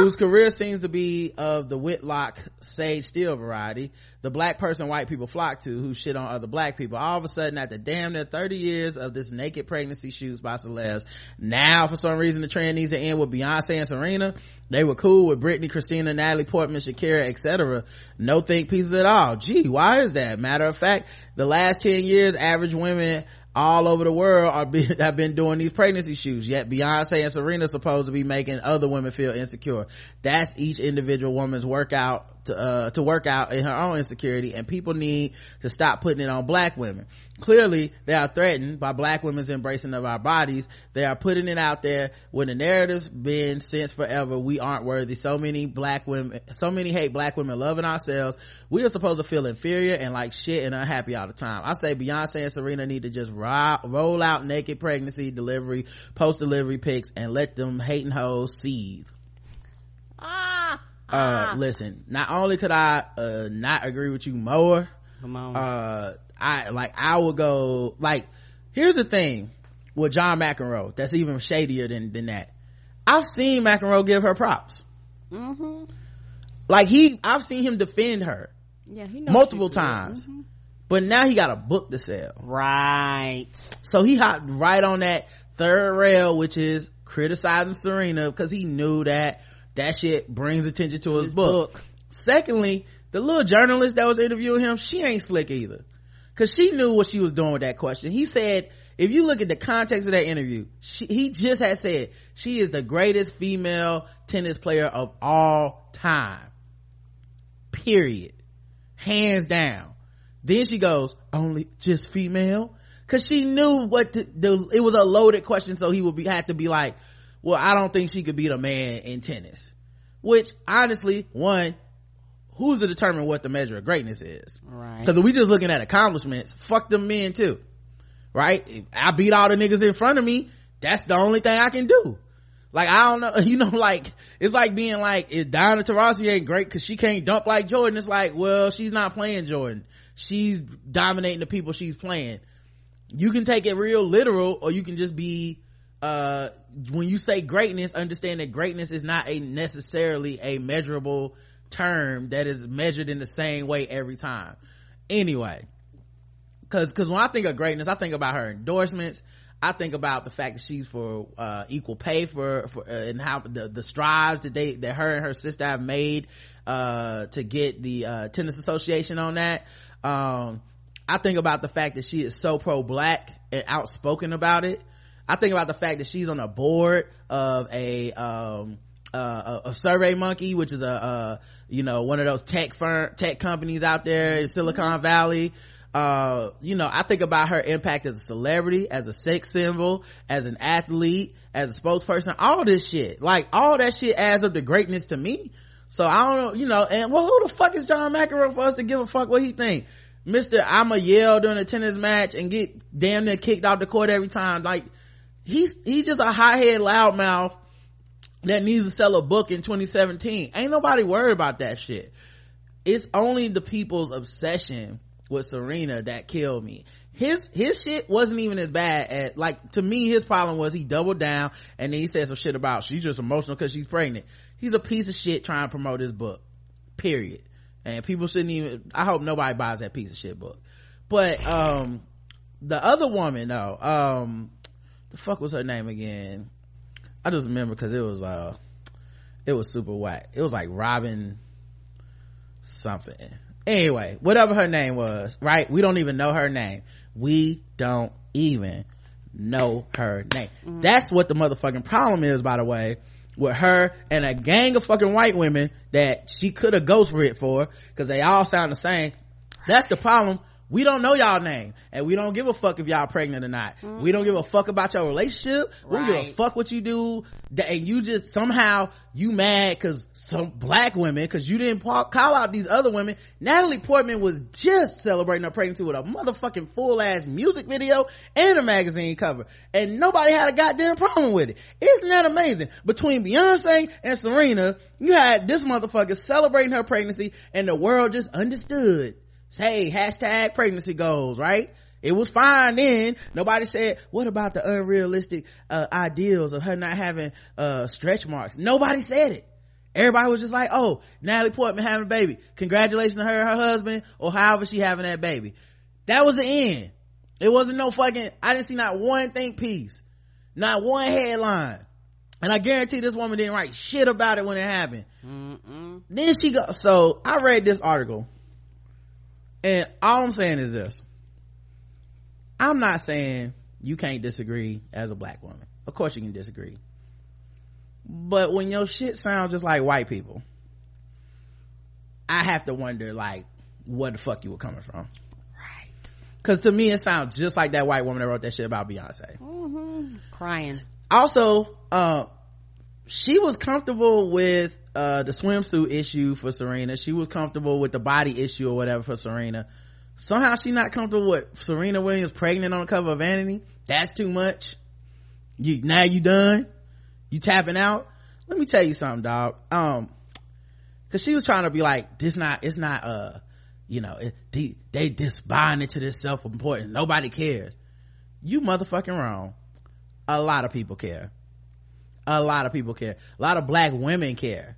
whose career seems to be of the Whitlock Sage Steele variety, the black person white people flock to, who shit on other black people. All of a sudden, after damn near thirty years of this naked pregnancy shoots by celebs, now for some reason the trend needs to end with Beyonce and Serena. They were cool with Britney, Christina, Natalie Portman, Shakira, et cetera. No think pieces at all. Gee, why is that? Matter of fact, the last ten years, average women all over the world are be, have been doing these pregnancy shoots. Yet Beyonce and Serena are supposed to be making other women feel insecure. That's each individual woman's workout to, uh, to work out in her own insecurity, and people need to stop putting it on black women. Clearly, they are threatened by black women's embracing of our bodies. They are putting it out there when the narrative's been since forever. We aren't worthy. So many black women, so many hate black women loving ourselves. We are supposed to feel inferior and like shit and unhappy all the time. I say Beyonce and Serena need to just roll out naked pregnancy, delivery, post-delivery pics, and let them hating hoes seethe. Ah, ah. Uh, listen, not only could I, uh, not agree with you more, come on. Uh, I, like, I would go, like, here's the thing with John McEnroe that's even shadier than, than that. I've seen McEnroe give her props. Mm-hmm. Like, he, I've seen him defend her. Yeah, he knows multiple times. Mm-hmm. But now he got a book to sell. Right. So he hopped right on that third rail, which is criticizing Serena, because he knew that that shit brings attention to his, his book. book. Secondly, the little journalist that was interviewing him, she ain't slick either. because she knew what she was doing with that question. He said, if you look at the context of that interview, she, he just had said she is the greatest female tennis player of all time, period, hands down. Then she goes, only just female, because she knew what the, the it was a loaded question, so he would be had to be like, well, I don't think she could beat a man in tennis, which honestly, one, who's to determine what the measure of greatness is? Right. Because if we just looking at accomplishments, fuck them men too, right? If I beat all the niggas in front of me, that's the only thing I can do. Like, I don't know, you know, like, it's like being like, is Donna Taurasi ain't great because she can't dump like Jordan? It's like, well, she's not playing Jordan. She's dominating the people she's playing. You can take it real literal, or you can just be, uh, when you say greatness, understand that greatness is not a necessarily a measurable term that is measured in the same way every time. Anyway, because, because when I think of greatness, I think about her endorsements. I think about the fact that she's for uh equal pay for, for uh, and how the, the strives that they that her and her sister have made uh to get the uh tennis association on that. um I think about the fact that she is so pro-black and outspoken about it. I think about the fact that she's on the board of a um uh a, a Survey Monkey, which is a uh you know one of those tech firm tech companies out there in Silicon Valley. Uh you know, I think about her impact as a celebrity, as a sex symbol, as an athlete, as a spokesperson, all this shit. Like, all that shit adds up to greatness to me. So I don't know, you know, and well, who the fuck is John McEnroe for us to give a fuck what he think? Mister I'ma yell during a tennis match and get damn near kicked out the court every time. Like, he's he's just a hothead loudmouth that needs to sell a book in twenty seventeen. Ain't nobody worried about that shit. It's only the people's obsession with Serena that killed me. His his shit wasn't even as bad as, like, to me his problem was he doubled down and then he said some shit about she's just emotional because she's pregnant. He's a piece of shit trying to promote his book, period, and people shouldn't even, I hope nobody buys that piece of shit book. But um the other woman though, um the fuck was her name again? I just remember because it was uh it was super whack. It was like Robin something. Anyway, whatever her name was, right? We don't even know her name. We don't even know her name. Mm-hmm. That's what the motherfucking problem is, by the way, with her and a gang of fucking white women that she could have ghost writ for, because they all sound the same. That's the problem. We don't know y'all name, and we don't give a fuck if y'all pregnant or not. Mm-hmm. We don't give a fuck about your relationship. Right. We don't give a fuck what you do. And you just somehow you mad because some black women, because you didn't call out these other women. Natalie Portman was just celebrating her pregnancy with a motherfucking full ass music video and a magazine cover, and nobody had a goddamn problem with it. Isn't that amazing? Between Beyonce and Serena, you had this motherfucker celebrating her pregnancy, and the world just understood. Hey, hashtag pregnancy goals, right? It was fine then. Nobody said, what about the unrealistic uh, ideals of her not having uh stretch marks? Nobody said it. Everybody was just like, oh, Natalie Portman having a baby, congratulations to her and her husband, or however she having that baby. That was the end. It wasn't no fucking, I didn't see not one think piece, not one headline. And I guarantee this woman didn't write shit about it when it happened. Mm-mm. Then she go, so I read this article. And all I'm saying is this. I'm not saying you can't disagree as a black woman. Of course you can disagree. But when your shit sounds just like white people, I have to wonder, like, what the fuck you were coming from. Right. Because to me, it sounds just like that white woman that wrote that shit about Beyonce. Mm-hmm. Crying. Also, uh, she was comfortable with uh the swimsuit issue for Serena. She was comfortable with the body issue or whatever for Serena. Somehow she's not comfortable with Serena Williams pregnant on the cover of Vanity. That's too much. You now you done, you tapping out. Let me tell you something, dog. Um because she was trying to be like, this not it's not uh you know it, they, they just buying into this self-important, nobody cares. You motherfucking wrong. A lot of people care. A lot of people care. A lot of black women care.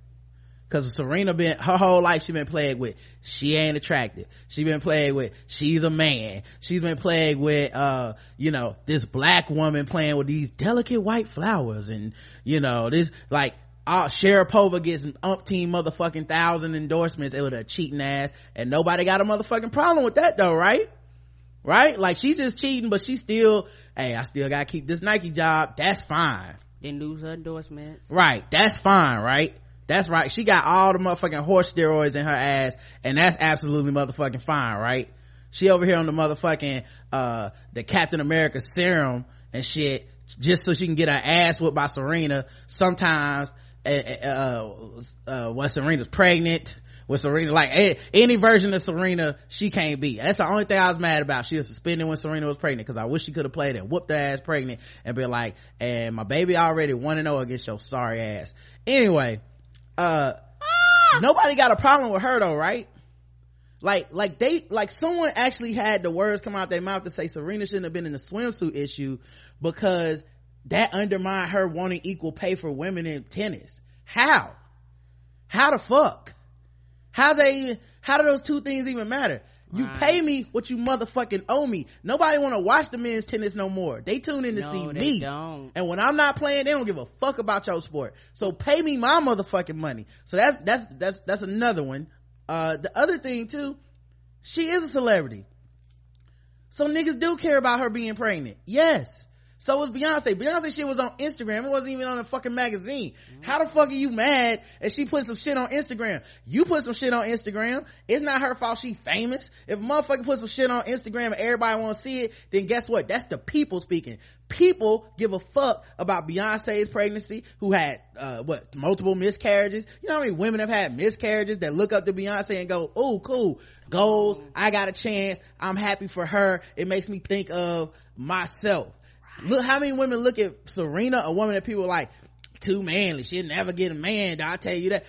Cause Serena been, her whole life she been plagued with, she ain't attractive. She been plagued with, she's a man. She's been plagued with, uh, you know, this black woman playing with these delicate white flowers and, you know, this, like, uh, Sharapova gets umpteen motherfucking thousand endorsements with a cheating ass, and nobody got a motherfucking problem with that though, right? right? Like, she just cheating, but she still, hey, I still gotta keep this Nike job. That's fine. Didn't lose her endorsements. Right. That's fine, right? That's right. She got all the motherfucking horse steroids in her ass, and that's absolutely motherfucking fine, right? She over here on the motherfucking, uh, the Captain America serum and shit, just so she can get her ass whooped by Serena sometimes, uh, uh, uh when Serena's pregnant, with Serena, like, any version of Serena, she can't be. That's the only thing I was mad about. She was suspended when Serena was pregnant, because I wish she could have played and whooped her ass pregnant and be like, and my baby already one and oh against your sorry ass. Anyway, uh, ah! Nobody got a problem with her though, right? Like, like they, like someone actually had the words come out their mouth to say Serena shouldn't have been in the swimsuit issue because that undermined her wanting equal pay for women in tennis. How? How the fuck? How they, how do those two things even matter? You wow. pay me what you motherfucking owe me. Nobody want to watch the men's tennis no more. They tune in to no, see they me. Don't. And when I'm not playing, they don't give a fuck about your sport. So pay me my motherfucking money. So that's, that's, that's, that's another one. Uh, the other thing too, she is a celebrity. So niggas do care about her being pregnant. Yes. So was Beyonce. Beyonce shit was on Instagram. It wasn't even on a fucking magazine. How the fuck are you mad if she put some shit on Instagram? You put some shit on Instagram. It's not her fault she famous. If a motherfucker put some shit on Instagram and everybody want to see it, then guess what? That's the people speaking. People give a fuck about Beyonce's pregnancy, who had, uh, what, multiple miscarriages. You know how many women have had miscarriages that look up to Beyonce and go, oh, cool. Goals. I got a chance. I'm happy for her. It makes me think of myself. Look how many women look at Serena, a woman that people are like, too manly, she'll never get a man, I'll tell you that.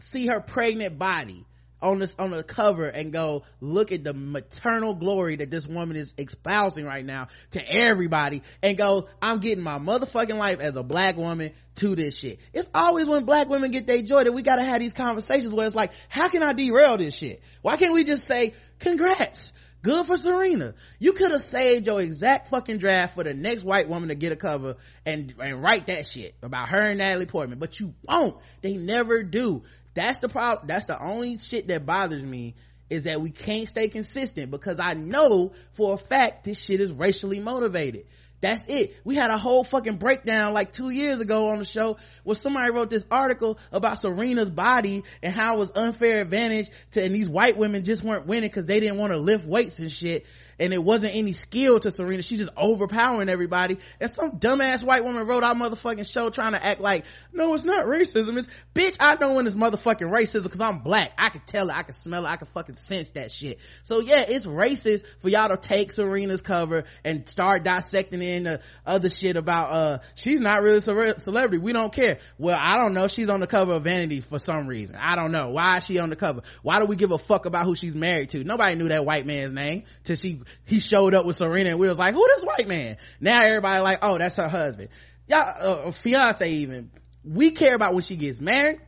See her pregnant body on this, on the cover, and go, look at the maternal glory that this woman is espousing right now to everybody, and go, I'm getting my motherfucking life as a black woman to this shit. It's always when black women get their joy that we gotta have these conversations where it's like, how can I derail this shit? Why can't we just say, congrats? Good for Serena. You could have saved your exact fucking draft for the next white woman to get a cover and, and write that shit about her and Natalie Portman, but you won't. They never do. That's the problem. That's the only shit that bothers me, is that we can't stay consistent, because I know for a fact this shit is racially motivated. That's it. We had a whole fucking breakdown like two years ago on the show where somebody wrote this article about Serena's body and how it was unfair advantage to, and these white women just weren't winning because they didn't want to lift weights and shit, and it wasn't any skill to Serena. She's just overpowering everybody. And some dumbass white woman wrote our motherfucking show trying to act like, no, it's not racism. It's, bitch, I know when it's motherfucking racism because I'm black. I can tell it. I can smell it. I can fucking sense that shit. So yeah, it's racist for y'all to take Serena's cover and start dissecting it and the other shit about uh she's not really a celebrity, we don't care. Well, I don't know, she's on the cover of Vanity for some reason. I don't know why is she on the cover. Why do we give a fuck about who she's married to? Nobody knew that white man's name till she he showed up with Serena, and we was like, who this white man? Now everybody like, oh, that's her husband, y'all, uh, fiance. Even we care about when she gets married.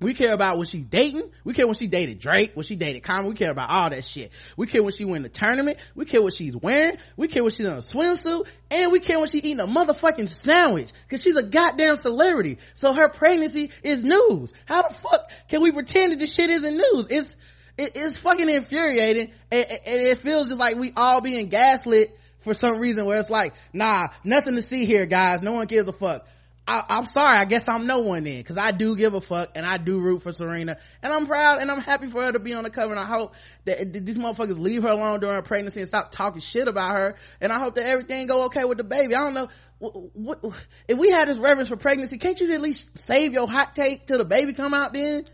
We care about when she's dating. We care when she dated Drake, when she dated Common. We care about all that shit. We care when she win the tournament. We care what she's wearing. We care when she's in a swimsuit. And we care when she's eating a motherfucking sandwich. Cause she's a goddamn celebrity. So her pregnancy is news. How the fuck can we pretend that this shit isn't news? It's, it, it's fucking infuriating. And, and it feels just like we all being gaslit for some reason, where it's like, nah, nothing to see here, guys. No one gives a fuck. I, I'm sorry, I guess I'm no one then, because I do give a fuck and I do root for Serena, and I'm proud and I'm happy for her to be on the cover, and I hope that, that these motherfuckers leave her alone during her pregnancy and stop talking shit about her, and I hope that everything go okay with the baby. I don't know, what, what, if we had this reverence for pregnancy, can't you at least save your hot take till the baby come out then?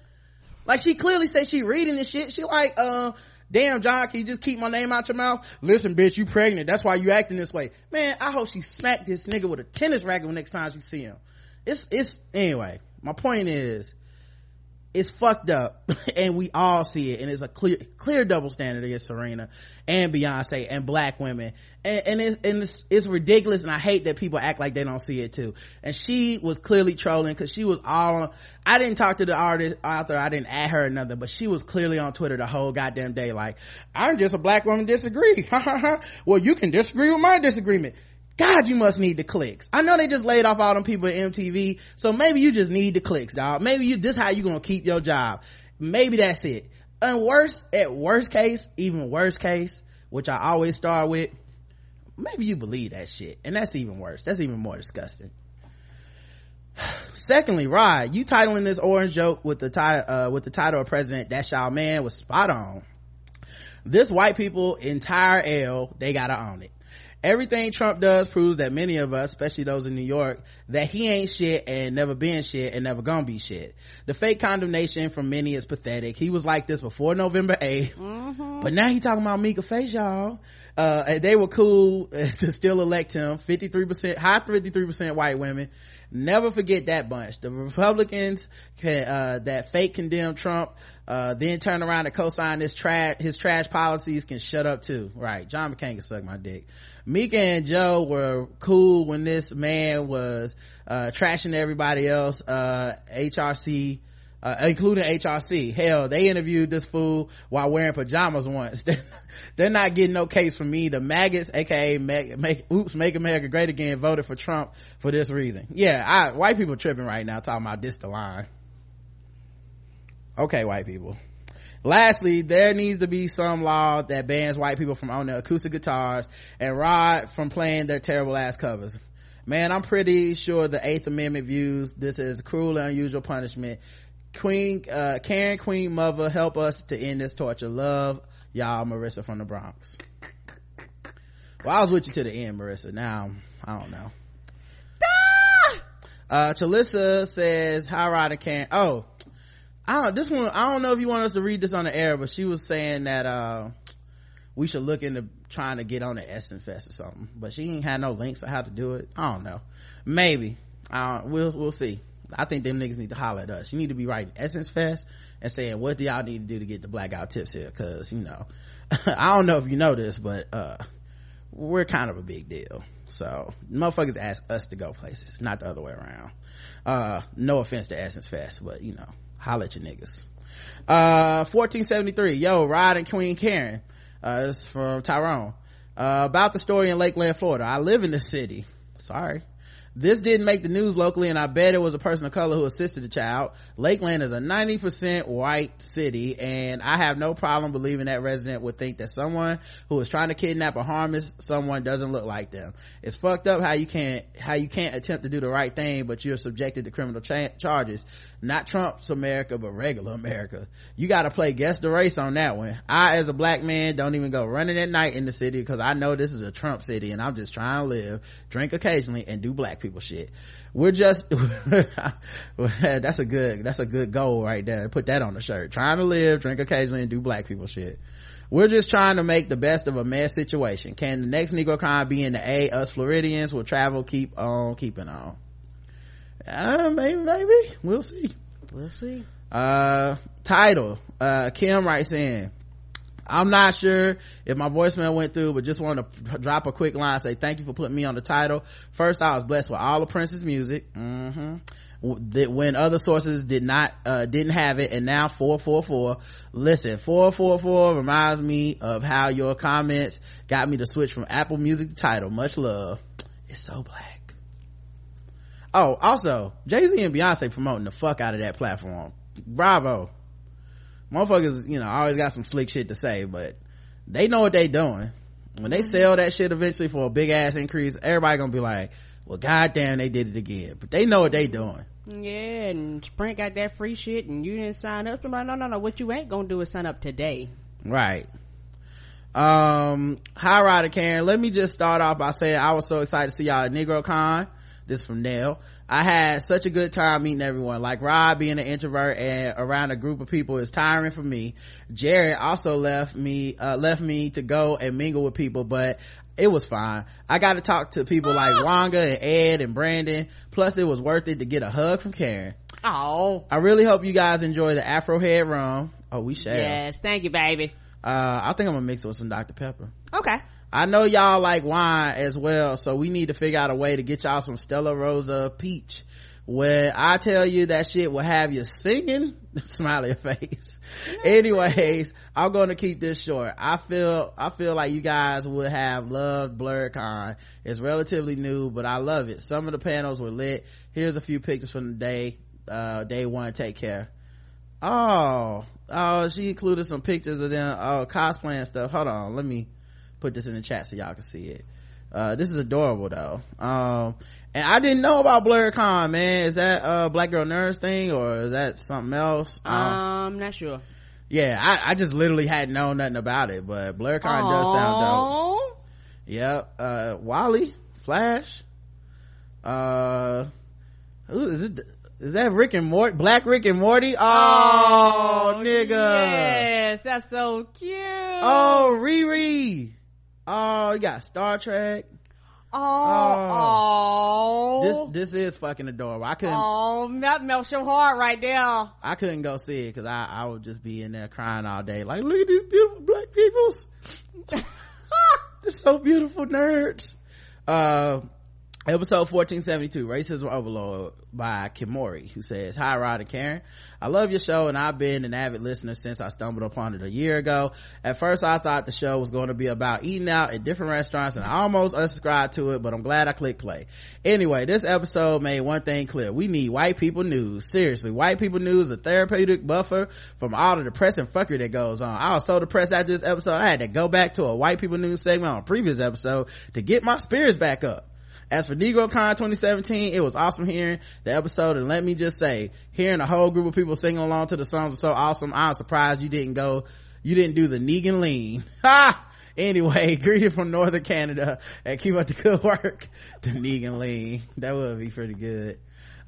Like, she clearly said she reading this shit. She like, uh, damn, John, can you just keep my name out your mouth? Listen, bitch, you pregnant. That's why you acting this way. Man, I hope she smacked this nigga with a tennis racket next time she see him. It's, it's, anyway, my point is, it's fucked up, and we all see it, and it's a clear, clear double standard against Serena and Beyonce and black women. And, and, it, and it's, it's ridiculous, and I hate that people act like they don't see it too. And she was clearly trolling, cause she was all on, I didn't talk to the artist, author, I didn't add her or nothing, but she was clearly on Twitter the whole goddamn day like, I'm just a black woman disagree. Well, you can disagree with my disagreement. God, you must need the clicks. I know they just laid off all them people at M T V, so maybe you just need the clicks, dog. Maybe you, this how you gonna keep your job. Maybe that's it. And worse, at worst case, even worst case, which I always start with, maybe you believe that shit. And that's even worse. That's even more disgusting. Secondly, Rod, you titling this orange joke with the, tie, uh, with the title of President That's Y'all Man was spot on. This white people entire L, they gotta own it. Everything Trump does proves that many of us, especially those in New York, that he ain't shit and never been shit and never gonna be shit. The fake condemnation from many is pathetic. He was like this before November eighth, mm-hmm. but now he talking about Mika Face, y'all. Uh, they were cool to still elect him. fifty-three percent, high fifty-three percent white women. Never forget that bunch. The Republicans can, uh, that fake condemn Trump, uh, then turn around and co-sign this trash, his trash policies can shut up too. Right. John McCain can suck my dick. Mika and Joe were cool when this man was, uh, trashing everybody else, uh, H R C. Uh, including H R C. Hell, they interviewed this fool while wearing pajamas once. They're, they're not getting no case from me. The maggots, aka make, make, oops, Make America Great Again, voted for Trump for this reason. Yeah, I, white people tripping right now talking about this the line. Okay, white people. Lastly, there needs to be some law that bans white people from owning acoustic guitars and Rod from playing their terrible ass covers. Man, I'm pretty sure the Eighth Amendment views this as cruel and unusual punishment. Queen uh Karen, Queen Mother, help us to end this torture. Love, y'all. Marissa from the Bronx. Well, I was with you to the end, Marissa. Now I don't know. uh Chalissa says hi, Rod and Karen. Oh, I don't this one I don't know if you want us to read this on the air, but she was saying that uh we should look into trying to get on the Essence Fest or something, but she ain't had no links on how to do it. I don't know, maybe uh we'll we'll see. I think them niggas need to holler at us. You need to be writing Essence Fest and saying, what do y'all need to do to get the Black Guy Tips here? Because, you know, I don't know if you know this, but uh we're kind of a big deal. So motherfuckers ask us to go places, not the other way around. Uh no offense to Essence Fest, but, you know, holler at your niggas. uh fourteen seventy-three, yo, Rod and Queen Karen. Uh it's from Tyrone. Uh about the story in Lakeland, Florida. I live in the city. Sorry. This didn't make the news locally, and I bet it was a person of color who assisted the child. Lakeland is a ninety percent white city, and I have no problem believing that resident would think that someone who is trying to kidnap or harm someone doesn't look like them. It's fucked up how you can't, how you can't attempt to do the right thing, but you're subjected to criminal cha- charges. Not Trump's America, but regular America. You gotta play guess the race on that one. I, as a black man, don't even go running at night in the city because I know this is a Trump city, and I'm just trying to live, drink occasionally, and do black people shit. We're just that's a good that's a good goal right there. Put that on the shirt. Trying to live, drink occasionally, and do black people shit. We're just trying to make the best of a mess situation. Can the next NegroCon be in the A? Us Floridians will travel, keep on keeping on. Uh, maybe maybe we'll see. We'll see. Uh, title. Uh, Kim writes in. I'm not sure if my voicemail went through, but just wanted to drop a quick line, say thank you for putting me on the title. First, I was blessed with all of Prince's music, mm-hmm. when other sources did not uh didn't have it, and now four four four. Listen, four four four reminds me of how your comments got me to switch from Apple Music to Tidal. Much love. It's so black. Oh, also, Jay-Z and Beyonce promoting the fuck out of that platform. Bravo. Motherfuckers, you know, always got some slick shit to say, but they know what they doing. When they sell that shit eventually for a big ass increase, everybody gonna be like, well, goddamn, they did it again. But they know what they doing. Yeah, and Sprint got that free shit and you didn't sign up. No, no, no, no. What you ain't gonna do is sign up today. Right. Um, hi, Ryder Karen. Let me just start off by saying I was so excited to see y'all at NegroCon. This from Nell. I had such a good time meeting everyone. Like Rob, being an introvert and around a group of people is tiring for me. Jared also left me uh left me to go and mingle with people, but it was fine. I got to talk to people like Wanga and Ed and Brandon. Plus, it was worth it to get a hug from Karen. Oh, I really hope you guys enjoy the Afro Head Rum. Oh, we shall. Yes, thank you, baby. uh I think I'm gonna mix it with some Doctor Pepper. Okay. I know y'all like wine as well, so we need to figure out a way to get y'all some Stella Rosa Peach. When I tell you that shit will have you singing, smiley face. Anyways, I'm going to keep this short. I feel, I feel like you guys would have loved BlurCon. It's relatively new, but I love it. Some of the panels were lit. Here's a few pictures from the day, uh, day one. Take care. Oh, oh, she included some pictures of them, oh, cosplay and stuff. Hold on, let me. put this in the chat so y'all can see it. Uh this is adorable though. Um and I didn't know about BlurCon, man. Is that uh Black Girl Nerds thing or is that something else? um, um not sure. Yeah, I, I just literally hadn't known nothing about it, but BlurCon Aww. Does sound dope. Yep. Uh, Wally, Flash. Uh, who is it? Is that Rick and Morty? Black Rick and Morty? Oh, oh, nigga. Yes, that's so cute. Oh, Riri. Oh, you got Star Trek. Oh, oh, this this is fucking adorable. I couldn't. Oh, that melts your heart right there. I couldn't go see it because I I would just be in there crying all day. Like, look at these beautiful black peoples. They're so beautiful, nerds. Uh, episode fourteen seventy-two, Racism Overload by Kimori, who says, "Hi Rod and Karen, I love your show and I've been an avid listener since I stumbled upon it a year ago. At first I thought the show was going to be about eating out at different restaurants and I almost unsubscribed to it, but I'm glad I clicked play. Anyway, this episode made one thing clear. We need white people news. Seriously, white people news is a therapeutic buffer from all the depressing fuckery that goes on. I was so depressed after this episode I had to go back to a white people news segment on a previous episode to get my spirits back up. As for NegroCon twenty seventeen, it was awesome hearing the episode, and let me just say, hearing a whole group of people singing along to the songs was so awesome. I'm surprised you didn't go, you didn't do the Negan lean. Ha! Anyway, greeted from Northern Canada, and keep up the good work. The Negan lean. That would be pretty good.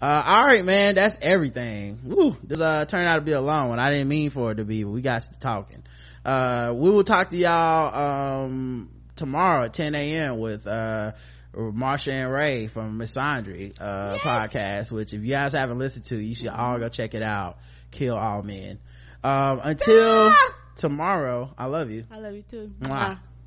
Uh, alright man, that's everything. Woo, this uh, turned out to be a long one. I didn't mean for it to be, but we got to talking. Uh, we will talk to y'all, um, tomorrow at ten a.m. with, uh, Marsha and Ray from Masandry uh yes. podcast, which if you guys haven't listened to, you should all go check it out. Kill all men. Um until ah! tomorrow, I love you. I love you too. Mwah. Ah.